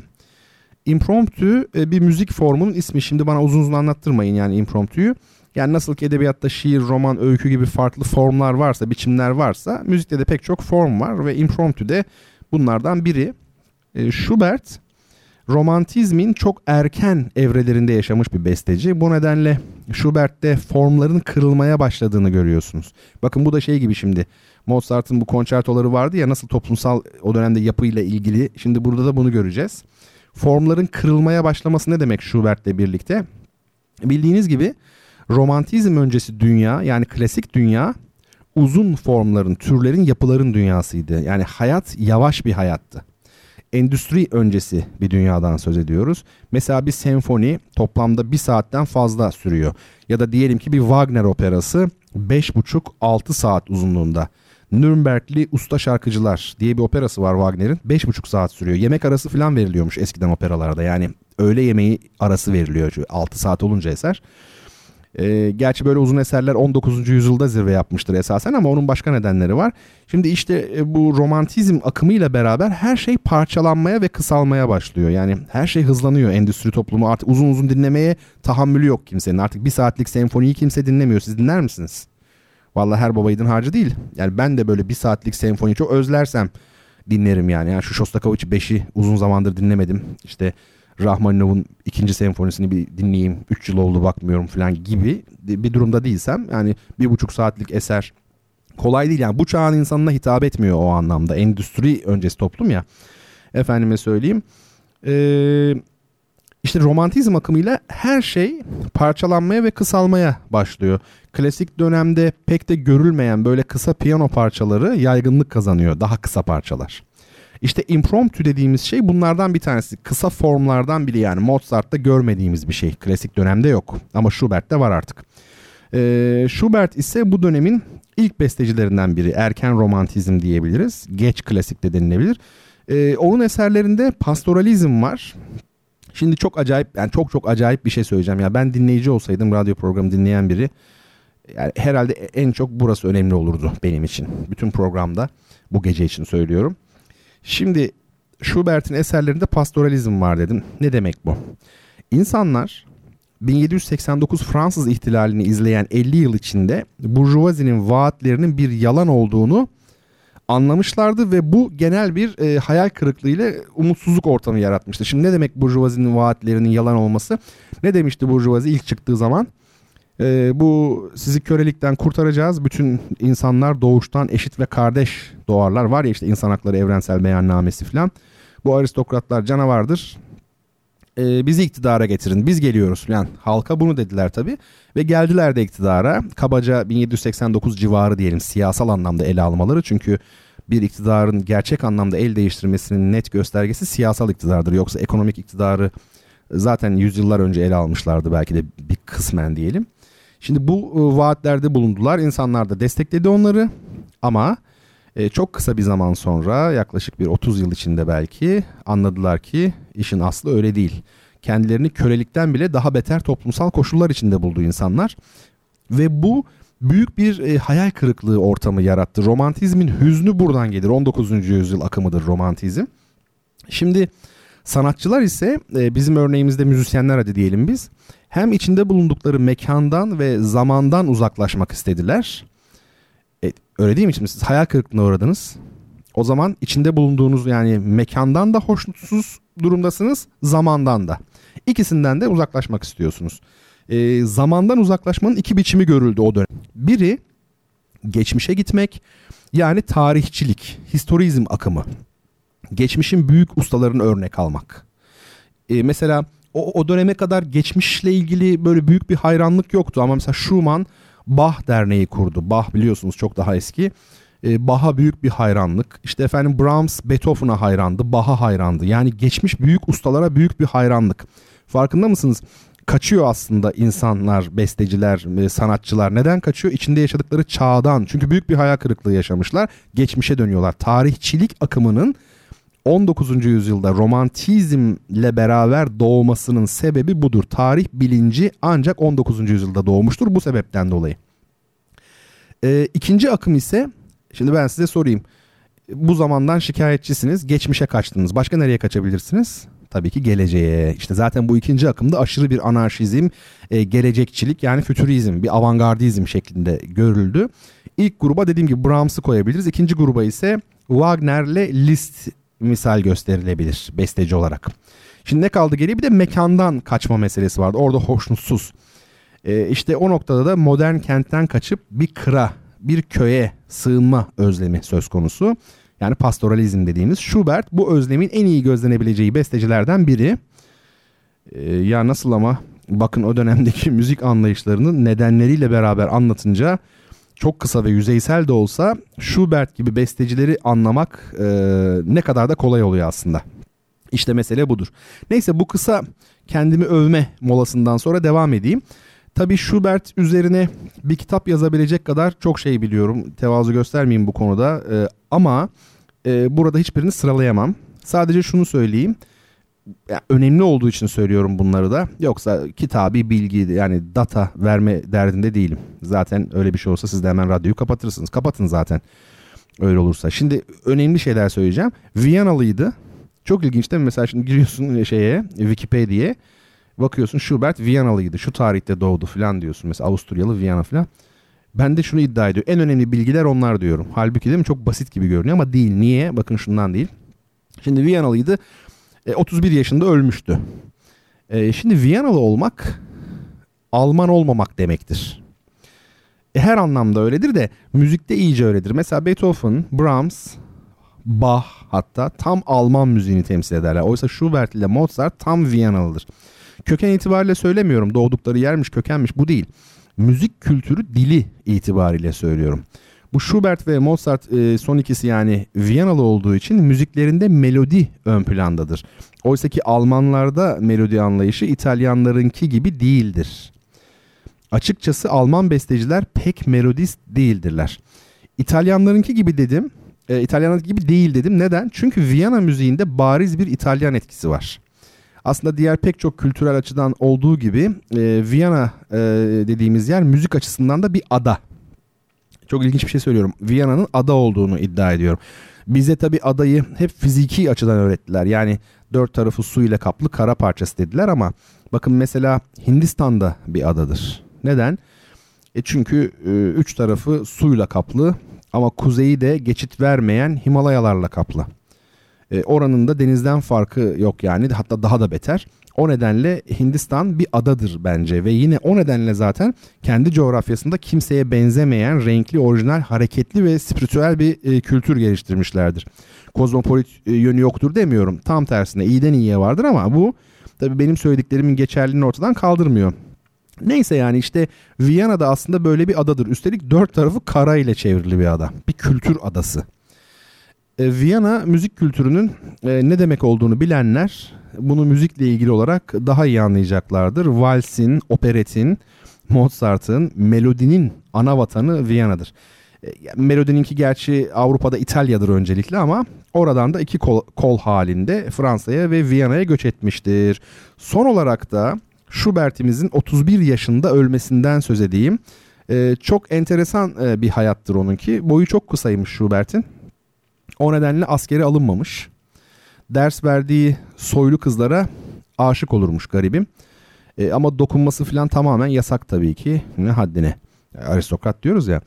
Impromptu bir müzik formunun ismi. Şimdi bana uzun uzun anlattırmayın yani impromptuyu. Yani nasıl ki edebiyatta şiir, roman, öykü gibi farklı formlar varsa, biçimler varsa, müzikte de pek çok form var ve impromptu de bunlardan biri. Schubert, romantizmin çok erken evrelerinde yaşamış bir besteci. Bu nedenle Schubert'te formların kırılmaya başladığını görüyorsunuz. Bakın bu da şey gibi şimdi. Mozart'ın bu konçertoları vardı ya, nasıl toplumsal o dönemde yapıyla ilgili. Şimdi burada da bunu göreceğiz. Formların kırılmaya başlaması ne demek Schubert'le birlikte? Bildiğiniz gibi Romantizm öncesi dünya, yani klasik dünya, uzun formların, türlerin, yapıların dünyasıydı. Yani hayat yavaş bir hayattı. Endüstri öncesi bir dünyadan söz ediyoruz. Mesela bir senfoni toplamda 1 saatten fazla sürüyor. Ya da diyelim ki bir Wagner operası 5,5-6 saat uzunluğunda. Nürnbergli Usta Şarkıcılar diye bir operası var Wagner'in. 5,5 saat sürüyor. Yemek arası falan veriliyormuş eskiden operalarda. Yani öğle yemeği arası veriliyor. 6 saat olunca eser. Gerçi böyle uzun eserler 19. yüzyılda zirve yapmıştır esasen, ama onun başka nedenleri var. Şimdi işte bu romantizm akımıyla beraber her şey parçalanmaya ve kısalmaya başlıyor. Yani her şey hızlanıyor. Endüstri toplumu artık uzun uzun dinlemeye tahammülü yok kimsenin. Artık 1 saatlik senfoniyi kimse dinlemiyor. Siz dinler misiniz? Vallahi her babayiğidin harcı değil. Yani ben de böyle 1 saatlik senfoniyi çok özlersem dinlerim yani. Yani şu Shostakovich 5'i uzun zamandır dinlemedim. İşte Rahmaninov'un 2. senfonisini bir dinleyeyim, 3 yıl oldu bakmıyorum falan gibi bir durumda değilsem, yani 1,5 saatlik eser kolay değil. Yani bu çağın insanına hitap etmiyor o anlamda. Endüstri öncesi toplum ya. Efendime söyleyeyim. İşte romantizm akımıyla her şey parçalanmaya ve kısalmaya başlıyor. Klasik dönemde pek de görülmeyen böyle kısa piyano parçaları yaygınlık kazanıyor. Daha kısa parçalar. İşte impromptu dediğimiz şey bunlardan bir tanesi. Kısa formlardan biri, yani Mozart'ta görmediğimiz bir şey. Klasik dönemde yok ama Schubert'te var artık. Schubert ise bu dönemin ilk bestecilerinden biri. Erken romantizm diyebiliriz. Geç klasik de denilebilir. Onun eserlerinde pastoralizm var. Şimdi çok acayip, yani çok acayip bir şey söyleyeceğim. Ya ben dinleyici olsaydım, radyo programı dinleyen biri, yani herhalde en çok burası önemli olurdu benim için. Bütün programda bu gece için söylüyorum. Şimdi Schubert'in eserlerinde pastoralizm var dedim. Ne demek bu? İnsanlar 1789 Fransız ihtilalini izleyen 50 yıl içinde burjuvazinin vaatlerinin bir yalan olduğunu anlamışlardı ve bu genel bir hayal kırıklığı ile umutsuzluk ortamı yaratmıştı. Şimdi ne demek burjuvazinin vaatlerinin yalan olması? Ne demişti burjuvazi ilk çıktığı zaman? Bu sizi kölelikten kurtaracağız. Bütün insanlar doğuştan eşit ve kardeş doğarlar. Var ya işte insan hakları evrensel beyannamesi falan. Bu aristokratlar canavardır. Bizi iktidara getirin. Biz geliyoruz falan. Halka bunu dediler tabii. Ve geldiler de iktidara. Kabaca 1789 civarı diyelim, siyasal anlamda ele almaları. Çünkü bir iktidarın gerçek anlamda el değiştirmesinin net göstergesi siyasal iktidardır. Yoksa ekonomik iktidarı zaten yüzyıllar önce ele almışlardı belki de bir kısmen diyelim. Şimdi bu vaatlerde bulundular. İnsanlar da destekledi onları. Ama çok kısa bir zaman sonra, yaklaşık bir 30 yıl içinde belki, anladılar ki işin aslı öyle değil. Kendilerini kölelikten bile daha beter toplumsal koşullar içinde buldu insanlar. Ve bu büyük bir hayal kırıklığı ortamı yarattı. Romantizmin hüznü buradan gelir. 19. yüzyıl akımıdır romantizm. Şimdi sanatçılar ise, bizim örneğimizde müzisyenler hadi diyelim biz, hem içinde bulundukları mekandan ve zamandan uzaklaşmak istediler. Öyle değil mi? Şimdi siz hayal kırıklığına uğradınız. O zaman içinde bulunduğunuz, yani mekandan da hoşnutsuz durumdasınız, zamandan da. İkisinden de uzaklaşmak istiyorsunuz. Zamandan uzaklaşmanın 2 biçimi görüldü o dönem. Biri geçmişe gitmek, yani tarihçilik, historizm akımı. Geçmişin büyük ustalarını örnek almak. Mesela o döneme kadar geçmişle ilgili böyle büyük bir hayranlık yoktu. Ama mesela Schumann Bach Derneği kurdu. Bach biliyorsunuz çok daha eski. Bach'a büyük bir hayranlık. İşte efendim Brahms Beethoven'a hayrandı. Bach'a hayrandı. Yani geçmiş büyük ustalara büyük bir hayranlık. Farkında mısınız? Kaçıyor aslında insanlar, besteciler, sanatçılar. Neden kaçıyor? İçinde yaşadıkları çağdan. Çünkü büyük bir hayal kırıklığı yaşamışlar. Geçmişe dönüyorlar. Tarihçilik akımının 19. yüzyılda romantizmle beraber doğmasının sebebi budur. Tarih bilinci ancak 19. yüzyılda doğmuştur bu sebepten dolayı. İkinci akım ise, şimdi ben size sorayım. Bu zamandan şikayetçisiniz, geçmişe kaçtınız. Başka nereye kaçabilirsiniz? Tabii ki geleceğe. İşte zaten bu ikinci akımda aşırı bir anarşizm, gelecekçilik, yani fütürizm, bir avantgardizm şeklinde görüldü. İlk gruba dediğim gibi Brahms'ı koyabiliriz. İkinci gruba ise Wagner'le Liszt misal gösterilebilir besteci olarak. Şimdi ne kaldı geriye? Bir de mekandan kaçma meselesi vardı. Orada hoşnutsuz. İşte o noktada da modern kentten kaçıp bir kıra, bir köye sığınma özlemi söz konusu. Yani pastoralizm dediğimiz. Schubert bu özlemin en iyi gözlenebileceği bestecilerden biri. Ya nasıl ama bakın o dönemdeki müzik anlayışlarının nedenleriyle beraber anlatınca çok kısa ve yüzeysel de olsa Schubert gibi bestecileri anlamak ne kadar da kolay oluyor aslında. İşte mesele budur. Neyse, bu kısa kendimi övme molasından sonra devam edeyim. Tabii Schubert üzerine bir kitap yazabilecek kadar çok şey biliyorum. Tevazu göstermeyeyim bu konuda ama burada hiçbirini sıralayamam. Sadece şunu söyleyeyim. Ya, önemli olduğu için söylüyorum bunları da. Yoksa kitabi bilgi, yani data verme derdinde değilim. Zaten öyle bir şey olsa siz de hemen radyoyu kapatırsınız. Kapatın zaten öyle olursa. Şimdi önemli şeyler söyleyeceğim. Viyanalıydı. Çok ilginç değil mi? Mesela şimdi giriyorsun Wikipedia'ya. Bakıyorsun Schubert Viyanalıydı. Şu tarihte doğdu falan diyorsun. Mesela Avusturyalı Viyana falan. Ben de şunu iddia ediyorum. En önemli bilgiler onlar diyorum. Halbuki değil mi? Çok basit gibi görünüyor ama değil. Niye? Bakın şundan değil. Şimdi Viyanalıydı. 31 yaşında ölmüştü. Şimdi Viyanalı olmak Alman olmamak demektir. Her anlamda öyledir de müzikte iyice öyledir. Mesela Beethoven, Brahms, Bach hatta tam Alman müziğini temsil ederler. Oysa Schubert ile Mozart tam Viyanalıdır. Köken itibariyle söylemiyorum. Doğdukları yermiş, kökenmiş, bu değil. Müzik kültürü, dili itibariyle söylüyorum. Bu Schubert ve Mozart son ikisi yani Viyanalı olduğu için müziklerinde melodi ön plandadır. Oysa ki Almanlarda melodi anlayışı İtalyanlarınki gibi değildir. Açıkçası Alman besteciler pek melodist değildirler. İtalyanlarınki gibi dedim. İtalyanlarınki gibi değil dedim. Neden? Çünkü Viyana müziğinde bariz bir İtalyan etkisi var. Aslında diğer pek çok kültürel açıdan olduğu gibi Viyana dediğimiz yer müzik açısından da bir ada. Çok ilginç bir şey söylüyorum. Viyana'nın ada olduğunu iddia ediyorum. Bize tabii adayı hep fiziki açıdan öğrettiler. Yani dört tarafı su ile kaplı kara parçası dediler ama bakın mesela Hindistan'da bir adadır. Neden? Çünkü üç tarafı suyla kaplı ama kuzeyi de geçit vermeyen Himalayalarla kaplı. Oranın da denizden farkı yok yani, hatta daha da beter. O nedenle Hindistan bir adadır bence ve yine o nedenle zaten kendi coğrafyasında kimseye benzemeyen renkli, orijinal, hareketli ve spiritüel bir kültür geliştirmişlerdir. Kozmopolit yönü yoktur demiyorum. Tam tersine iyiden iyiye vardır ama bu tabii benim söylediklerimin geçerliliğini ortadan kaldırmıyor. Neyse, yani işte Viyana'da aslında böyle bir adadır. Üstelik dört tarafı kara ile çevrili bir ada. Bir kültür adası. Viyana müzik kültürünün ne demek olduğunu bilenler bunu müzikle ilgili olarak daha iyi anlayacaklardır. Valsin, operetin, Mozart'ın, melodinin ana vatanı Viyana'dır. Melodininki gerçi Avrupa'da İtalya'dır öncelikle ama oradan da iki kol halinde Fransa'ya ve Viyana'ya göç etmiştir. Son olarak da Schubert'imizin 31 yaşında ölmesinden söz edeyim. Çok enteresan bir hayattır onunki. Boyu çok kısaymış Schubert'in. O nedenle askere alınmamış. Ders verdiği soylu kızlara aşık olurmuş garibim. Ama dokunması falan tamamen yasak tabii ki. Ne haddine. Aristokrat diyoruz ya.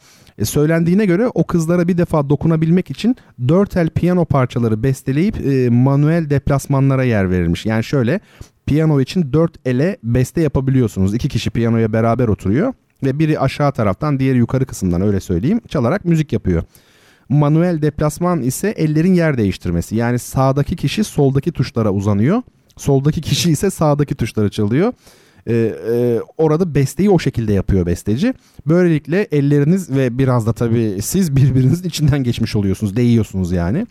Söylendiğine göre o kızlara bir defa dokunabilmek için dört el piyano parçaları besteleyip manuel deplasmanlara yer verilmiş. Yani şöyle, piyano için dört ele beste yapabiliyorsunuz. İki kişi piyanoya beraber oturuyor ve biri aşağı taraftan, diğeri yukarı kısımdan, öyle söyleyeyim, çalarak müzik yapıyor. Manuel deplasman ise ellerin yer değiştirmesi. Yani sağdaki kişi soldaki tuşlara uzanıyor. Soldaki kişi ise sağdaki tuşlara çalıyor. Orada besteyi o şekilde yapıyor besteci. Böylelikle elleriniz ve biraz da tabii siz birbirinizin içinden geçmiş oluyorsunuz. Değiyorsunuz yani.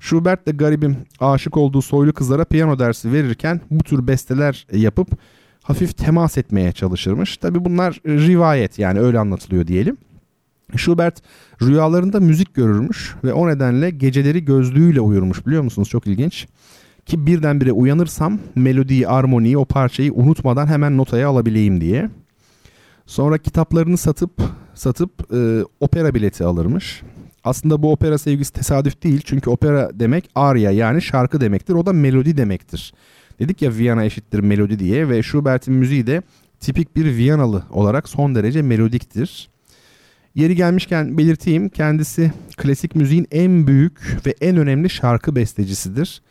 Schubert de garibim aşık olduğu soylu kızlara piyano dersi verirken bu tür besteler yapıp hafif temas etmeye çalışırmış. Tabii bunlar rivayet, yani öyle anlatılıyor diyelim. Schubert rüyalarında müzik görürmüş ve o nedenle geceleri gözlüğüyle uyurmuş, biliyor musunuz? Çok ilginç ki birdenbire uyanırsam melodiyi, armoniyi, o parçayı unutmadan hemen notaya alabileyim diye. Sonra kitaplarını satıp opera bileti alırmış. Aslında bu opera sevgisi tesadüf değil, çünkü opera demek aria, yani şarkı demektir, o da melodi demektir. Dedik ya, Viyana eşittir melodi diye ve Schubert'in müziği de tipik bir Viyanalı olarak son derece melodiktir. Yeri gelmişken belirteyim, kendisi klasik müziğin en büyük ve en önemli şarkı bestecisidir.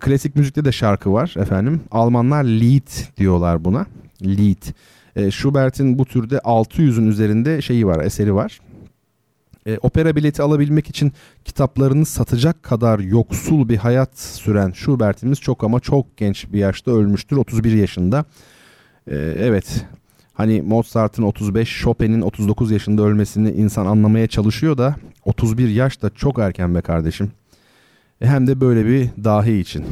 Klasik müzikte de şarkı var efendim. Almanlar Lied diyorlar buna. Lied. Schubert'in bu türde 600'ün üzerinde eseri var. Opera bileti alabilmek için kitaplarını satacak kadar yoksul bir hayat süren Schubert'imiz çok ama çok genç bir yaşta ölmüştür. 31 yaşında. Evet, hani Mozart'ın 35, Chopin'in 39 yaşında ölmesini insan anlamaya çalışıyor da 31 yaş da çok erken be kardeşim. Hem de böyle bir dahi için.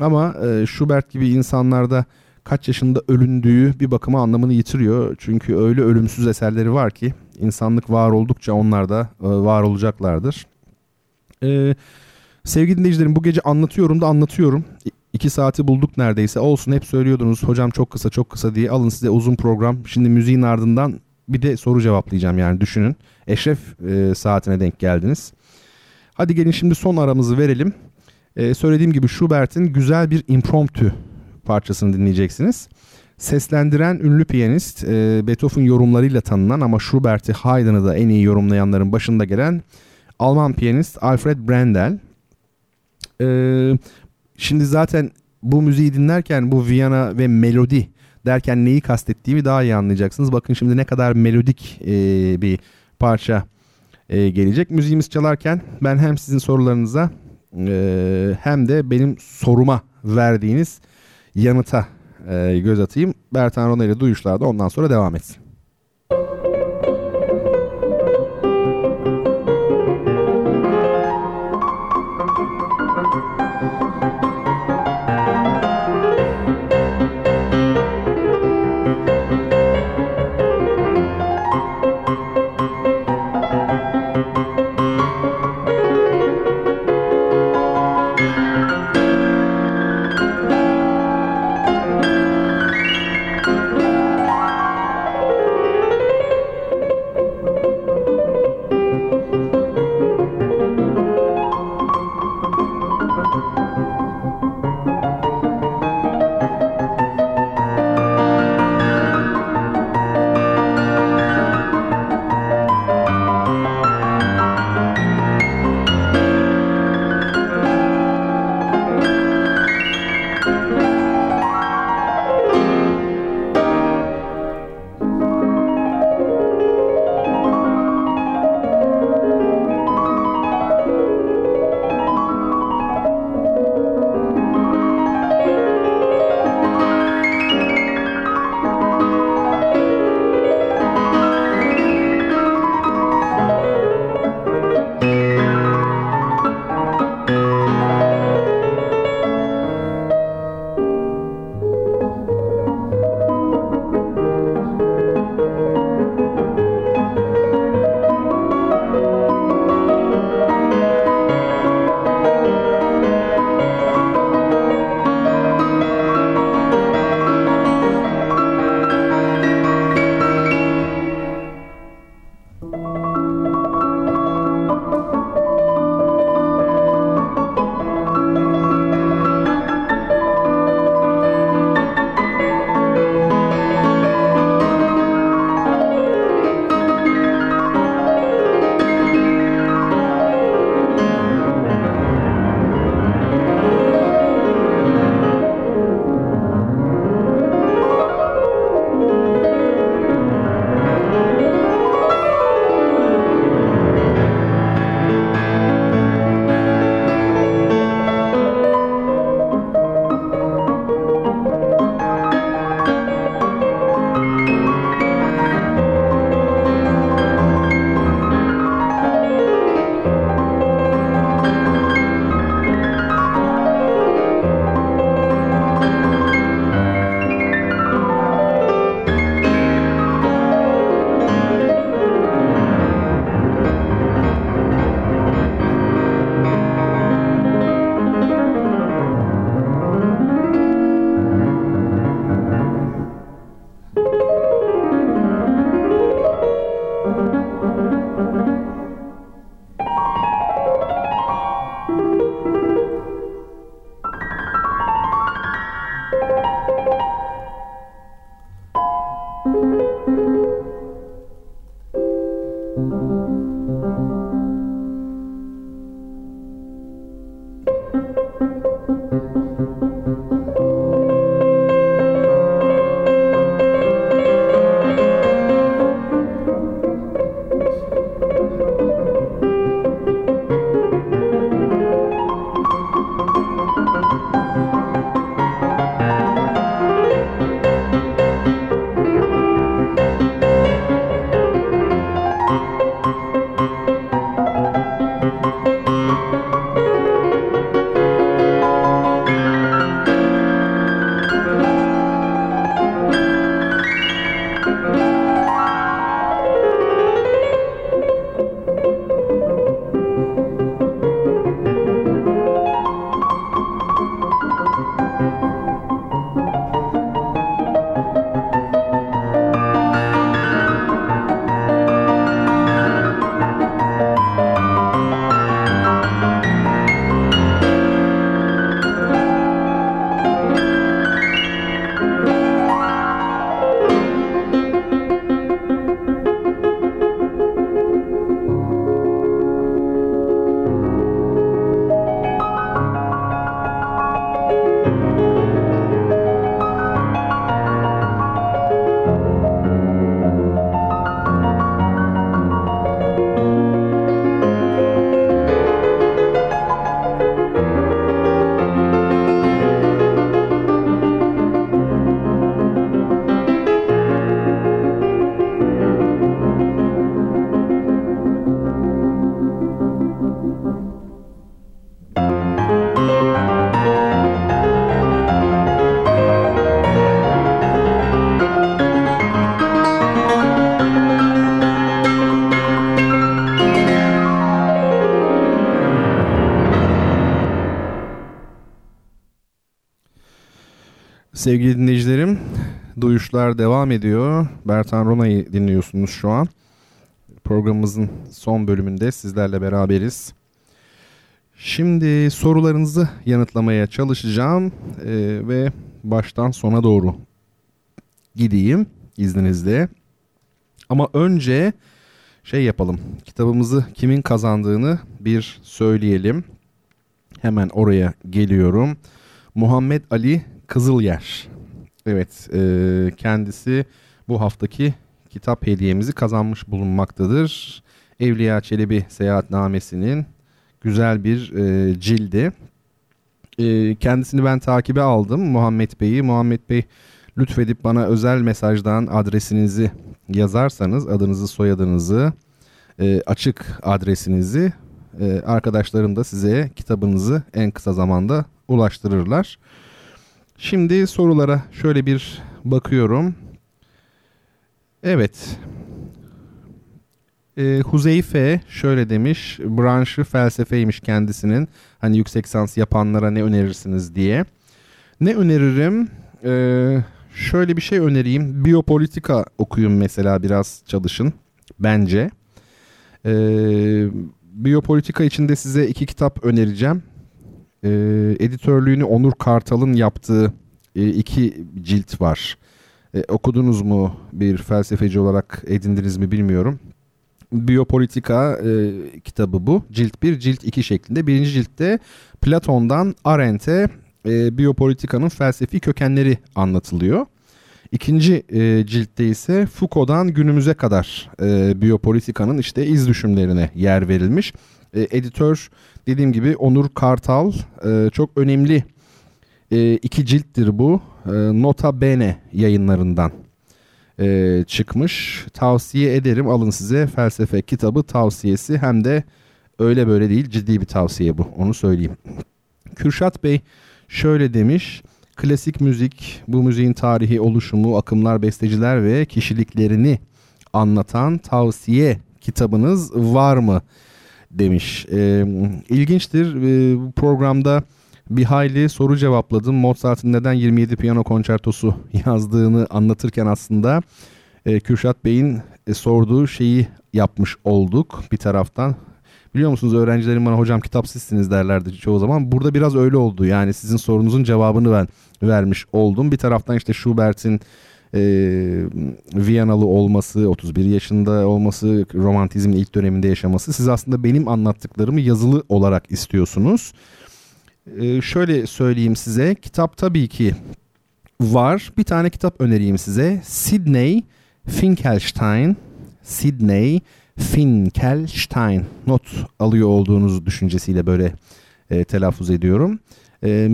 Ama Schubert gibi insanlarda kaç yaşında ölündüğü bir bakıma anlamını yitiriyor. Çünkü öyle ölümsüz eserleri var ki insanlık var oldukça onlar da var olacaklardır. Sevgili dinleyicilerim, bu gece anlatıyorum da anlatıyorum. 2 saati bulduk neredeyse. Olsun, hep söylüyordunuz hocam çok kısa çok kısa diye. Alın size uzun program. Şimdi müziğin ardından bir de soru cevaplayacağım, yani düşünün. Eşref saatine denk geldiniz. Hadi gelin şimdi son aramızı verelim. Söylediğim gibi Schubert'in güzel bir impromptu parçasını dinleyeceksiniz. Seslendiren ünlü piyanist, Beethoven yorumlarıyla tanınan ama Schubert'i, Haydn'ı da en iyi yorumlayanların başında gelen Alman piyanist Alfred Brendel. Şimdi zaten bu müziği dinlerken bu Viyana ve melodi derken neyi kastettiğimi daha iyi anlayacaksınız. Bakın şimdi ne kadar melodik bir parça gelecek. Müziğimiz çalarken ben hem sizin sorularınıza hem de benim soruma verdiğiniz yanıta göz atayım. Bertan Rona ile Duyuşlar'da ondan sonra devam etsin. Sevgili dinleyicilerim, duyuşlar devam ediyor. Bertan Rona'yı dinliyorsunuz şu an. Programımızın son bölümünde sizlerle beraberiz. Şimdi sorularınızı yanıtlamaya çalışacağım ve baştan sona doğru gideyim izninizle. Ama önce şey yapalım, kitabımızı kimin kazandığını bir söyleyelim. Hemen oraya geliyorum. Muhammed Ali Kızılyer. Evet, kendisi bu haftaki kitap hediyemizi kazanmış bulunmaktadır. Evliya Çelebi Seyahatnamesi'nin güzel bir cildi. Kendisini ben takibe aldım, Muhammed Bey'i. Muhammed Bey, lütfedip bana özel mesajdan adresinizi yazarsanız, adınızı, soyadınızı, açık adresinizi, arkadaşlarım da size kitabınızı en kısa zamanda ulaştırırlar. Şimdi sorulara şöyle bir bakıyorum. Evet. Huzeyfe şöyle demiş. Branşı felsefeymiş kendisinin. Hani yüksek lisans yapanlara ne önerirsiniz diye. Ne öneririm? Şöyle bir şey önereyim. Biyopolitika okuyun mesela, biraz çalışın bence. Biyopolitika içinde size 2 kitap önereceğim. Editörlüğünü Onur Kartal'ın yaptığı 2 cilt var. Okudunuz mu, bir felsefeci olarak edindiniz mi bilmiyorum. Biyopolitika kitabı bu. Cilt 1, cilt 2 şeklinde. Birinci ciltte Platon'dan Arendt'e biyopolitikanın felsefi kökenleri anlatılıyor. İkinci ciltte ise Foucault'dan günümüze kadar biyopolitikanın işte iz düşümlerine yer verilmiş. Editör dediğim gibi Onur Kartal. Çok önemli 2 cilttir bu. Nota Bene yayınlarından çıkmış. Tavsiye ederim, alın size felsefe kitabı tavsiyesi. Hem de öyle böyle değil, ciddi bir tavsiye bu, onu söyleyeyim. Kürşat Bey şöyle demiş. Klasik müzik, bu müziğin tarihi, oluşumu, akımlar, besteciler ve kişiliklerini anlatan tavsiye kitabınız var mı demiş. İlginçtir, bu programda bir hayli soru cevapladım. Mozart'ın neden 27 piyano konçertosu yazdığını anlatırken aslında Kürşat Bey'in sorduğu şeyi yapmış olduk bir taraftan. Biliyor musunuz, öğrencilerim bana hocam kitap sizsiniz derlerdi çoğu zaman. Burada biraz öyle oldu. Yani sizin sorunuzun cevabını ben vermiş oldum. Bir taraftan işte Schubert'in Viyanalı olması, 31 yaşında olması, romantizmin ilk döneminde yaşaması. Siz aslında benim anlattıklarımı yazılı olarak istiyorsunuz. Şöyle söyleyeyim size, kitap tabii ki var. Bir tane kitap önereyim size. Sidney Finkelstein. Sidney Finkelstein, not alıyor olduğunuz düşüncesiyle böyle telaffuz ediyorum.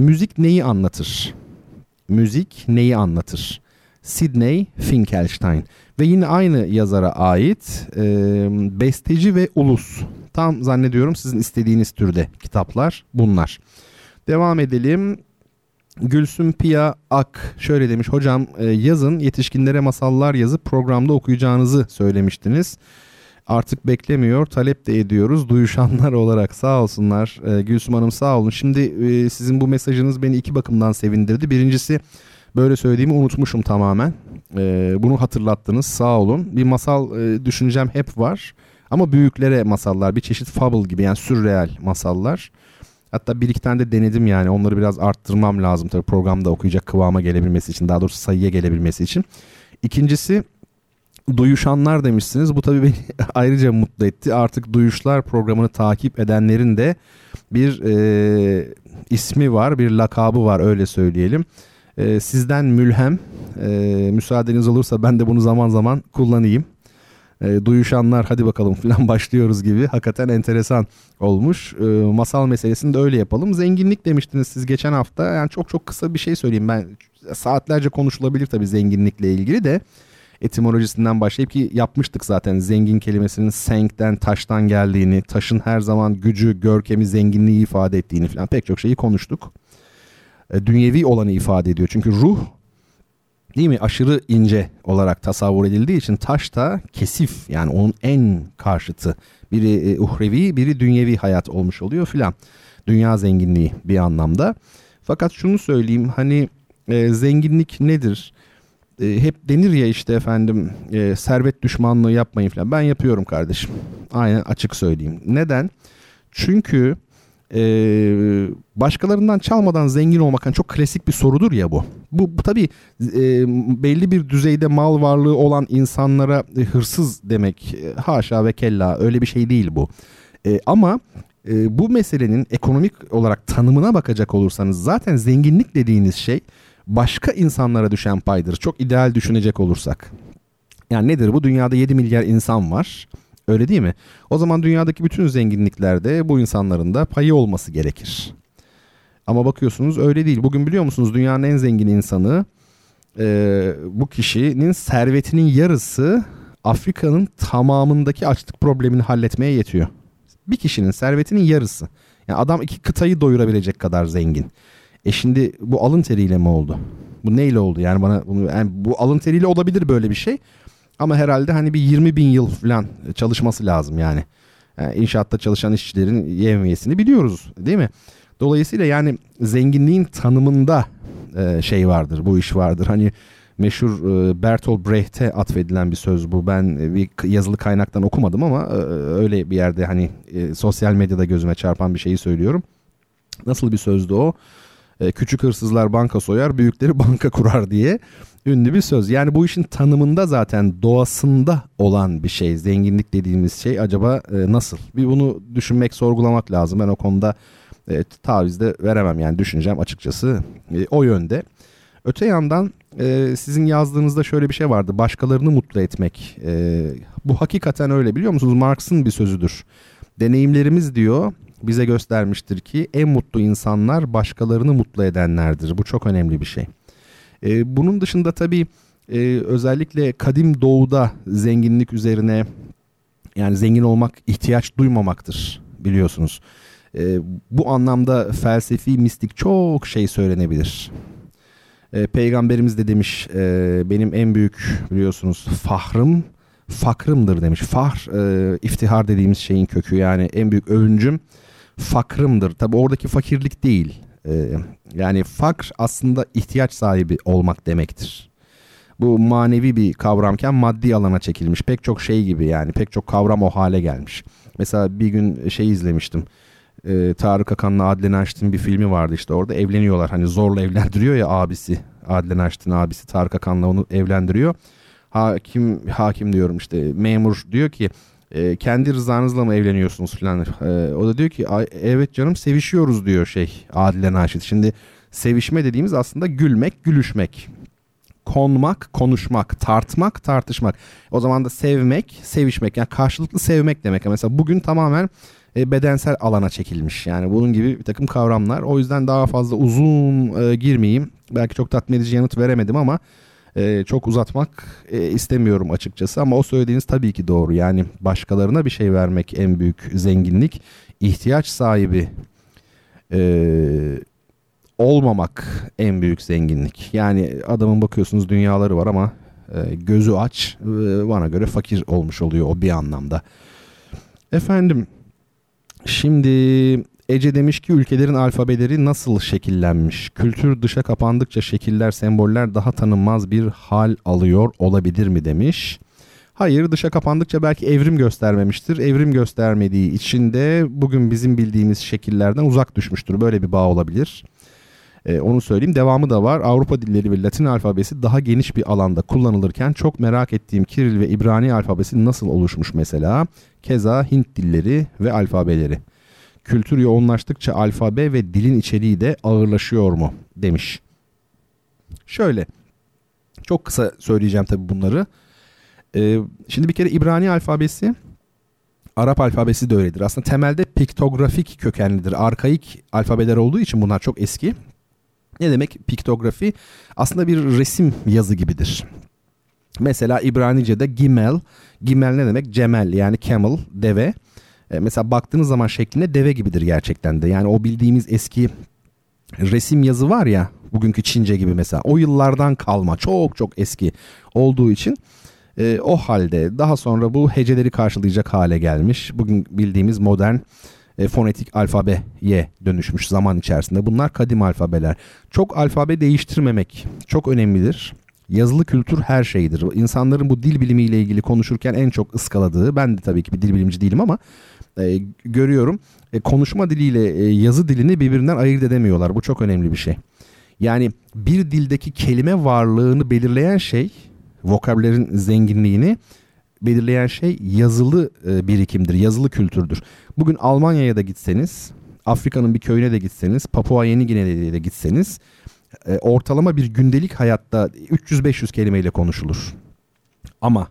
Müzik neyi anlatır? Müzik neyi anlatır? Sidney Finkelstein. Ve yine aynı yazara ait Besteci ve Ulus. Tam zannediyorum sizin istediğiniz türde kitaplar bunlar. Devam edelim. Gülsüm Pia Ak şöyle demiş. Hocam, yazın yetişkinlere masallar yazıp programda okuyacağınızı söylemiştiniz. Artık beklemiyor, talep de ediyoruz duyuşanlar olarak, sağ olsunlar. Gülsüm Hanım sağ olun. Şimdi sizin bu mesajınız beni 2 bakımdan sevindirdi. Birincisi, böyle söylediğimi unutmuşum tamamen. Bunu hatırlattınız, sağ olun. Bir masal düşüncem hep var. Ama büyüklere masallar, bir çeşit fable gibi, yani sürreal masallar. Hatta 1-2 tane de denedim yani, onları biraz arttırmam lazım tabii programda okuyacak kıvama gelebilmesi için, daha doğrusu sayıya gelebilmesi için. İkincisi, duyuşanlar demişsiniz. Bu tabii beni ayrıca mutlu etti. Artık duyuşlar programını takip edenlerin de bir ismi var, bir lakabı var, öyle söyleyelim. Sizden mülhem, müsaadeniz olursa ben de bunu zaman zaman kullanayım. Duyuşanlar hadi bakalım falan başlıyoruz gibi, hakikaten enteresan olmuş. Masal meselesini de öyle yapalım. Zenginlik demiştiniz siz geçen hafta. Yani çok çok kısa bir şey söyleyeyim ben. Saatlerce konuşulabilir tabii zenginlikle ilgili de. Etimolojisinden başlayıp, ki yapmıştık zaten, zengin kelimesinin senkten, taştan geldiğini, taşın her zaman gücü, görkemi, zenginliği ifade ettiğini falan, pek çok şeyi konuştuk. Dünyevi olanı ifade ediyor. Çünkü ruh, değil mi, aşırı ince olarak tasavvur edildiği için taş da kesif, yani onun en karşıtı. Biri uhrevi, biri dünyevi hayat olmuş oluyor filan. Dünya zenginliği bir anlamda. Fakat şunu söyleyeyim, hani zenginlik nedir? Hep denir ya işte efendim servet düşmanlığı yapmayın falan. Ben yapıyorum kardeşim. Aynen, açık söyleyeyim. Neden? Çünkü başkalarından çalmadan zengin olmak, hani çok klasik bir sorudur ya bu. Bu tabii belli bir düzeyde mal varlığı olan insanlara hırsız demek haşa ve kella, öyle bir şey değil bu. Ama bu meselenin ekonomik olarak tanımına bakacak olursanız zaten zenginlik dediğiniz şey başka insanlara düşen paydır. Çok ideal düşünecek olursak. Yani nedir bu? Dünyada 7 milyar insan var. Öyle değil mi? O zaman dünyadaki bütün zenginliklerde bu insanların da payı olması gerekir. Ama bakıyorsunuz öyle değil. Bugün biliyor musunuz dünyanın en zengin insanı bu kişinin servetinin yarısı Afrika'nın tamamındaki açlık problemini halletmeye yetiyor. Bir kişinin servetinin yarısı. Yani adam iki kıtayı doyurabilecek kadar zengin. Şimdi bu alın teriyle mi oldu? Bu neyle oldu? Yani bana bunu, yani bu alın teriyle olabilir böyle bir şey. Ama herhalde hani bir 20 bin yıl falan çalışması lazım yani. Yani inşaatta çalışan işçilerin yevmiyesini biliyoruz değil mi? Dolayısıyla yani zenginliğin tanımında şey vardır, bu iş vardır. Hani meşhur Bertolt Brecht'e atfedilen bir söz bu. Ben bir yazılı kaynaktan okumadım ama öyle bir yerde hani sosyal medyada gözüme çarpan bir şeyi söylüyorum. Nasıl bir sözdü o? Küçük hırsızlar banka soyar, büyükleri banka kurar diye ünlü bir söz. Yani bu işin tanımında zaten doğasında olan bir şey. Zenginlik dediğimiz şey acaba nasıl? Bir bunu düşünmek, sorgulamak lazım. Ben o konuda taviz de veremem. Yani düşüneceğim açıkçası o yönde. Öte yandan sizin yazdığınızda şöyle bir şey vardı. Başkalarını mutlu etmek. Bu hakikaten öyle, biliyor musunuz? Marx'ın bir sözüdür. Deneyimlerimiz diyor... bize göstermiştir ki en mutlu insanlar başkalarını mutlu edenlerdir. Bu çok önemli bir şey. Bunun dışında tabii özellikle kadim doğuda zenginlik üzerine, yani zengin olmak ihtiyaç duymamaktır biliyorsunuz. Bu anlamda felsefi, mistik çok şey söylenebilir. Peygamberimiz de demiş benim en büyük biliyorsunuz fahrım fakrımdır demiş. Fahr iftihar dediğimiz şeyin kökü, yani en büyük övüncüm fakrımdır. Tabi oradaki fakirlik değil. Yani fakr aslında ihtiyaç sahibi olmak demektir. Bu manevi bir kavramken maddi alana çekilmiş. Pek çok şey gibi, yani pek çok kavram o hale gelmiş. Mesela bir gün şey izlemiştim. Tarık Akan'la Adile Naşit'in bir filmi vardı, işte orada evleniyorlar. Hani zorla evlendiriyor ya abisi. Adile Naşit'in abisi Tarık Akan'la onu evlendiriyor. Hakim diyorum işte, memur diyor ki kendi rızanızla mı evleniyorsunuz falan. O da diyor ki evet canım, sevişiyoruz diyor Adile Naşit. Şimdi sevişme dediğimiz aslında gülmek, gülüşmek. Konmak, konuşmak, tartmak, tartışmak. O zaman da sevmek, sevişmek, yani karşılıklı sevmek demek. Mesela bugün tamamen bedensel alana çekilmiş. Yani bunun gibi bir takım kavramlar. O yüzden daha fazla uzun girmeyeyim. Belki çok tatmin edici yanıt veremedim ama çok uzatmak istemiyorum açıkçası, ama o söylediğiniz tabii ki doğru. Yani başkalarına bir şey vermek en büyük zenginlik, ihtiyaç sahibi olmamak en büyük zenginlik. Yani adamın bakıyorsunuz dünyaları var ama gözü aç, bana göre fakir olmuş oluyor o bir anlamda. Efendim, şimdi Ece demiş ki ülkelerin alfabeleri nasıl şekillenmiş? Kültür dışa kapandıkça şekiller, semboller daha tanınmaz bir hal alıyor olabilir mi demiş. Hayır, dışa kapandıkça belki evrim göstermemiştir. Evrim göstermediği için de bugün bizim bildiğimiz şekillerden uzak düşmüştür. Böyle bir bağ olabilir. Onu söyleyeyim. Devamı da var. Avrupa dilleri ve Latin alfabesi daha geniş bir alanda kullanılırken çok merak ettiğim Kiril ve İbrani alfabesi nasıl oluşmuş mesela? Keza Hint dilleri ve alfabeleri. Kültür yoğunlaştıkça alfabe ve dilin içeriği de ağırlaşıyor mu demiş. Şöyle çok kısa söyleyeceğim tabii bunları. Şimdi bir kere İbrani alfabesi, Arap alfabesi de öyledir. Aslında temelde piktografik kökenlidir. Arkaik alfabeler olduğu için bunlar çok eski. Ne demek piktografi? Aslında bir resim yazı gibidir. Mesela İbranice'de gimel. Gimel ne demek? Cemel, yani camel, deve. Mesela baktığınız zaman şekline deve gibidir gerçekten de. Yani o bildiğimiz eski resim yazı var ya, bugünkü Çince gibi mesela, o yıllardan kalma, çok çok eski olduğu için o halde daha sonra bu heceleri karşılayacak hale gelmiş. Bugün bildiğimiz modern fonetik alfabeye dönüşmüş zaman içerisinde. Bunlar kadim alfabeler. Çok alfabe değiştirmemek çok önemlidir. Yazılı kültür her şeydir. İnsanların bu dil bilimiyle ilgili konuşurken en çok ıskaladığı, ben de tabii ki bir dil bilimci değilim ama görüyorum. Konuşma diliyle yazı dilini birbirinden ayırt edemiyorlar. Bu çok önemli bir şey. Yani bir dildeki kelime varlığını belirleyen şey, vokabülerin zenginliğini belirleyen şey yazılı birikimdir, yazılı kültürdür. Bugün Almanya'ya da gitseniz, Afrika'nın bir köyüne de gitseniz, Papua Yeni Gine'ye de gitseniz, ortalama bir gündelik hayatta 300-500 kelimeyle konuşulur. Ama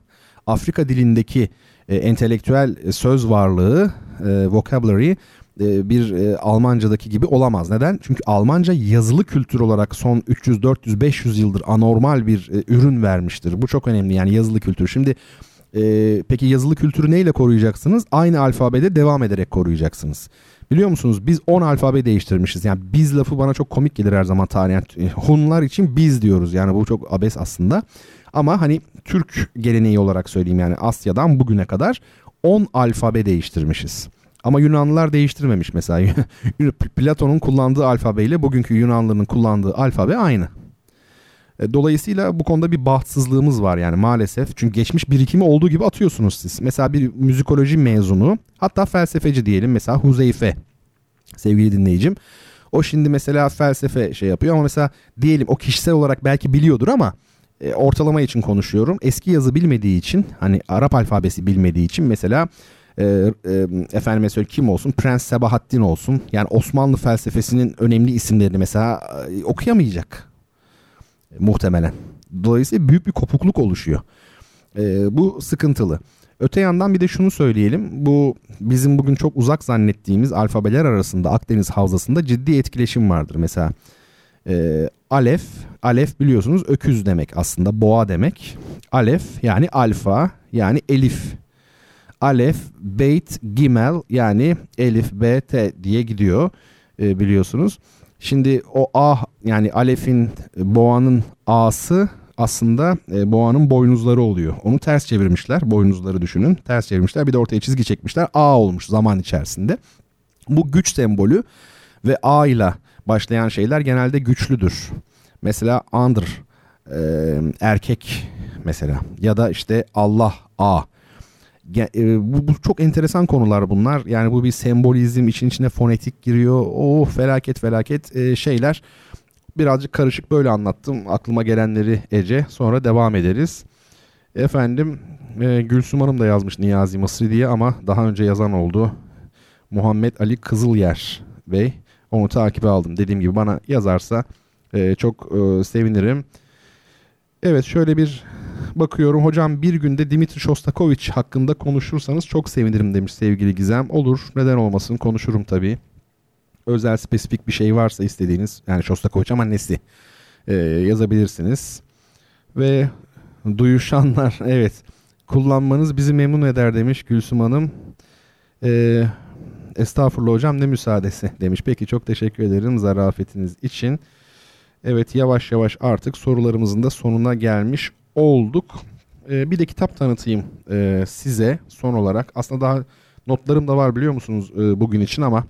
Afrika dilindeki entelektüel söz varlığı, vocabulary, bir Almanca'daki gibi olamaz. Neden? Çünkü Almanca yazılı kültür olarak son 300, 400, 500 yıldır anormal bir ürün vermiştir. Bu çok önemli, yani yazılı kültür. Şimdi peki yazılı kültürü neyle koruyacaksınız? Aynı alfabede devam ederek koruyacaksınız. Biliyor musunuz biz 10 alfabe değiştirmişiz. Yani biz lafı bana çok komik gelir her zaman tarihen. Hunlar için biz diyoruz. Yani bu çok abes aslında. Ama hani Türk geleneği olarak söyleyeyim, yani Asya'dan bugüne kadar 10 alfabe değiştirmişiz. Ama Yunanlılar değiştirmemiş mesela. Platon'un kullandığı alfabeyle bugünkü Yunanlı'nın kullandığı alfabe aynı. Dolayısıyla bu konuda bir bahtsızlığımız var yani maalesef. Çünkü geçmiş birikimi olduğu gibi atıyorsunuz siz. Mesela bir müzikoloji mezunu, hatta felsefeci diyelim, mesela Huzeyfe sevgili dinleyicim. O şimdi mesela felsefe şey yapıyor ama mesela diyelim o kişisel olarak belki biliyordur ama ortalama için konuşuyorum. Eski yazı bilmediği için, hani Arap alfabesi bilmediği için mesela efendime söyleyeyim kim olsun, Prens Sabahattin olsun, yani Osmanlı felsefesinin önemli isimlerini mesela okuyamayacak muhtemelen. Dolayısıyla büyük bir kopukluk oluşuyor. Bu sıkıntılı. Öte yandan bir de şunu söyleyelim, bu bizim bugün çok uzak zannettiğimiz alfabeler arasında Akdeniz Havzası'nda ciddi etkileşim vardır. Mesela Alef biliyorsunuz öküz demek aslında, boğa demek. Alef yani alfa, yani elif. Alef, beyt, gimel, yani elif, b, t diye gidiyor biliyorsunuz. Şimdi o yani alefin, boğanın a'sı aslında boğanın boynuzları oluyor. Onu ters çevirmişler. Boynuzları düşünün. Ters çevirmişler. Bir de ortaya çizgi çekmişler. A olmuş zaman içerisinde. Bu güç sembolü ve a ile başlayan şeyler genelde güçlüdür. Mesela andır, erkek mesela, ya da işte Allah, a. Bu çok enteresan konular bunlar. Yani bu bir sembolizm, için içine fonetik giriyor. Oh, felaket şeyler. Birazcık karışık böyle anlattım aklıma gelenleri Ece. Sonra devam ederiz. Efendim Gülsüm Hanım da yazmış Niyazi Mısri diye ama daha önce yazan oldu. Muhammed Ali Kızılyer Bey. Onu takibe aldım. Dediğim gibi bana yazarsa çok sevinirim. Evet, şöyle bir bakıyorum. Hocam bir günde Dimitri Shostakovich hakkında konuşursanız çok sevinirim demiş sevgili Gizem. Olur, neden olmasın, konuşurum tabii. Özel spesifik bir şey varsa istediğiniz, yani Shostakovich ama nesi yazabilirsiniz. Ve duyuşanlar, evet, kullanmanız bizi memnun eder demiş Gülsüm Hanım. Estağfurullah hocam, ne müsaadesi demiş. Peki, çok teşekkür ederim zarafetiniz için. Evet, yavaş yavaş artık sorularımızın da sonuna gelmiş olduk. Bir de kitap tanıtayım size son olarak. Aslında daha notlarım da var biliyor musunuz bugün için ama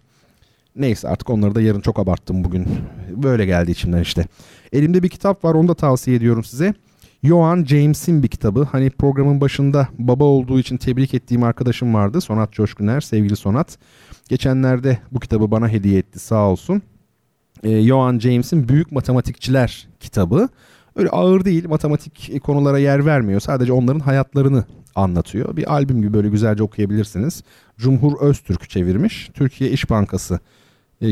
neyse artık onları da yarın, çok abarttım bugün. Böyle geldi içimden işte. Elimde bir kitap var, onu da tavsiye ediyorum size. Joan James'in bir kitabı. Hani programın başında baba olduğu için tebrik ettiğim arkadaşım vardı. Sonat Coşkuner, sevgili Sonat. Geçenlerde bu kitabı bana hediye etti sağ olsun. Joan James'in Büyük Matematikçiler kitabı. Öyle ağır değil, matematik konulara yer vermiyor. Sadece onların hayatlarını anlatıyor. Bir albüm gibi böyle güzelce okuyabilirsiniz. Cumhur Öztürk çevirmiş. Türkiye İş Bankası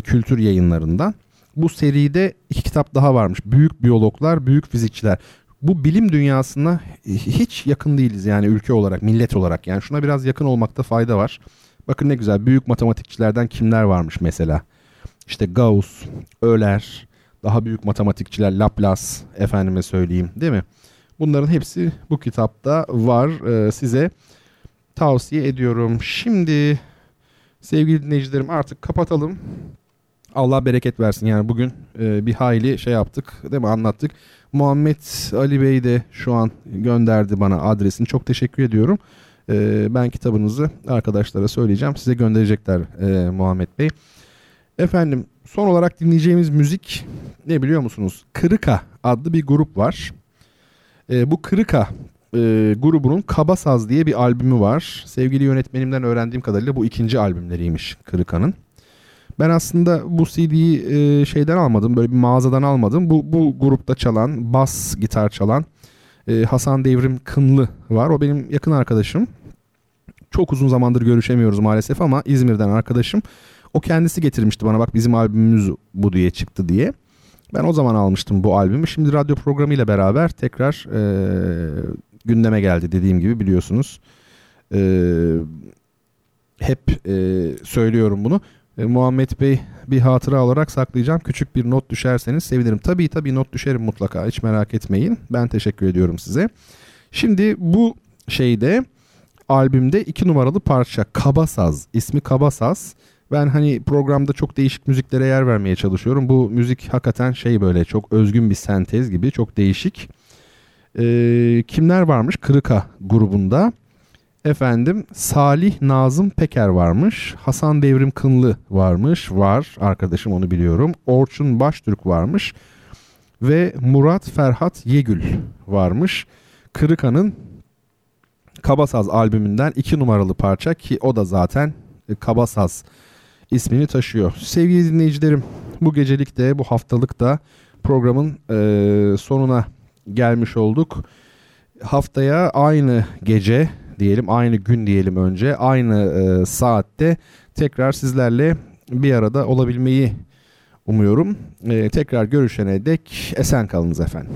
Kültür Yayınları'ndan. Bu seride 2 kitap daha varmış. Büyük Biyologlar, Büyük Fizikçiler. Bu bilim dünyasına hiç yakın değiliz yani ülke olarak, millet olarak. Yani şuna biraz yakın olmakta fayda var. Bakın ne güzel, büyük matematikçilerden kimler varmış mesela. İşte Gauss, Euler, daha büyük matematikçiler Laplace, efendime söyleyeyim, değil mi? Bunların hepsi bu kitapta var. Size tavsiye ediyorum. Şimdi sevgili dinleyicilerim artık kapatalım. Allah bereket versin. Yani bugün bir hayli şey yaptık, değil mi? Anlattık. Muhammed Ali Bey de şu an gönderdi bana adresini. Çok teşekkür ediyorum. Ben kitabınızı arkadaşlara söyleyeceğim. Size gönderecekler Muhammed Bey. Efendim, son olarak dinleyeceğimiz müzik ne biliyor musunuz? Kırıka adlı bir grup var. Bu Kırıka grubunun Kabasaz diye bir albümü var. Sevgili yönetmenimden öğrendiğim kadarıyla bu ikinci albümleriymiş Kırıka'nın. Ben aslında bu CD'yi şeyden almadım, böyle bir mağazadan almadım. Bu grupta çalan, bas gitar çalan Hasan Devrim Kınlı var. O benim yakın arkadaşım. Çok uzun zamandır görüşemiyoruz maalesef ama İzmir'den arkadaşım. O kendisi getirmişti bana, bak bizim albümümüz bu diye çıktı diye. Ben o zaman almıştım bu albümü. Şimdi radyo programıyla beraber tekrar gündeme geldi, dediğim gibi biliyorsunuz. Hep söylüyorum bunu. Muhammed Bey, bir hatıra olarak saklayacağım. Küçük bir not düşerseniz sevinirim. Tabii not düşerim mutlaka. Hiç merak etmeyin. Ben teşekkür ediyorum size. Şimdi bu şeyde, albümde 2 numaralı parça Kabasaz. İsmi Kabasaz. Ben hani programda çok değişik müziklere yer vermeye çalışıyorum. Bu müzik hakikaten şey, böyle çok özgün bir sentez gibi. Çok değişik. Kimler varmış Kırıka grubunda? Efendim, Salih Nazım Peker varmış. Hasan Devrim Kınlı varmış. Var arkadaşım, onu biliyorum. Orçun Baştürk varmış. Ve Murat Ferhat Yegül varmış. Kırıka'nın Kabasaz albümünden 2 numaralı parça, ki o da zaten Kabasaz ismini taşıyor. Sevgili dinleyicilerim, bu gecelik de, bu haftalık da programın sonuna gelmiş olduk. Haftaya aynı gece diyelim, aynı gün diyelim önce, aynı saatte tekrar sizlerle bir arada olabilmeyi umuyorum. Tekrar görüşene dek esen kalınız efendim.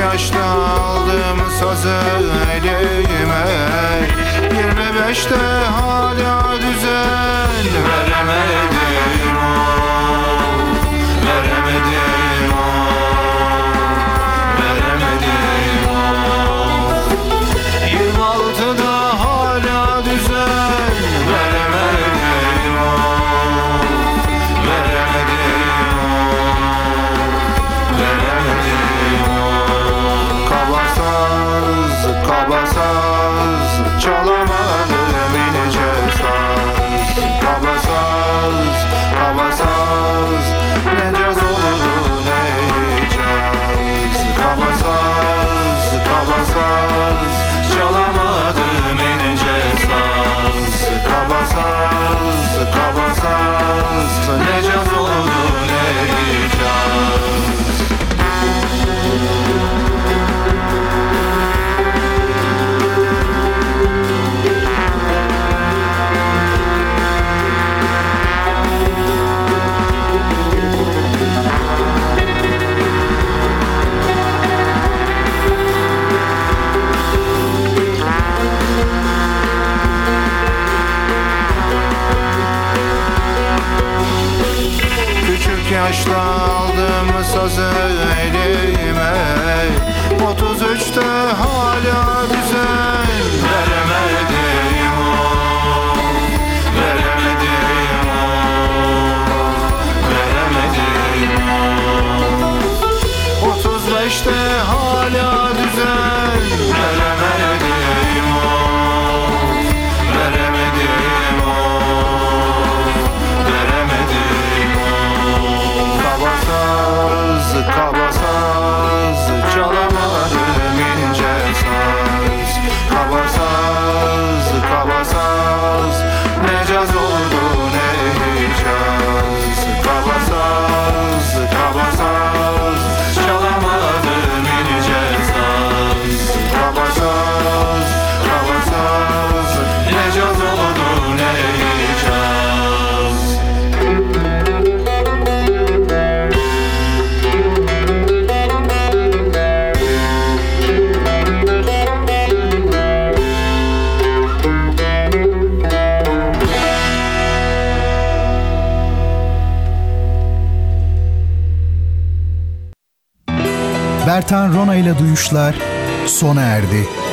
Yaşta aldım sazı elime, 33'te hala güzel. Veremedim o, veremedim o, veremedim o, 35'te hala güzel. Veremedim o, veremedim o, veremedim o. Kabasaz çalamadım ince saz, kabasaz. Ertan Rona ile Duyuşlar sona erdi.